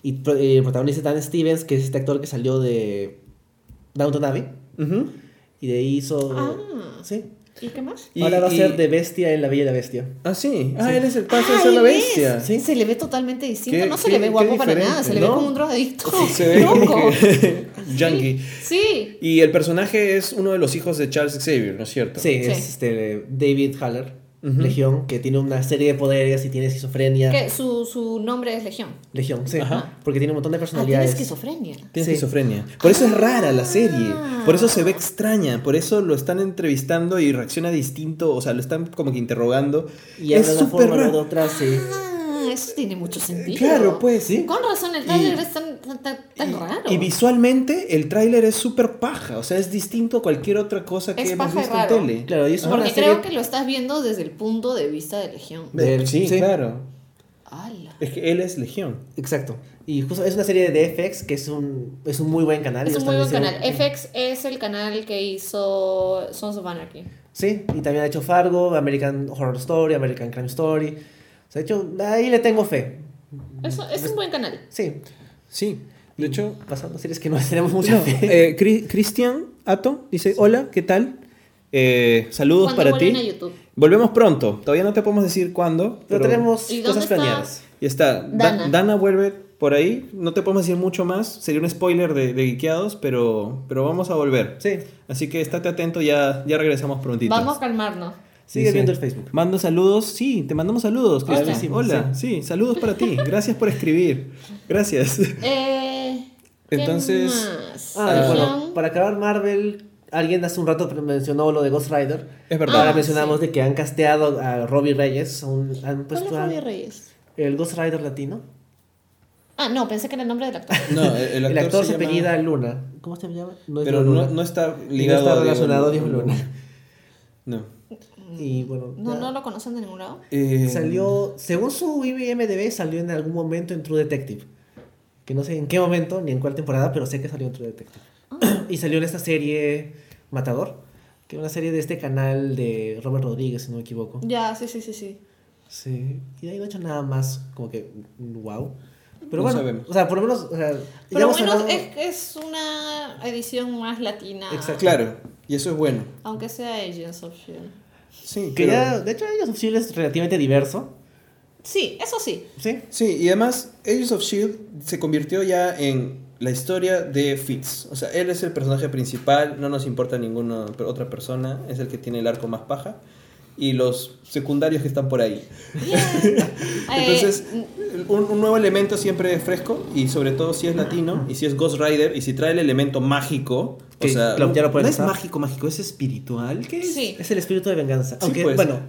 Y el protagonista es Dan Stevens, que es este actor que salió de Downton Abbey. Uh-huh. Y de ahí hizo... sí. ¿Y qué más? Ahora va a ser de Bestia en La Bella y la Bestia. Ah, sí. Ah, sí. Él es el paso de ser la Bestia. ¿Sí? Se le ve totalmente distinto. No se le ve guapo para nada. Se le ve como un drogadicto. Sí, se ve loco. Junkie. Sí. Y el personaje es uno de los hijos de Charles Xavier, ¿no es cierto? Sí. Es David Haller. Legión, que tiene una serie de poderes y tiene esquizofrenia. Que su nombre es Legión. Legión, sí. Ajá. Porque tiene un montón de personalidades. Tiene esquizofrenia. Tiene esquizofrenia. Por eso es rara la serie. Por eso se ve extraña. Por eso lo están entrevistando y reacciona distinto. O sea, lo están como que interrogando. Y es súper raro. Eso tiene mucho sentido. Claro, pues, sí. Con razón, el tráiler es tan raro. Y visualmente, el tráiler es súper paja. O sea, es distinto a cualquier otra cosa que hemos visto en tele. Claro, y es porque una serie... creo que lo estás viendo desde el punto de vista de Legión. Sí, claro. ¡Hala! Es que él es Legión. Exacto. Y justo es una serie de FX, que es un muy buen canal. Es un muy buen canal. FX es el canal que hizo Sons of Anarchy. Sí, y también ha hecho Fargo, American Horror Story, American Crime Story... De hecho, ahí le tengo fe. Es un buen canal. Sí. Sí. De hecho, pasando a series que no tenemos mucha fe. Cristian Ato dice, hola, ¿qué tal? Saludos para ti. A YouTube. Volvemos pronto. Todavía no te podemos decir cuándo. Pero tenemos cosas planeadas. Y está. Dana vuelve por ahí. No te podemos decir mucho más. Sería un spoiler de Geekeados, pero vamos a volver. Sí. Así que estate atento, ya regresamos prontito. Vamos a calmarnos. Sigue viendo el Facebook. Mando saludos. Sí, te mandamos saludos. Hola. Sí, saludos para ti. Gracias por escribir. Gracias. Entonces, bueno, para acabar Marvel, alguien hace un rato mencionó lo de Ghost Rider. Es verdad. Ahora mencionamos de que han casteado a Robbie Reyes. Han puesto ¿cuál es Robbie Reyes? El Ghost Rider latino. No, pensé que era el nombre del actor. No, el actor se apellida Luna. ¿Cómo se llama? No, pero no está ligado. No está relacionado a Diego Luna. No. Y bueno, no lo conocen de ningún lado. Salió, según su IMDb, salió en algún momento en True Detective. Que no sé en qué momento ni en cuál temporada, pero sé que salió en True Detective. Y salió en esta serie Matador, que es una serie de este canal de Robert Rodríguez, si no me equivoco. Ya, sí. Y de ahí no he hecho nada más, como que wow. Pero no sabemos. O sea, por lo menos, por lo menos hablado... es una edición más latina. Exacto. Claro, y eso es bueno. Aunque sea Agents of S.H.I.E.L.D. Sí, que ya, de hecho, Agents of S.H.I.E.L.D. es relativamente diverso. Sí, eso sí. Sí, y además Agents of S.H.I.E.L.D. se convirtió ya en la historia de Fitz. O sea, él es el personaje principal, no nos importa ninguna otra persona, es el que tiene el arco más paja. Y los secundarios que están por ahí. Entonces, un nuevo elemento siempre es fresco. Y sobre todo si es latino. Y si es Ghost Rider. Y si trae el elemento mágico. O sea, no es mágico, es espiritual. ¿Qué es? Sí. Es el espíritu de venganza. Sí, aunque, pues, bueno.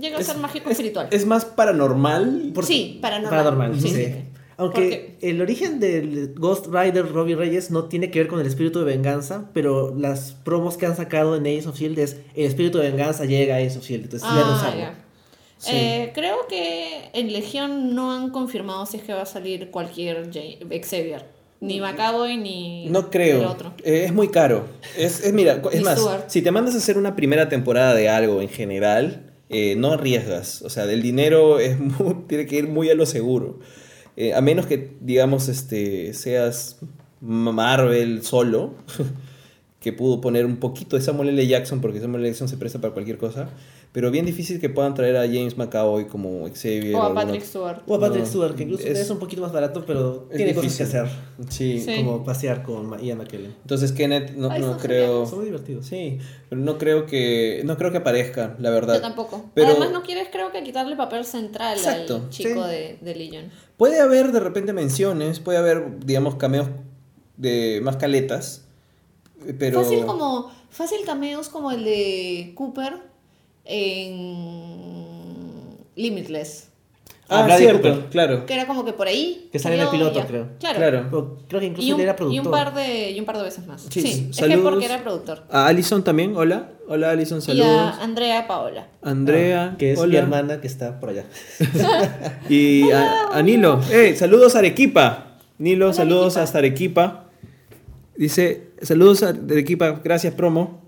Llega a ser mágico espiritual. Es más paranormal. Sí, paranormal. Sí. Aunque el origen del Ghost Rider Robbie Reyes no tiene que ver con el espíritu de venganza, pero las promos que han sacado en Agents of S.H.I.E.L.D. es el espíritu de venganza llega a Agents of S.H.I.E.L.D. Entonces ya no saben. Sí. Creo que en Legión no han confirmado si es que va a salir cualquier Xavier. Ni Macaboy ni... No creo. El otro. Es muy caro. Mira, es más, Stuart. Si te mandas a hacer una primera temporada de algo en general, no arriesgas. O sea, el dinero tiene que ir muy a lo seguro. A menos que, digamos, seas Marvel solo, que pudo poner un poquito de Samuel L. Jackson, porque Samuel L. Jackson se presta para cualquier cosa, pero bien difícil que puedan traer a James McAvoy como Xavier. O a Patrick Stewart. Que incluso es un poquito más barato, pero tiene cosas que hacer. Sí. Como pasear con Ian McKellen. Entonces, Kenneth, no creo... Son muy divertidos. Sí, pero no creo que aparezca, la verdad. Yo tampoco. Pero... Además, no quieres, creo que quitarle papel central al chico de Legion. Puede haber de repente menciones, puede haber, digamos, cameos de más caletas, pero... Fácil cameos como el de Cooper en Limitless. Cooper, claro. Que era como que por ahí. Que sale en el piloto, creo. Claro. Creo que incluso él era productor. Y un par de veces más. Sí. Saludos. Es que porque era productor. A Alison también, hola. Hola Alison, saludos. Y a Andrea Paola. Que es mi hermana que está por allá. Y a Nilo. Saludos a Arequipa. Nilo, saludos hasta Arequipa. Dice, saludos a Arequipa, gracias promo.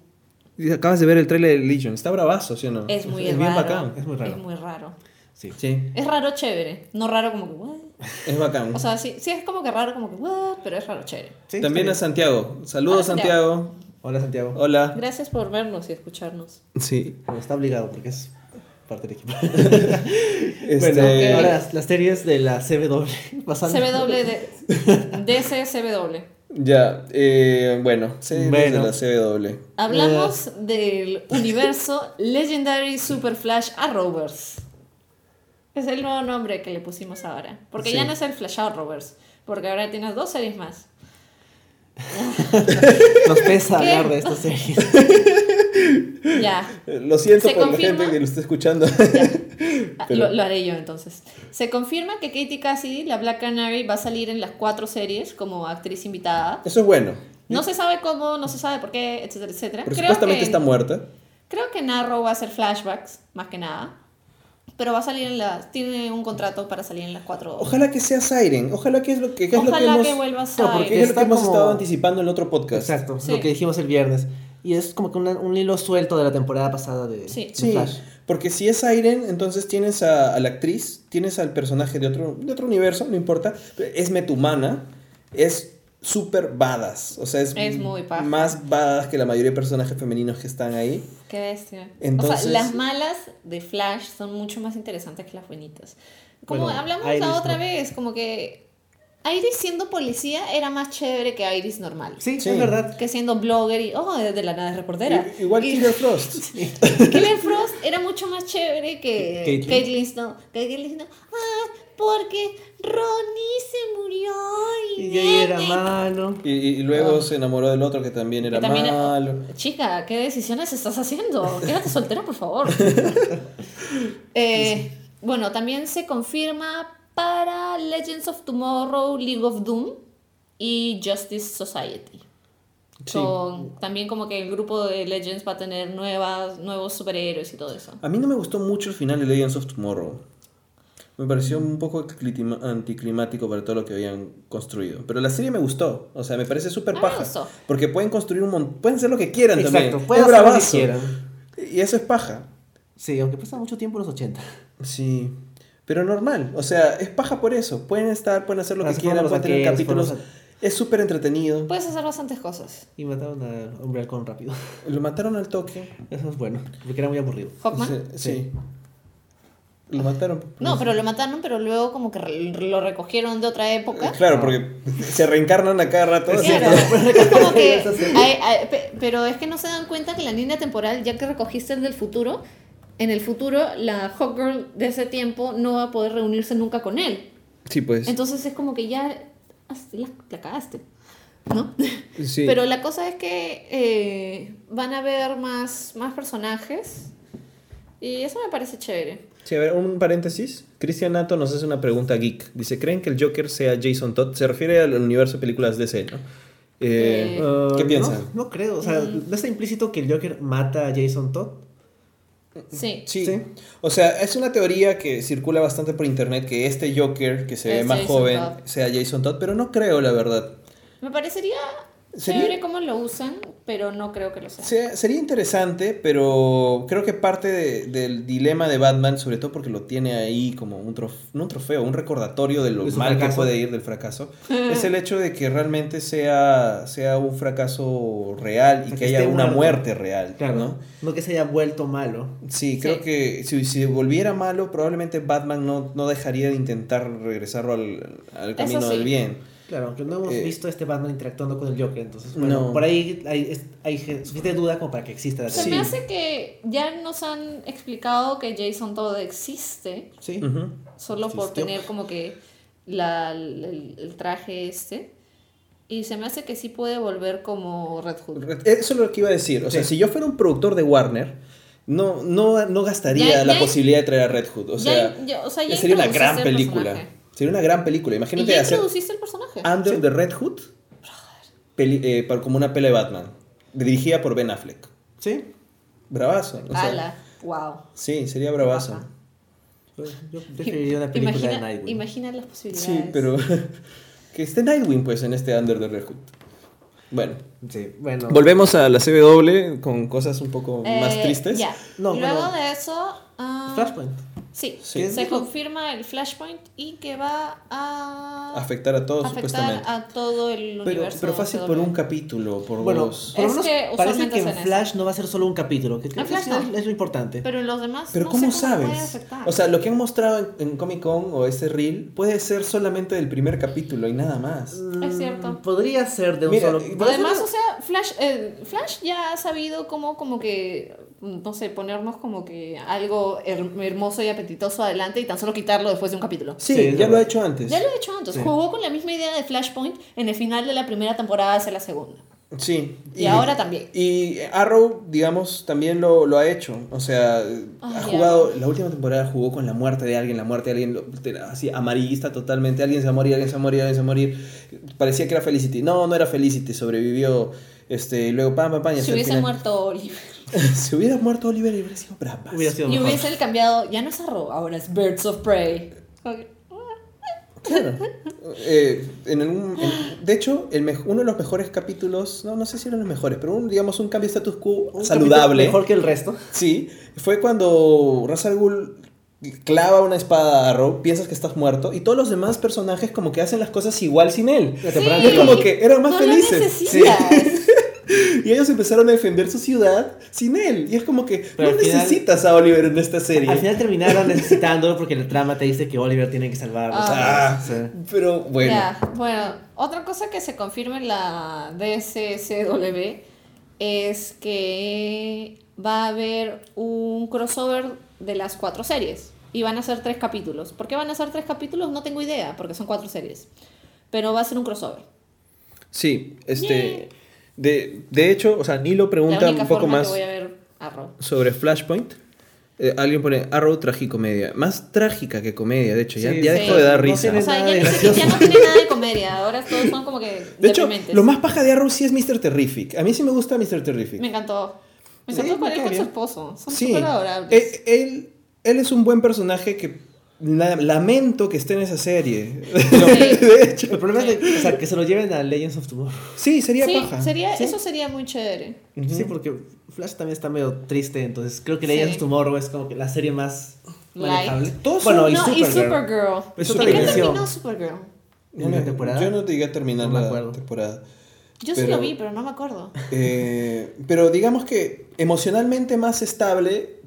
Dice, acabas de ver el trailer de Legion. Está bravazo, ¿sí o no? Es muy raro. Bien bacán. Es muy raro. Sí. Es raro chévere, no raro como que what. Es bacán. O sea, sí es como que raro como que what, pero es raro chévere. Sí, también a Santiago. Saludos Santiago. Hola Santiago. Hola. Gracias por vernos y escucharnos. Sí. Pero está obligado porque es parte del equipo. Bueno, ahora las series de la CW. CW de DC CW. Ya, bueno, bueno, de la CW. Hablamos del universo Legendary Super Flash Arrowverse. Es el nuevo nombre que le pusimos ahora. Porque ya no es el Flash Arrowverse. Porque ahora tienes dos series más. Nos pesa hablar de estas series. Ya. Lo siento por la gente que lo está escuchando. Pero... lo haré yo entonces. Se confirma que Katie Cassidy, la Black Canary, va a salir en las 4 series como actriz invitada. Eso es bueno. No se sabe cómo, no se sabe por qué, etcétera, etcétera. Pero supuestamente está muerta. Creo que en Arrow va a hacer flashbacks, más que nada. Pero va a salir en las... Tiene un contrato para salir en las 4. Ojalá que sea Siren. Ojalá que es lo que... Ojalá que vuelva Siren. Porque es lo que hemos estado anticipando en el otro podcast. Exacto, lo que dijimos el viernes. Y es como que un hilo suelto de la temporada pasada de Flash. Porque si es Siren, entonces tienes a la actriz, tienes al personaje de otro universo, no importa. Es meta-humana, es súper badass. O sea, es muy más badass que la mayoría de personajes femeninos que están ahí. Qué bestia. Entonces, o sea, las malas de Flash son mucho más interesantes que las bonitas. Como hablamos Iris la otra vez, como que Iris siendo policía era más chévere que Iris normal. Sí, es verdad. Que siendo blogger y, de la nada es reportera. Igual Killer Frost. Killer Frost era mucho más chévere que Caitlyn Snow. Caitlyn Snow, porque Ronnie se murió y ella era malo. Y luego se enamoró del otro que también era malo. Chica, ¿qué decisiones estás haciendo? Quédate soltera, por favor. Bueno, también se confirma para Legends of Tomorrow, League of Doom y Justice Society. Sí. También como que el grupo de Legends va a tener nuevos superhéroes y todo eso. A mí no me gustó mucho el final de Legends of Tomorrow. Me pareció un poco anticlimático para todo lo que habían construido. Pero la serie me gustó. O sea, me parece súper paja. Porque pueden construir un montón. Pueden hacer lo que quieran también. Pueden hacer lo que quieran. Y eso es paja. Sí, aunque pasa mucho tiempo en los 80. Sí. Pero normal. O sea, es paja por eso. Pueden hacer lo que quieran. Pueden tener capítulos. Es súper entretenido. Puedes hacer bastantes cosas. Y mataron al hombre halcón rápido. Lo mataron al toque. Eso es bueno. Porque era muy aburrido. ¿Hawkman? Sí. Lo mataron. No, pero lo mataron, pero luego como que lo recogieron de otra época. Claro, porque se reencarnan a cada rato. Claro, es como que pero es que no se dan cuenta que la línea temporal, ya que recogiste el del futuro, en el futuro la Hawkgirl de ese tiempo no va a poder reunirse nunca con él. Sí, pues. Entonces es como que ya la cagaste, ¿no? Sí. Pero la cosa es que van a haber más personajes y eso me parece chévere. Sí, a ver, un paréntesis. Cristian Nato nos hace una pregunta geek. Dice, ¿creen que el Joker sea Jason Todd? Se refiere al universo de películas DC, ¿no? ¿Qué piensan? No creo. O sea, ¿no está implícito que el Joker mata a Jason Todd? Sí. O sea, es una teoría que circula bastante por internet, que este Joker, que se ve más joven, sea Jason Todd. Pero no creo, la verdad. Me parecería... Sería cómo lo usan, pero no creo que lo sea. Sería interesante, pero creo que parte del dilema de Batman, sobre todo porque lo tiene ahí como un trofeo, un recordatorio de lo mal que puede ir, del fracaso, es el hecho de que realmente sea un fracaso real y que haya una muerte real. Claro, no que se haya vuelto malo. Sí, creo que si se volviera malo, probablemente Batman no dejaría de intentar regresarlo al camino del bien. Claro, aunque no hemos visto a este Batman interactuando con el Joker, entonces por ahí hay suficiente duda como para que exista. Se me hace que ya nos han explicado que Jason Todd existe, solo existió por tener como que el traje este, y se me hace que sí puede volver como Red Hood. Eso es lo que iba a decir, o sea, si yo fuera un productor de Warner, no gastaría la posibilidad de traer a Red Hood, o sea, sería una gran película. Sería una gran película, imagínate. ¿Y ya introduciste el personaje? Under the Red Hood, como una pelea de Batman, dirigida por Ben Affleck. ¿Sí? Bravazo. Wow. Sí, sería bravazo. Ajá. Yo preferiría una película de Nightwing. Imagina las posibilidades. Sí, pero que esté Nightwing pues en este Under the Red Hood. Bueno, volvemos a la CW con cosas un poco más tristes. Luego de eso, Flashpoint. Sí. Se confirma el Flashpoint y que va a afectar a todos, supuestamente. A todo el universo. Pero fácil por un capítulo, por dos. Bueno, parece que en Flash no va a ser solo un capítulo, que Flash no. Es lo importante. Pero en los demás, pero no ¿cómo sabes? O sea, lo que han mostrado en Comic Con o ese reel puede ser solamente del primer capítulo y nada más. Es cierto. Podría ser de un solo. Además, o sea, Flash ya ha sabido cómo no sé, ponernos como que algo hermoso y apetitoso adelante y tan solo quitarlo después de un capítulo. Sí, ya lo ha hecho antes. Sí. Jugó con la misma idea de Flashpoint en el final de la primera temporada hacia la segunda. Sí. Y ahora también. Y Arrow, digamos, también lo ha hecho. O sea, ha jugado. La última temporada jugó con la muerte de alguien, así amarillista totalmente. Alguien se va a morir. Parecía que era Felicity. No era Felicity, sobrevivió. Luego pam. Y si hubiera muerto Oliver hubiera sido brava. Y hubiese cambiado, ya no es Arrow, ahora es Birds of Prey. Okay. Claro. Uno de los mejores capítulos, no sé si eran los mejores, pero digamos un cambio de status quo saludable. Mejor que el resto. Sí, fue cuando Ra's al Ghul clava una espada a Arrow, piensas que estás muerto y todos los demás personajes como que hacen las cosas igual sin él. Sí, como que eran más felices. Sí. Y ellos empezaron a defender su ciudad sin él. Y es como que pero no necesitas a Oliver en esta serie. Al final terminaron necesitándolo porque la trama te dice que Oliver tiene que salvarlo. Pero bueno. Otra cosa que se confirma en la DCCW es que va a haber un crossover de las 4 series. Y van a ser 3 capítulos. ¿Por qué van a ser 3 capítulos? No tengo idea, porque son 4 series. Pero va a ser un crossover. Sí, De hecho, o sea, Nilo pregunta un poco más sobre Flashpoint. Alguien pone Arrow tragicomedia. Más trágica que comedia, de hecho. Ya dejó de dar risa. O sea, ya no tiene nada de comedia. Ahora todos son como que de deprimentes. Hecho, lo más paja de Arrow sí es Mr. Terrific. A mí sí me gusta Mr. Terrific. Me encantó. Me encantó con él, con su esposo. Son súper adorables. Él es un buen personaje que... Lamento que esté en esa serie. De hecho, el problema es que se lo lleven a Legends of Tomorrow. Sí, sería paja. Eso sería muy chévere. Uh-huh. Sí, porque Flash también está medio triste, entonces creo que Legends of Tomorrow es como que la serie más manejable. Y Supergirl. ¿Terminó Supergirl? ¿Una temporada? Yo no llegué a terminar la temporada. Yo sí lo vi, pero no me acuerdo. Pero digamos que emocionalmente más estable...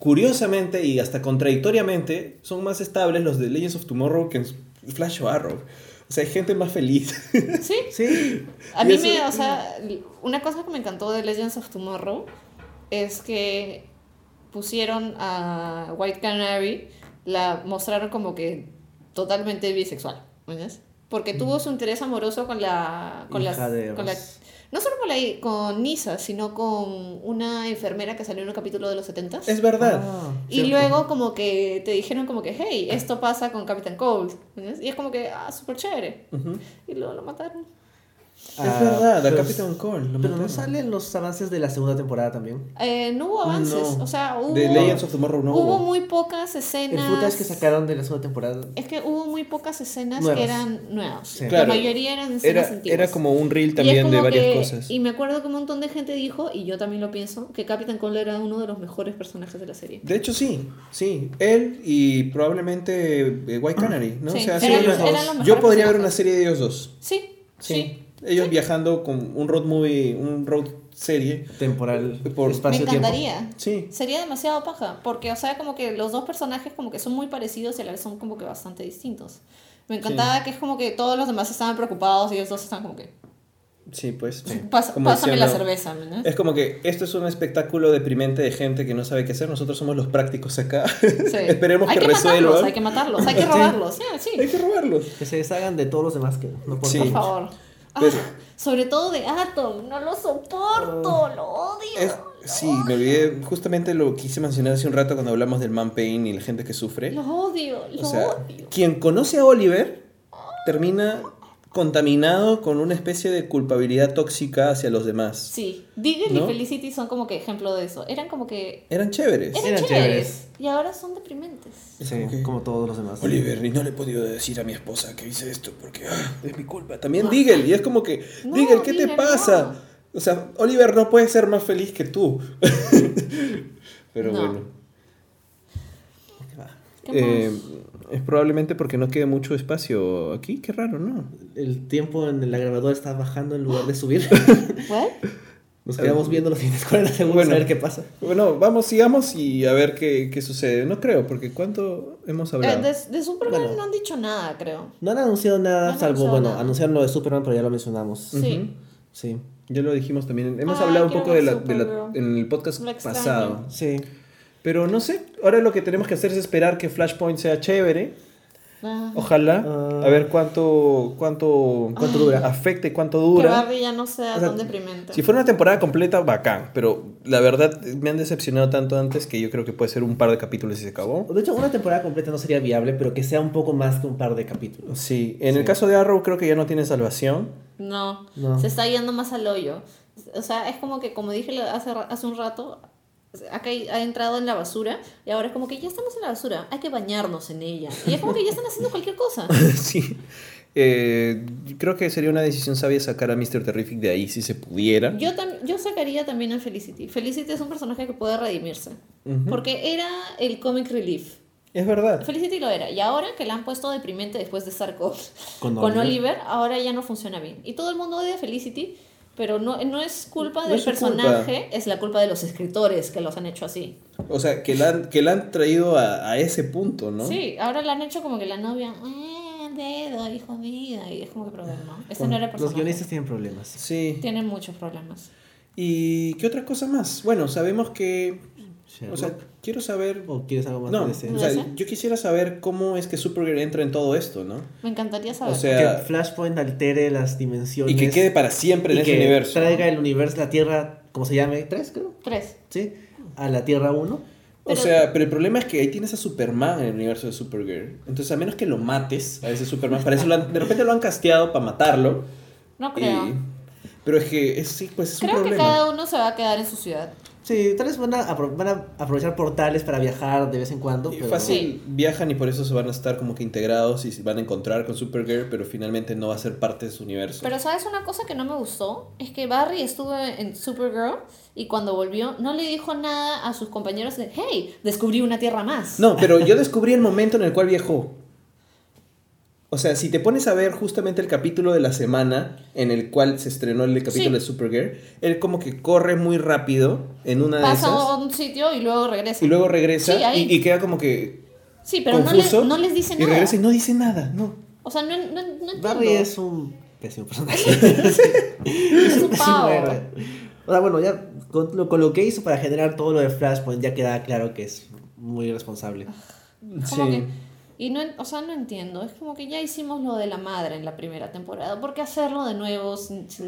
Curiosamente y hasta contradictoriamente son más estables los de Legends of Tomorrow que Flash o Arrow. O sea, hay gente más feliz. Sí. A mí una cosa que me encantó de Legends of Tomorrow es que pusieron a White Canary, la mostraron como que totalmente bisexual, ¿ves? Porque tuvo su interés amoroso con la no solo con Nisa, sino con una enfermera que salió en un capítulo de los 70s. Es verdad. Luego como que te dijeron como que, hey, esto pasa con Captain Cold. ¿Ves? Y es como que, súper chévere. Uh-huh. Y luego lo mataron. Es verdad, a Captain Cold. Pero ¿no salen los avances de la segunda temporada también? No hubo avances. No. O sea, de Legends of Tomorrow no hubo muy pocas escenas. El puta es que sacaron de la segunda temporada. Es que hubo muy pocas escenas nuevas. Que eran nuevas. Sí. Claro. La mayoría eran escenas antiguas. Era como un reel también de varias cosas. Y me acuerdo que un montón de gente dijo, y yo también lo pienso, que Captain Cold era uno de los mejores personajes de la serie. De hecho, sí. Él y probablemente White Canary, ¿no? Sí. O sea, yo podría ver una serie de ellos dos. Sí. Ellos viajando con un road movie, un road serie temporal por espacio-tiempo. Me encantaría. Sí. Sería demasiado paja, porque o sea, como que los dos personajes como que son muy parecidos y a la vez son como que bastante distintos. Me encantaba que es como que todos los demás estaban preocupados y ellos dos estaban como que pásame la cerveza, ¿no? Es como que esto es un espectáculo deprimente de gente que no sabe qué hacer. Nosotros somos los prácticos acá. Esperemos que resuelvan. Hay que matarlos, hay que robarlos. Hay que robarlos. Que se deshagan de todos los demás que no pueden. Por favor. Sobre todo de Atom, no lo soporto, lo odio. Me olvidé, justamente lo quise mencionar hace un rato cuando hablamos del man pain y la gente que sufre. Lo odio. Quien conoce a Oliver termina contaminado con una especie de culpabilidad tóxica hacia los demás. Sí, Diggle y Felicity son como que ejemplo de eso. Eran chéveres. Y ahora son deprimentes. Como todos los demás. Oliver, y no le he podido decir a mi esposa que hice esto porque es mi culpa. También Diggle, y es como que Diggle, ¿qué te pasa? No. O sea, Oliver no puede ser más feliz que tú. Pero bueno. Es probablemente porque no quede mucho espacio aquí. Qué raro, ¿no? El tiempo en la grabadora está bajando en lugar de subir. ¿Qué? Nos quedamos viendo los 40 segundos, bueno, a ver qué pasa. Bueno, vamos, sigamos y a ver qué sucede. No creo, porque ¿cuánto hemos hablado? De Superman, bueno, no han dicho nada, creo. No han anunciado nada, no salvo, bueno, nada. Anunciaron lo de Superman, pero ya lo mencionamos. Sí. Uh-huh. Sí. Ya lo dijimos también. Hemos hablado un poco de la en el podcast pasado. Sí. Pero no sé, ahora lo que tenemos que hacer es esperar que Flashpoint sea chévere. Ojalá, a ver cuánto dura, afecta y cuánto dura. Que Barbie ya no sea, o sea, tan deprimente. Si fuera una temporada completa, bacán, pero la verdad me han decepcionado tanto antes que yo creo que puede ser un par de capítulos y se acabó. De hecho, una temporada completa no sería viable, pero que sea un poco más que un par de capítulos. Sí, en el caso de Arrow creo que ya no tiene salvación. No, se está yendo más al hoyo. O sea, es como que, como dije hace un rato, acá ha entrado en la basura y ahora es como que ya estamos en la basura, hay que bañarnos en ella, y es como que ya están haciendo cualquier cosa. Sí, creo que sería una decisión sabia sacar a Mr. Terrific de ahí si se pudiera. Yo sacaría también a Felicity es un personaje que puede redimirse, uh-huh, porque era el comic relief. Es verdad, Felicity lo era, y ahora que la han puesto deprimente después de estar con Oliver, ahora ya no funciona bien y todo el mundo odia a Felicity. Pero no es culpa del personaje, es la culpa de los escritores que los han hecho así. O sea, que la han traído a ese punto, ¿no? Sí, ahora la han hecho como que la novia, dedo, hijo mío, y es como que problema. Ese no era personaje. Los guionistas tienen problemas. Sí. Tienen muchos problemas. ¿Y qué otra cosa más? Bueno, sabemos que... Sherlock. O sea, quiero saber... ¿O quieres algo más? No, o sea, yo quisiera saber cómo es que Supergirl entra en todo esto, ¿no? Me encantaría saber. O sea, que Flashpoint altere las dimensiones. Y que quede para siempre en ese universo. Y que traiga el universo, la Tierra, ¿cómo se llame? ¿Tres, creo? Tres. Sí, a la Tierra 1. Pero, o sea, pero el problema es que ahí tienes a Superman en el universo de Supergirl. Entonces, a menos que lo mates a ese Superman, para eso de repente lo han casteado para matarlo. No creo. Pero es que sí, pues es un problema. Creo que cada uno se va a quedar en su ciudad. Sí, tal vez van a aprovechar portales para viajar de vez en cuando. Pero... Fácil, viajan y por eso se van a estar como que integrados y se van a encontrar con Supergirl, pero finalmente no va a ser parte de su universo. Pero ¿sabes una cosa que no me gustó? Es que Barry estuvo en Supergirl y cuando volvió no le dijo nada a sus compañeros de ¡hey! Descubrí una tierra más. No, pero yo descubrí el momento en el cual viajó. O sea, si te pones a ver justamente el capítulo de la semana en el cual se estrenó el capítulo de Supergirl, él como que corre muy rápido en una de esas. Pasa a un sitio y luego regresa. Sí, y queda como que confuso. No les dice nada. Y regresa y no dice nada, no. O sea, no entiendo. Barry es un pésimo personaje. Es un pavo. O sea, bueno, ya con lo que hizo para generar todo lo de Flashpoint ya queda claro que es muy irresponsable. Sí. Y no, o sea, no entiendo, es como que ya hicimos lo de la madre en la primera temporada, ¿por qué hacerlo de nuevo?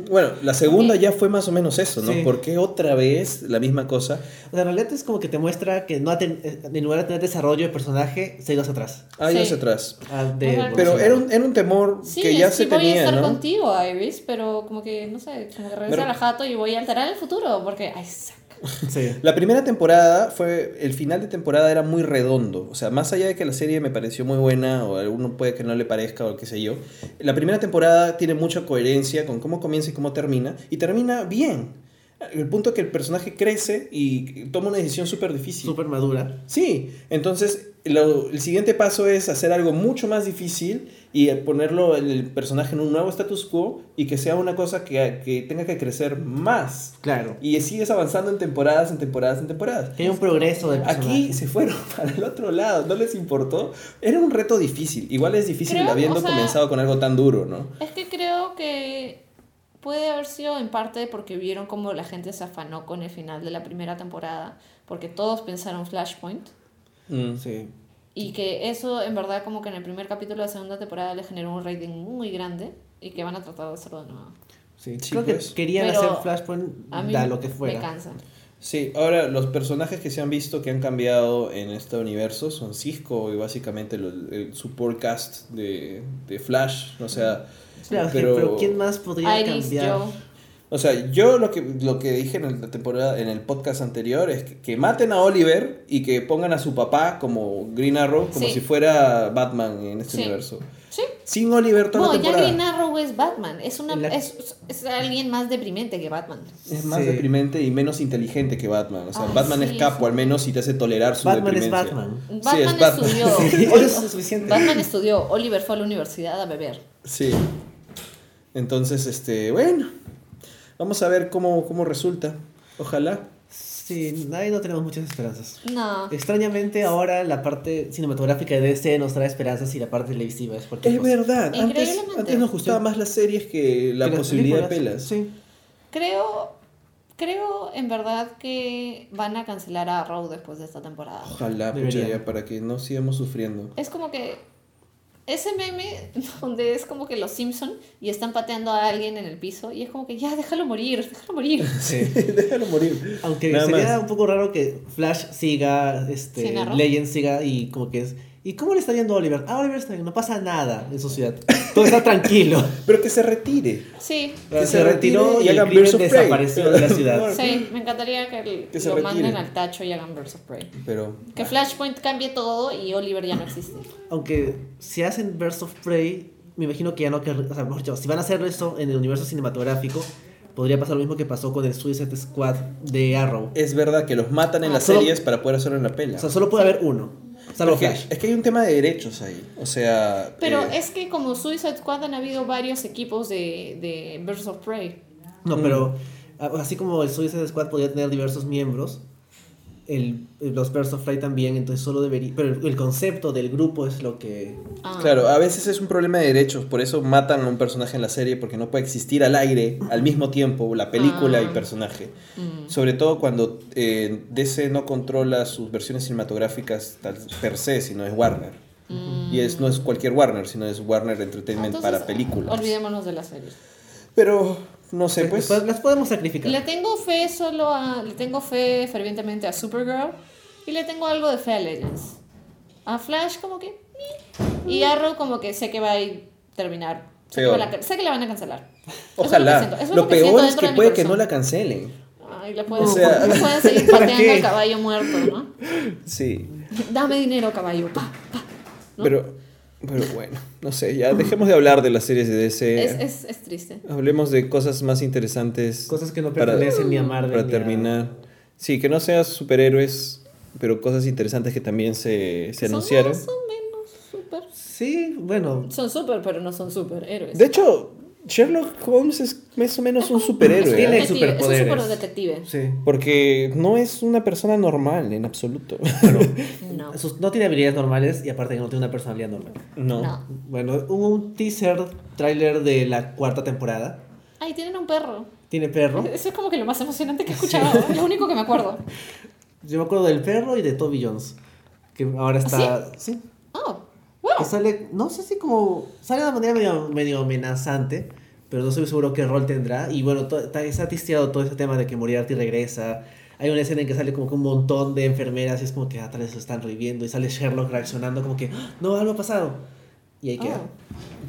Bueno, la segunda ya fue más o menos eso, ¿no? Sí. ¿Por qué otra vez la misma cosa? O sea, en realidad es como que te muestra que en lugar de tener desarrollo de personaje, se iba hacia atrás. Pero era un temor que ya se tenía, ¿no? Sí, voy a estar contigo, Iris, pero como que, no sé, como que regresa al jato y voy a alterar el futuro, porque... Sí. La primera temporada el final de temporada era muy redondo. O sea, más allá de que la serie me pareció muy buena, o a alguno puede que no le parezca, o qué sé yo, la primera temporada tiene mucha coherencia con cómo comienza y cómo termina, y termina bien. El punto que el personaje crece y toma una decisión súper difícil, súper madura. Sí, entonces el siguiente paso es hacer algo mucho más difícil y ponerlo el personaje en un nuevo status quo y que sea una cosa que tenga que crecer más. Claro. Y sigues avanzando en temporadas, en temporadas, en temporadas. Que hay un progreso del personaje. Aquí se fueron para el otro lado, no les importó. Era un reto difícil. Igual es difícil comenzado con algo tan duro, ¿no? Es que creo que... Puede haber sido en parte porque vieron cómo la gente se afanó con el final de la primera temporada, porque todos pensaron Flashpoint. Sí. Y que eso, en verdad, como que en el primer capítulo de la segunda temporada le generó un rating muy grande y que van a tratar de hacerlo de nuevo. Sí, creo que querían hacer Flashpoint a lo que fuera. Me cansa. Sí, ahora los personajes que se han visto que han cambiado en este universo son Cisco y básicamente el support cast de Flash, o sea... Claro, pero ¿quién más podría cambiar? Iris, O sea, yo lo que dije en la temporada, en el podcast anterior, es que maten a Oliver y que pongan a su papá como Green Arrow, como si fuera Batman en este universo. Sí. Sin Oliver toda la temporada. No, ya Green Arrow es Batman. Es alguien más deprimente que Batman. Es más deprimente y menos inteligente que Batman. O sea, Batman es capo, al menos, y te hace tolerar su deprimencia. Batman es Batman. Batman estudió. Oliver fue a la universidad a beber. Sí. Entonces, bueno, vamos a ver cómo resulta. Ojalá. Sí, ahí no tenemos muchas esperanzas. No. Extrañamente ahora la parte cinematográfica de DC nos trae esperanzas y la parte televisiva es cualquier cosa. Es verdad. Antes nos gustaba más las series que la posibilidad de pelas. Sí. Creo en verdad que van a cancelar a Arrow después de esta temporada. Ojalá, pucha, para que no sigamos sufriendo. Es como que ese meme donde es como que los Simpson y están pateando a alguien en el piso y es como que ya, déjalo morir. Sí, déjalo morir. Aunque nada sería más. Un poco raro que Flash siga, Legend siga y como que es... ¿Y cómo le está yendo a Oliver? A Oliver está bien, no pasa nada en su ciudad. Todo está tranquilo. Pero que se retire. Sí. Que se retiró y hagan Birds of Prey. De la ciudad. Sí, me encantaría que lo manden al tacho y hagan Birds of Prey. Pero que Flashpoint cambie todo y Oliver ya no existe. Aunque si hacen Birds of Prey, me imagino que ya no querrían. O sea, mejor dicho, si van a hacer eso en el universo cinematográfico, podría pasar lo mismo que pasó con el Suicide Squad de Arrow. Es verdad que los matan en las series para poder hacerlo en la pela. O sea, solo puede haber uno. Es que hay un tema de derechos ahí. O sea. Pero es que como Suicide Squad han habido varios equipos de Birds of Prey. No, pero así como el Suicide Squad podía tener diversos miembros, los Birds of Prey también, entonces solo debería. Pero el concepto del grupo es lo que. Ah. Claro, a veces es un problema de derechos, por eso matan a un personaje en la serie, porque no puede existir al aire al mismo tiempo la película y personaje. Sobre todo cuando DC no controla sus versiones cinematográficas per se, sino es Warner. Y no es cualquier Warner, sino es Warner Entertainment. Entonces, para películas. Olvidémonos de las series. Pero no sé, pues las podemos sacrificar. Le tengo fe fervientemente a Supergirl y le tengo algo de fe a Legends. A Flash como que y Arrow como que sé que va a terminar. Sé que la van a cancelar. Ojalá. Lo peor es que puede que no la cancelen. Ay, pueden seguir pateando al caballo muerto, ¿no? Sí. Dame dinero, caballo. ¿No? Pero bueno, no sé, ya dejemos de hablar de las series de DC. Es triste. Hablemos de cosas más interesantes. Cosas que no pertenecen ni a Marvel. Para terminar. Sí, que no sean superhéroes, pero cosas interesantes que también se anunciaron. Son más o menos super. Sí, bueno. Son super, pero no son superhéroes. De hecho, Sherlock Holmes es más o menos un superhéroe. Tiene superpoderes. Es un superdetective. Sí. Porque no es una persona normal en absoluto. Bueno, no tiene habilidades normales y aparte que no tiene una personalidad normal. No. Bueno, hubo un tráiler de la cuarta temporada. Ay, tienen un perro. ¿Tiene perro? Eso es como que lo más emocionante que he escuchado. Es lo único que me acuerdo. Yo me acuerdo del perro y de Toby Jones. Que ahora está... ¿Sí? Oh. Wow. Que sale, no sé si como... Sale de una manera medio amenazante, pero no estoy seguro qué rol tendrá. Y bueno, está tisteado todo ese tema de que Moriarty regresa. Hay una escena en que sale como que un montón de enfermeras y es como que tal vez lo están reviviendo. Y sale Sherlock reaccionando como que, no, algo ha pasado. Y ahí queda.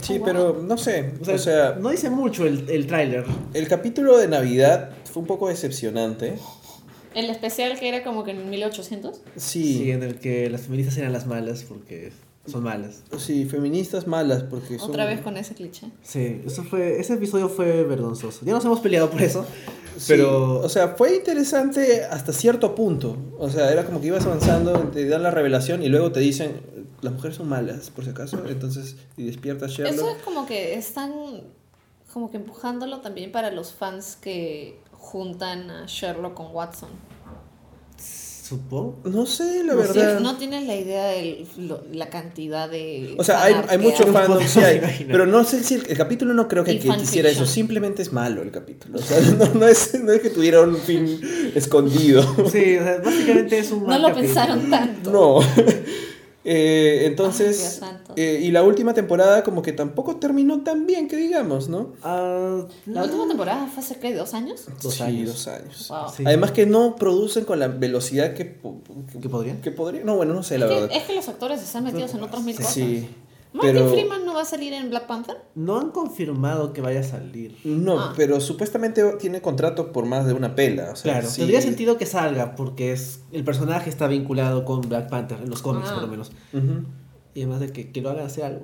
Sí, pero no sé. O sea, no dice mucho el tráiler. El capítulo de Navidad fue un poco decepcionante. ¿El especial que era como que en 1800? Sí, en el que las feministas eran las malas porque... Son malas. Sí, feministas malas porque son... Otra vez con ese cliché. Sí, ese episodio fue vergonzoso. Ya nos hemos peleado por eso, pero... Sí, o sea, fue interesante hasta cierto punto. O sea, era como que ibas avanzando, te dan la revelación y luego te dicen, las mujeres son malas, por si acaso. Entonces, y despiertas Sherlock. Eso es como que están como que empujándolo también para los fans que juntan a Sherlock con Watson. ¿Supongo? No sé, la verdad. No tienes la idea de la cantidad de... O sea, hay mucho fandom, sí hay, pero no sé si el capítulo no creo que quisiera eso. Simplemente es malo el capítulo. O sea, no es que tuviera un fin escondido. Sí, o sea, básicamente es un mal capítulo. No lo pensaron tanto. No. Entonces, y la última temporada como que tampoco terminó tan bien, que digamos, ¿no? La última temporada fue cerca de 2 años. Dos años. Wow. Sí. Además que no producen con la velocidad que podrían. No, bueno, no sé, la verdad. Es que los actores están metidos en otros mil cosas. Sí. ¿Martin Freeman no va a salir en Black Panther? No han confirmado que vaya a salir. No, pero supuestamente tiene contrato por más de una pela. O sea, claro, sí, tendría sentido que salga porque es el personaje está vinculado con Black Panther, en los cómics por lo menos. Uh-huh. Y además de que lo hagan hacer algo.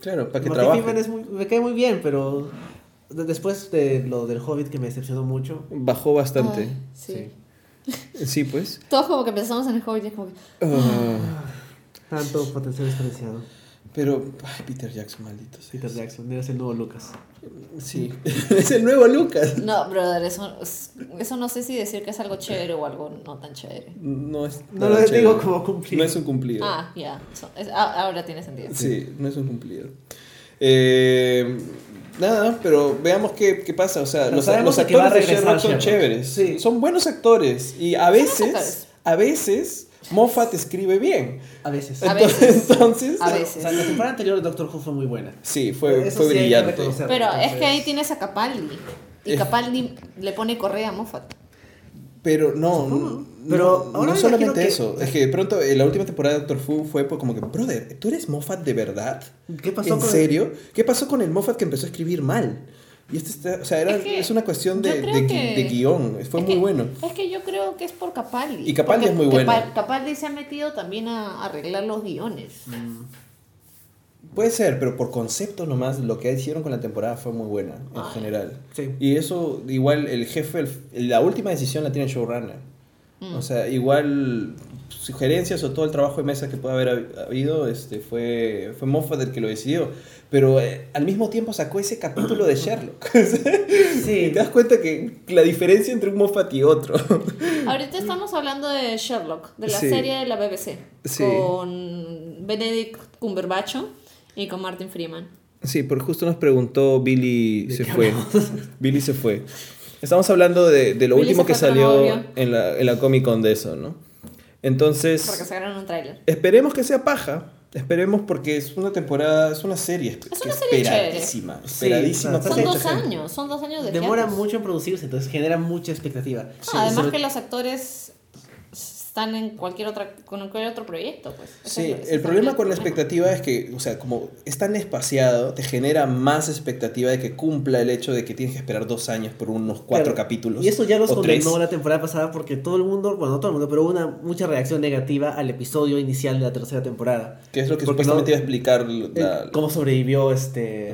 Claro, para que trabaje. Martin Freeman me cae muy bien, pero después de lo del Hobbit que me decepcionó mucho. Bajó bastante. Ay, sí. Sí, pues. Todos como que pensamos en el Hobbit y es como que... tanto potencial desperdiciado. Pero, ay, Peter Jackson, maldito sea. Peter Jackson, eres el nuevo Lucas. Sí, es el nuevo Lucas. No, brother, eso no sé si decir que es algo chévere o algo no tan chévere. No es tan chévere. No lo digo como cumplido. No es un cumplido. Ah, ya. Ahora tiene sentido. Sí, no es un cumplido. Nada, pero veamos qué pasa. O sea, los actores de Sherlock son chéveres. Sí. Son buenos actores. Y a veces... Moffat escribe bien. A veces. O sea, la temporada anterior de Doctor Who fue muy buena. Sí, fue brillante. Pero es que ahí tienes a Capaldi. Y Capaldi le pone correa a Moffat. Pero no solamente eso. Es que de pronto en la última temporada de Doctor Who fue como que, brother, ¿tú eres Moffat de verdad? ¿Qué pasó con él? ¿En serio? ¿Qué pasó con el Moffat que empezó a escribir mal? Y es una cuestión de guión. Fue muy bueno. Es que yo creo que es por Capaldi. Y Capaldi es muy bueno. Capaldi se ha metido también a arreglar los guiones. Puede ser, pero por concepto nomás, lo que hicieron con la temporada fue muy buena en general. Sí. Y eso, igual, el jefe, la última decisión la tiene el showrunner. O sea, igual, sugerencias o todo el trabajo de mesa que puede haber habido, fue Moffat el que lo decidió. Pero al mismo tiempo sacó ese capítulo de Sherlock. Sí. Y te das cuenta que la diferencia entre un Moffat y otro. Ahorita estamos hablando de Sherlock, de la serie de la BBC. Sí. Con Benedict Cumberbatch y con Martin Freeman. Sí, pero justo nos preguntó Billy se fue. Billy se fue. Estamos hablando de lo Billy último que salió en la Comic Con de eso, ¿no? Entonces... Porque sacaron un tráiler. Esperemos que sea paja. Esperemos porque es una temporada, es una serie esperadísima. Esperadísima. Sí, son dos años de demora teatros. Mucho en producirse, entonces genera mucha expectativa. Además que los actores están en cualquier otro proyecto, pues. Sí, el problema con la expectativa es que, o sea, como es tan espaciado, te genera más expectativa de que cumpla el hecho de que tienes que esperar 2 años por unos 4 capítulos. Y eso ya los condenó la temporada pasada porque no todo el mundo, pero hubo mucha reacción negativa al episodio inicial de la tercera temporada. Que es lo que supuestamente iba a explicar cómo sobrevivió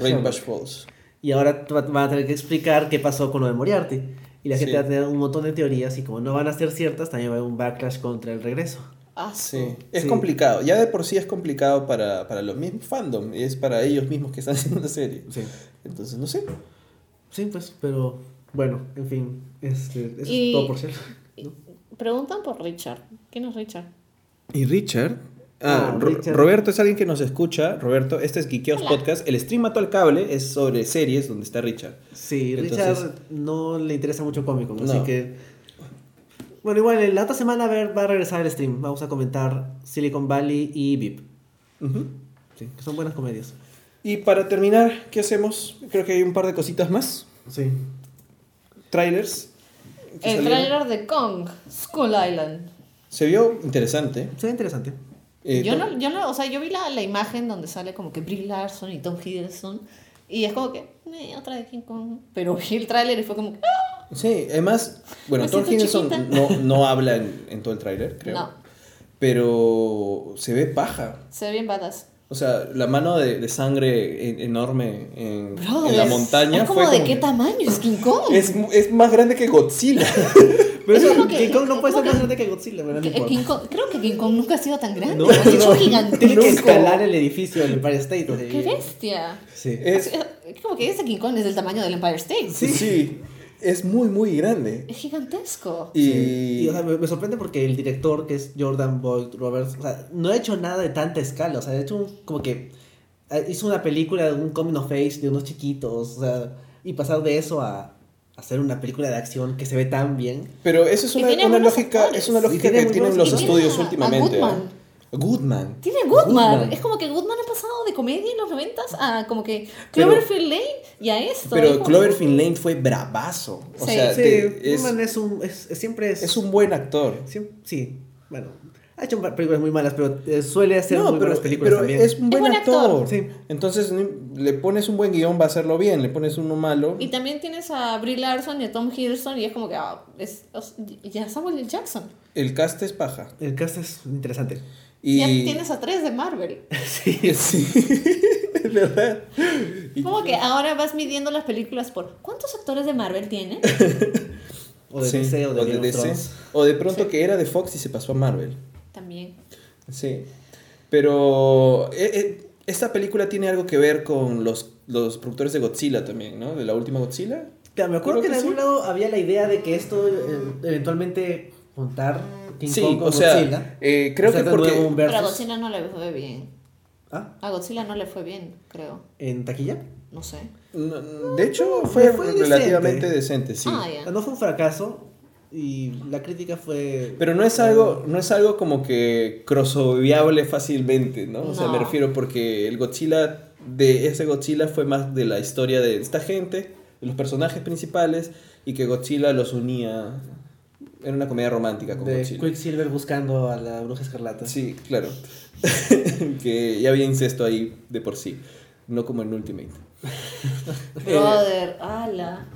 Rainbow Falls. Y ahora van a tener que explicar qué pasó con lo de Moriarty. Y la gente va a tener un montón de teorías y como no van a ser ciertas, también va a haber un backlash contra el regreso. Es complicado. Ya de por sí es complicado para los mismos fandom. Es para ellos mismos que están haciendo la serie. Sí. Entonces, no sé. Sí, pues, pero bueno, en fin. Eso es todo por cierto. ¿No? Preguntan por Richard. ¿Quién es Richard? ¿Y Richard? Roberto es alguien que nos escucha. Roberto, este es Geekeados Podcast. El stream mató al cable es sobre series donde está Richard. Sí, entonces, Richard no le interesa mucho cómico, no. Así que bueno, igual la otra semana va a regresar el stream. Vamos a comentar Silicon Valley y VIP. Uh-huh. Sí, que son buenas comedias. Y para terminar, ¿qué hacemos? Creo que hay un par de cositas más. Sí. Trailers. El tráiler de Kong, Skull Island. Se vio interesante. Yo no, o sea, yo vi la imagen donde sale como que Brie Larson y Tom Hiddleston y es como que otra de King Kong, pero vi el tráiler y fue como que sí, además, bueno, Tom Hiddleston no habla en todo el tráiler, creo. No. Pero se ve paja. Se ve bien badass. O sea, la mano de sangre enorme en la montaña es como fue ¿de qué tamaño es King Kong? Es más grande que Godzilla. Pero eso, King Kong no puede ser más grande que Godzilla, ¿verdad? Creo que King Kong nunca ha sido tan grande. No, es gigantesco. Tiene que escalar el edificio del Empire State. ¡Qué bestia! Sí. Es como que ese King Kong es del tamaño del Empire State. Sí. Es muy, muy grande. Es gigantesco. Y o sea, me sorprende porque el director, que es Jordan Boyd Roberts, o sea, no ha hecho nada de tanta escala. O sea, ha hecho como que hizo una película, un coming of age de unos chiquitos. O sea, y pasar de eso a hacer una película de acción que se ve tan bien. Pero eso es una lógica que tienen los estudios últimamente. Goodman. Tiene Goodman. Es como que Goodman ha pasado de comedia en los 90s a como que Cloverfield Lane y a esto. Pero Cloverfield Lane fue bravazo. O sea, Goodman siempre es un buen actor. Sí, bueno. Ha hecho películas muy malas, pero suele hacer buenas películas también. Es un buen actor. Sí. Entonces le pones un buen guión, va a hacerlo bien. Le pones uno malo. Y también tienes a Brie Larson y a Tom Hiddleston. Y es como que ya Samuel L. Jackson. El cast es paja. El cast es interesante. Y ya tienes a 3 de Marvel. Sí. Es verdad. Como que ahora vas midiendo las películas por ¿cuántos actores de Marvel tienen? O de DC o de DC. O de pronto que era de Fox y se pasó a Marvel. También. Sí, pero esta película tiene algo que ver con los productores de Godzilla también, ¿no? De la última Godzilla. Claro, me acuerdo que en algún lado había la idea de que esto eventualmente juntar King Kong con Godzilla. Sí, creo que porque... Pero a Godzilla no le fue bien. ¿Ah? A Godzilla no le fue bien, creo. ¿En taquilla? No sé. De hecho, fue relativamente decente, sí. No fue un fracaso. Y la crítica fue... Pero no es algo como que crossoviable fácilmente, ¿no? O sea, me refiero porque el Godzilla de ese Godzilla fue más de la historia de esta gente, de los personajes principales, y que Godzilla los unía. Era una comedia romántica con de Godzilla. Quicksilver buscando a la Bruja Escarlata. Sí, claro. Que ya había incesto ahí de por sí. No como en Ultimate. Brother, ala.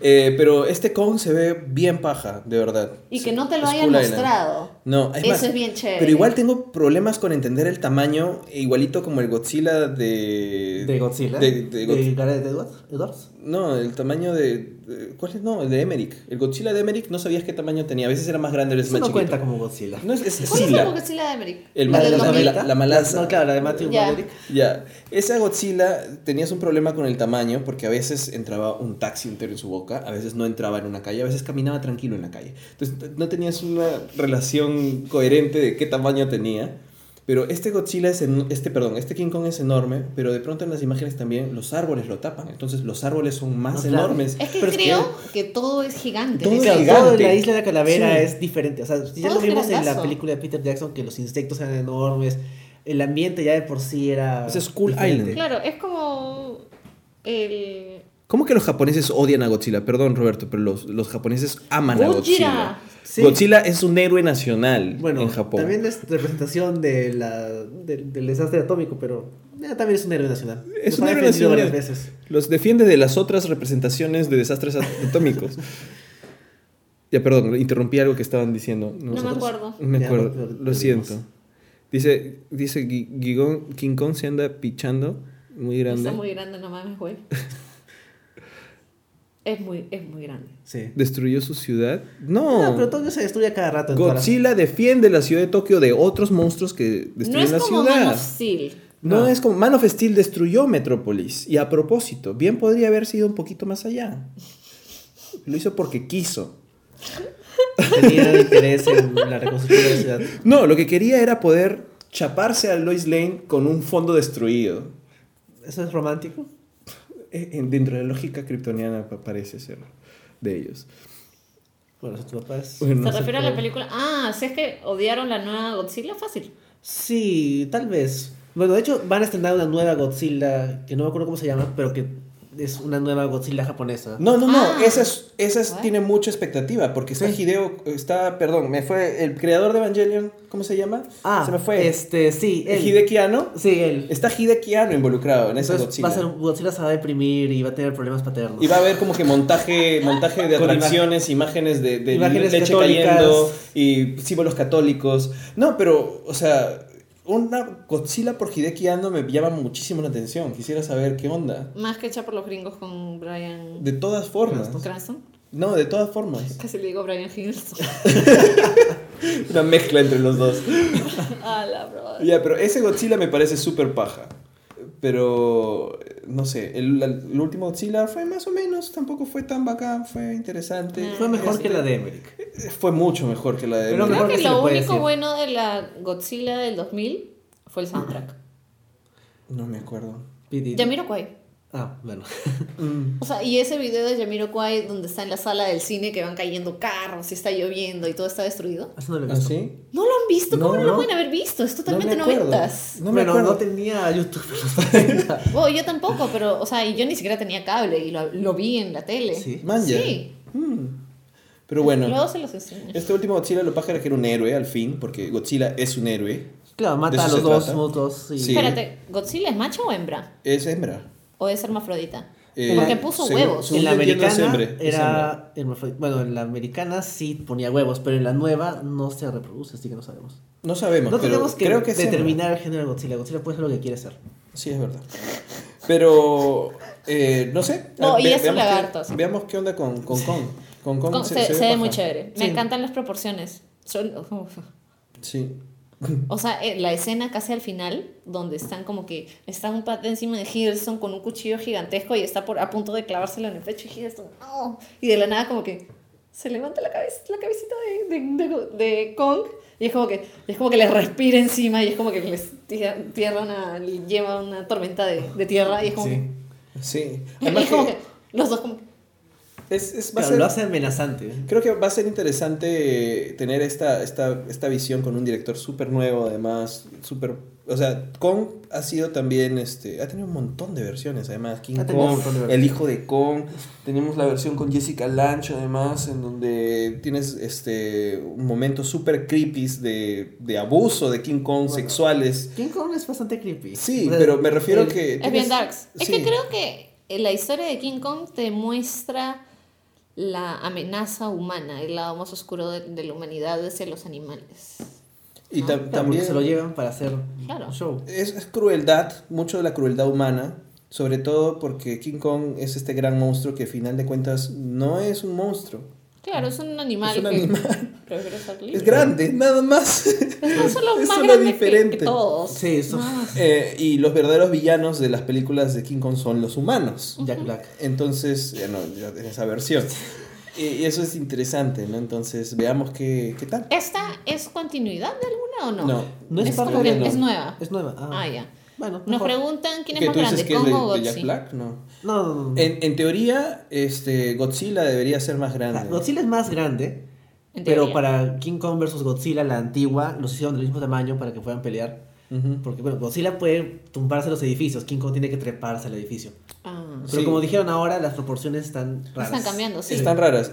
Pero este Kong se ve bien paja, de verdad. Y que no te lo hayan mostrado. No, es eso más, es bien chévere. Pero igual tengo problemas con entender el tamaño, igualito como el Godzilla de... ¿De Godzilla? ¿De Gareth Edwards? No, el tamaño de ¿cuál es? No, el de Emmerich. El Godzilla de Emmerich no sabías qué tamaño tenía. A veces era más grande, a veces más chiquito. No cuenta como Godzilla. No, es ¿cuál es el Godzilla de Emmerich? La malaza. No, claro, la de Matthew Broderick. Ya. Esa Godzilla tenías un problema con el tamaño porque a veces entraba un taxi entero en su boca. A veces no entraba en una calle, a veces caminaba tranquilo en la calle. Entonces no tenías una relación coherente de qué tamaño tenía. Pero este Godzilla es este King Kong es enorme, pero de pronto en las imágenes también los árboles lo tapan. Entonces los árboles son más enormes. Es que pero creo que todo es gigante. Todo es gigante. Todo en la isla de la calavera es diferente. O sea, ya lo vimos en la película de Peter Jackson que los insectos eran enormes. El ambiente ya de por sí era. Es Skull Island. Claro, es como el... ¿Cómo que los japoneses odian a Godzilla? Perdón, Roberto, pero los japoneses aman a Godzilla. Sí. Godzilla es un héroe nacional en Japón. También es representación del desastre atómico, pero también es un héroe nacional. Es un héroe nacional. Varias veces. Los defiende de las otras representaciones de desastres atómicos. Ya, perdón, interrumpí algo que estaban diciendo. No me acuerdo. Lo siento. Dice King Kong se anda pichando muy grande. Está muy grande, no mames, güey. Es muy grande. Sí. ¿Destruyó su ciudad? No, pero Tokio se destruye cada rato. Godzilla defiende la ciudad de Tokio de otros monstruos que destruyen la ciudad. No es como Man of Steel. No es como... Man of Steel destruyó Metrópolis. Y a propósito, bien podría haber sido un poquito más allá. Lo hizo porque quiso. Tenía interés en la reconstrucción de la ciudad. No, lo que quería era poder chaparse a Lois Lane con un fondo destruido. ¿Eso es romántico? Dentro de la lógica kryptoniana parece ser de ellos. Bueno, sus papás... Bueno, ¿se refiere a la película? Ah, si es que odiaron la nueva Godzilla, fácil. Sí, tal vez. Bueno, de hecho van a estrenar una nueva Godzilla, que no me acuerdo cómo se llama, pero que es una nueva Godzilla japonesa. No, esa tiene mucha expectativa, porque está el creador de Evangelion, ¿cómo se llama? Ah, se me fue. Sí, él. Hideki Anno. Sí, él. Está Hideki Anno involucrado en esa Godzilla. Godzilla se va a deprimir y va a tener problemas paternos. Y va a haber como que montaje de atracciones, imágenes de leche cayendo y símbolos católicos. No, pero, o sea... Una Godzilla por Hideki Anno me llama muchísimo la atención. Quisiera saber qué onda. Más que hecha por los gringos con Bryan... De todas formas. ¿Cranston? No, de todas formas. Casi le digo Bryan Hiddleston. Una mezcla entre los dos. A la brother. Ya, pero ese Godzilla me parece súper paja. Pero... No sé, el último Godzilla fue más o menos, tampoco fue tan bacán, fue interesante. Fue mejor que la de Emmerich. Fue mucho mejor que la de Emmerich. Creo que lo único bueno de la Godzilla del 2000 fue el soundtrack. No me acuerdo. Jamiroquai. Ah, bueno. O sea, y ese video de Jamiroquai donde está en la sala del cine que van cayendo carros y está lloviendo y todo está destruido. Eso no lo he visto. ¿Ah, sí? ¿No lo han visto? ¿Cómo no lo pueden haber visto? Es totalmente noventas. No me acuerdo. No tenía YouTube. Yo tampoco, pero, o sea, yo ni siquiera tenía cable y lo vi en la tele. ¿Sí? Manja. Sí. Pero bueno, luego se los enseño. Este último Godzilla lo pájaro que era un héroe al fin, porque Godzilla es un héroe. Claro, mata a los dos motos. Sí. Sí. Espérate, ¿Godzilla es macho o hembra? Es hembra. ¿O es hermafrodita? Porque puso huevos. En la americana era hermafrodita. Bueno, en la americana sí ponía huevos, pero en la nueva no se reproduce, así que no sabemos. No sabemos, no pero tenemos que, creo que determinar el género de Godzilla. Godzilla puede ser lo que quiere ser. Sí, es verdad. Pero, no sé. No, y es un lagarto. Veamos qué onda con Kong. Con Kong se ve muy chévere. Me encantan las proporciones. Sí. O sea, la escena casi al final, donde están como que está un pata encima de Hiddleston con un cuchillo gigantesco y está a punto de clavárselo en el pecho y Hiddleston, ¡no! Y de la nada como que se levanta la cabecita de Kong y es como que les respira encima y es como que les lleva una tormenta de tierra y es como sí, que, sí. Además es como que los dos como lo hace amenazante. Creo que va a ser interesante tener esta visión con un director súper nuevo, además, súper... O sea, Kong ha sido también... ha tenido un montón de versiones, además. King Kong, el hijo de Kong. Tenemos la versión con Jessica Lange, además, en donde tienes un momento súper creepy de abuso de King Kong, bueno, sexuales. King Kong es bastante creepy. Sí, pero me refiero que... Es bien darks. Sí. Es que creo que la historia de King Kong te muestra... la amenaza humana, el lado más oscuro de la humanidad hacia los animales. Y también se lo llevan para hacer un show. Es crueldad, mucho de la crueldad humana, sobre todo porque King Kong es este gran monstruo que al final de cuentas no es un monstruo. Claro, es un animal. Es un animal. Es grande, nada más. Es solo diferente que todos. Sí, eso. Y los verdaderos villanos de las películas de King Kong son los humanos. Jack Black. Entonces, en esa versión. Y eso es interesante, ¿no? Entonces, veamos qué tal. ¿Esta es continuidad de alguna o no? No es parte de... Es nueva. Es nueva. Ah, ya. Bueno, nos preguntan quién es más grande, Kong o Godzilla. Jack Black, no. En teoría, Godzilla debería ser más grande. O sea, Godzilla es más grande, pero para King Kong versus Godzilla, la antigua, los hicieron del mismo tamaño para que puedan pelear. Uh-huh. Porque bueno, Godzilla puede tumbarse los edificios, King Kong tiene que treparse al edificio. Pero sí, como dijeron ahora, las proporciones están raras. Están cambiando, sí. Están raras.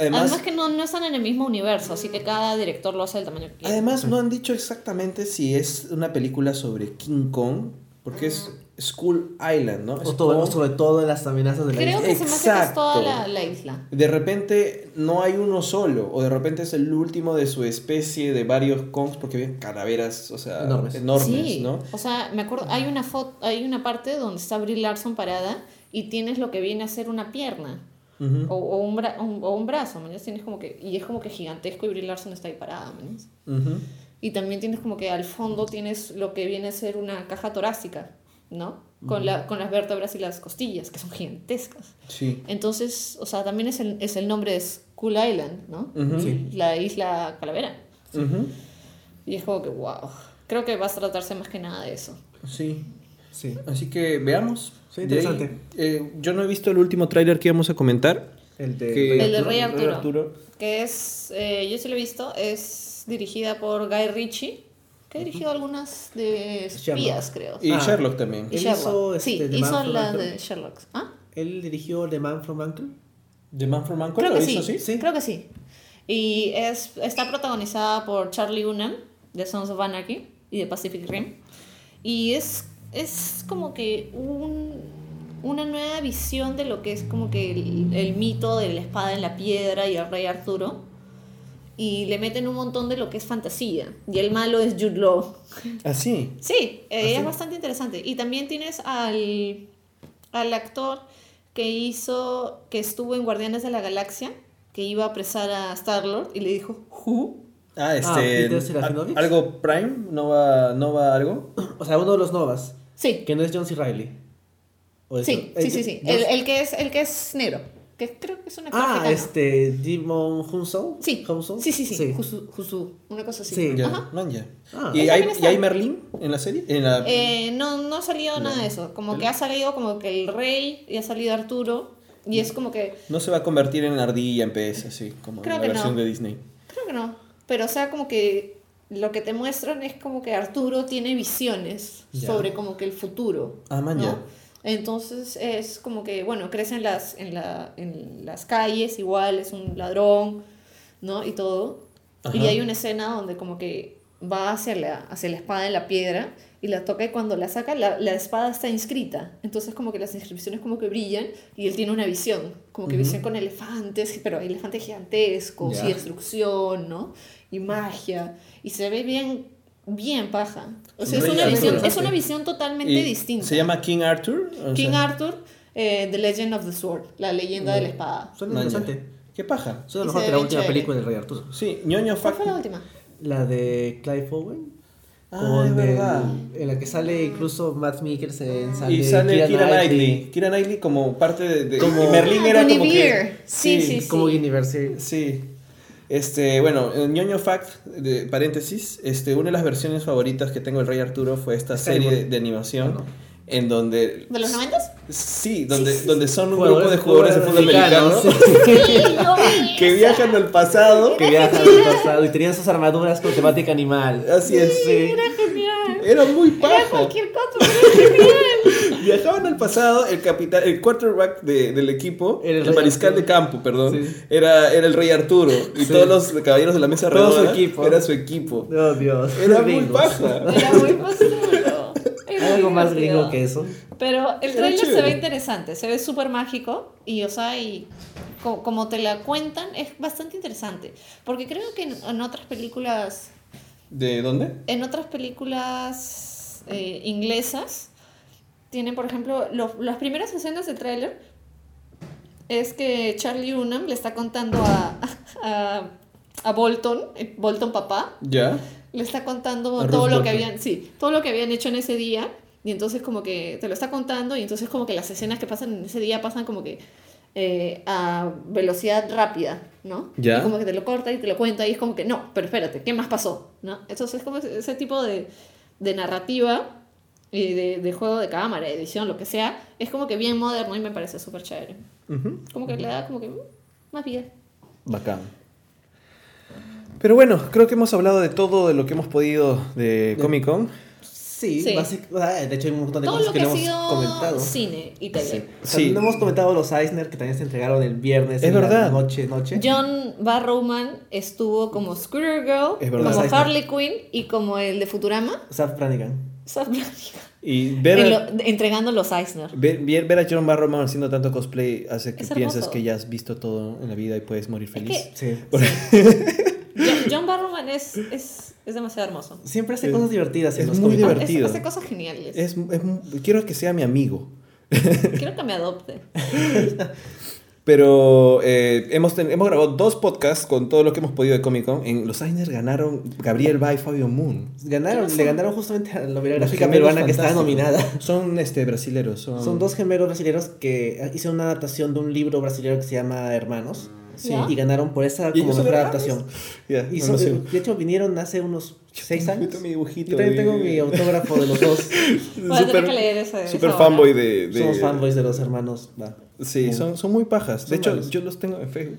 Además que no están en el mismo universo, así que cada director lo hace del tamaño que quiera. Además, no han dicho exactamente si es una película sobre King Kong, porque es Skull Island, ¿no? Sobre todo las amenazas de la isla. Creo que se me hace que es toda la isla. De repente no hay uno solo, o de repente es el último de su especie de varios Kongs, porque ven calaveras, o sea, enormes sí, ¿no? O sea, me acuerdo, hay una parte donde está Brie Larson parada y tienes lo que viene a ser una pierna. Uh-huh. O un brazo, ¿no? Tienes como que, y es como que gigantesco y Brie Larson está ahí parada, ¿no? Uh-huh. Y también tienes como que al fondo tienes lo que viene a ser una caja torácica, ¿no? Con, uh-huh, con las vértebras y las costillas, que son gigantescas. Sí. Entonces, o sea, también es el nombre de Skull Island, ¿no? Uh-huh. Sí. La isla calavera. Uh-huh. Y es como que, wow. Creo que vas a tratarse más que nada de eso. Sí. Sí. Así que veamos. Sí, interesante. Yo no he visto el último tráiler que íbamos a comentar. El de Rey Arturo. Que es, yo sí lo he visto, es dirigida por Guy Ritchie, que ha dirigido algunas de espías, creo. Y Sherlock también. Y Sherlock. Hizo las de Sherlock. ¿Ah? ¿Él dirigió The Man from U.N.C.L.E.? ¿The Man from U.N.C.L.E.? Creo que sí. ¿Sí? Creo que sí. Y está protagonizada por Charlie Hunnam, de Sons of Anarchy y de Pacific Rim. Y es como que una nueva visión de lo que es como que el mito de la espada en la piedra y el rey Arturo, y le meten un montón de lo que es fantasía, y el malo es Jude Law. ¿Así? Sí, es bastante interesante. Y también tienes al actor que estuvo en Guardianes de la Galaxia, que iba a apresar a Star-Lord y le dijo ¿who? ¿Algo Prime? ¿Nova algo? O sea, uno de los Novas. Sí. Que no es John C. Reilly. Sí. El que es negro. Que creo que es una cosa. Demon Hunso. Sí. Husu, una cosa así. Sí, ajá. ¿Y hay Merlín en la serie? No ha salido nada de eso. Como que ha salido como que el rey y ha salido Arturo. Y es como que... No se va a convertir en ardilla, en pez, así, como creo en la versión de Disney. Creo que no. Pero o sea, como que lo que te muestran es como que Arturo tiene visiones sobre como que el futuro. Entonces es como que, bueno, crece en las calles, igual es un ladrón, ¿no? Y todo. Ajá. Y hay una escena donde como que va hacia la espada en la piedra y la toca, y cuando la saca la espada está inscrita, entonces como que las inscripciones como que brillan y él tiene una visión, como que visión con elefantes, pero elefantes gigantescos, y destrucción, ¿no? Y magia, y se ve bien paja, o sea, es una visión totalmente distinta. ¿Se llama King Arthur? The Legend of the Sword, la leyenda de la espada. Suena interesante. ¿Qué paja? Suena mejor que la última película del Rey Arturo. Sí, ñoño fact. ¿Cuál fue la última? La de Clive Owen. Ah, es verdad. En la que sale incluso Matt Mikkelsen, sale Keira Knightley. Keira Knightley como parte de como, y Merlín era como que sí. Como Guinevere, sí. Bueno, ñoño fact, de paréntesis, una de las versiones favoritas que tengo del Rey Arturo fue esta serie de animación. En donde... ¿De los 90s? Sí, donde son un grupo de jugadores de fútbol americano. Sí. Que viajan al pasado. Y tenían sus armaduras con temática animal. Así es. Sí. Era genial. Era muy paja. Era cualquier cosa, era genial. Viajaban al pasado, el quarterback del equipo, el mariscal de campo, perdón, sí, era el Rey Arturo. Y todos los caballeros de la mesa redonda era su equipo. Oh, Dios. Era muy paja. Era muy paja. Algo más gringo que eso. Pero el trailer se ve interesante, se ve súper mágico. Y, o sea, como te la cuentan, es bastante interesante. Porque creo que en otras películas... ¿De dónde? En otras películas inglesas tienen, por ejemplo, las primeras escenas del trailer. Es que Charlie Hunnam le está contando a Bolton papá. Ya. Le está contando todo lo que habían hecho en ese día, y entonces como que te lo está contando, y entonces como que las escenas que pasan en ese día pasan como que a velocidad rápida, ¿no? Y como que te lo corta y te lo cuenta, y es como que no, pero espérate, ¿qué más pasó? ¿No? Entonces es como ese tipo de narrativa y de juego de cámara, edición, lo que sea, es como que bien moderno y me parece súper chévere. Uh-huh. Como que le da como que más vida. Bacán. Pero bueno, creo que hemos hablado de todo de lo que hemos podido de Comic Con. Sí. De hecho hay un montón de cosas que no hemos comentado. Cine y tele. Sí. O sea, no hemos comentado los Eisner, que también se entregaron el viernes. Es verdad. Noche. John Barrowman estuvo como Squirrel Girl, como Harley Quinn y como el de Futurama. Seth Brannigan. Y entregando los Eisner. Ver a Jerome Barrowman haciendo tanto cosplay hace que piensas que ya has visto todo en la vida y puedes morir feliz. John Barrowman es demasiado hermoso. Siempre hace cosas divertidas. Es muy divertido. Hace cosas geniales. Quiero que sea mi amigo. Quiero que me adopte. Pero hemos grabado 2 podcasts con todo lo que hemos podido de Comic Con. En los Eisner ganaron Gabriel Bá y Fabio Moon. Le ganaron justamente a la gráfica peruana que está nominada. Son brasileros. Son 2 gemelos brasileros que hicieron una adaptación de un libro brasilero que se llama Hermanos. Sí. Y ganaron por esa como mejor adaptación. De hecho, vinieron hace unos 6 años. Yo también tengo mi autógrafo de los 2. Super fanboy de... Somos fanboys de los hermanos. Sí, son muy pajas. De hecho, yo los tengo en Facebook.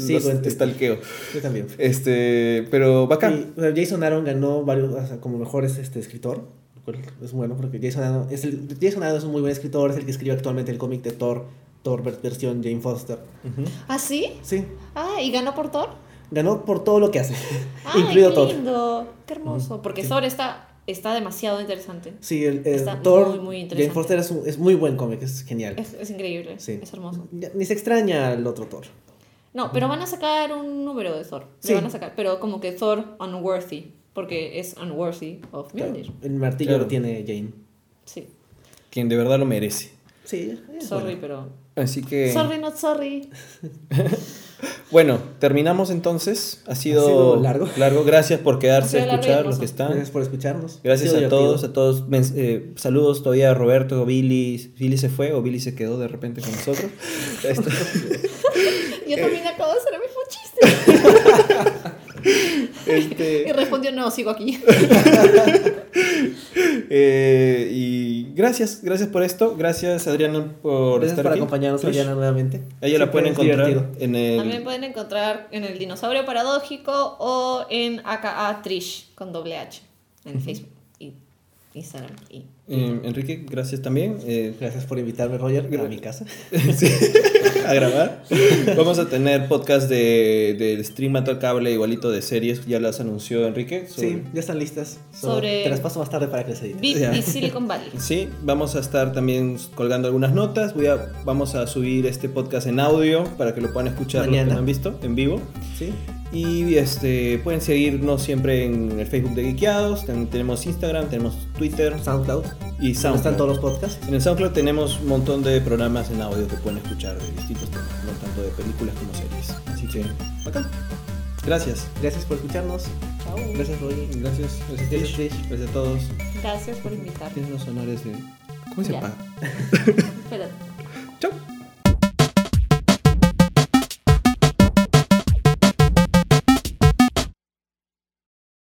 Sí, los stalkeo. Yo también. Pero bacán. Y Jason Aaron ganó varios, o sea, como mejor es escritor. Es bueno porque Jason Aaron es un muy buen escritor. Es el que escribe actualmente el cómic de Thor versión Jane Foster. Uh-huh. ¿Ah, sí? Sí. Ah, ¿y ganó por Thor? Ganó por todo lo que hace. Incluido Thor. ¡Qué lindo! ¡Qué hermoso! Porque Thor está demasiado interesante. Sí, está Thor, muy interesante. Jane Foster es muy buen cómic, es genial. Es increíble, sí. Es hermoso. Ni se extraña el otro Thor. No, pero van a sacar un número de Thor. Sí. Van a sacar, pero como que Thor Unworthy, porque es Unworthy of Mjolnir. Claro. El martillo lo tiene Jane. Sí. Quien de verdad lo merece. Sí. Sorry, pero... Así que... Sorry, not sorry. Bueno, terminamos entonces. Ha sido largo. Gracias por quedarse a escuchar los que están. Gracias por escucharnos. Gracias a todos. Saludos todavía a Roberto, Billy. Billy se fue o Billy se quedó de repente con nosotros. Yo también acabo de hacer el mismo chiste. Y respondió, no, sigo aquí. Y gracias por esto. Gracias, Adriana, por estar aquí. Acompañarnos, Adriana, nuevamente. Ella la pueden encontrar También pueden encontrar en el Dinosaurio Paradójico o en AKA Trish con doble H en Facebook y Instagram. Enrique, gracias también. Gracias por invitarme, Roger, a mi casa. Sí, a grabar. Vamos a tener podcast de stream a cable igualito de series. Ya las anunció Enrique. Sí, ya están listas. Te las paso más tarde para que las editen. Y Silicon Valley. Sí, vamos a estar también colgando algunas notas. Vamos a subir este podcast en audio para que lo puedan escuchar los que no han visto en vivo. Sí. Y pueden seguirnos siempre en el Facebook de Geekeados. Tenemos Instagram, tenemos Twitter, SoundCloud. Y SoundCloud. Están todos los podcasts. En el SoundCloud tenemos un montón de programas en audio que pueden escuchar de distintos temas, no tanto de películas como series. Así que, bacán. Gracias. Gracias por escucharnos. Chao. Gracias, Roy. Gracias. Gracias a todos. Gracias por invitarme. Tienes los honores de... ¿Cómo se paga?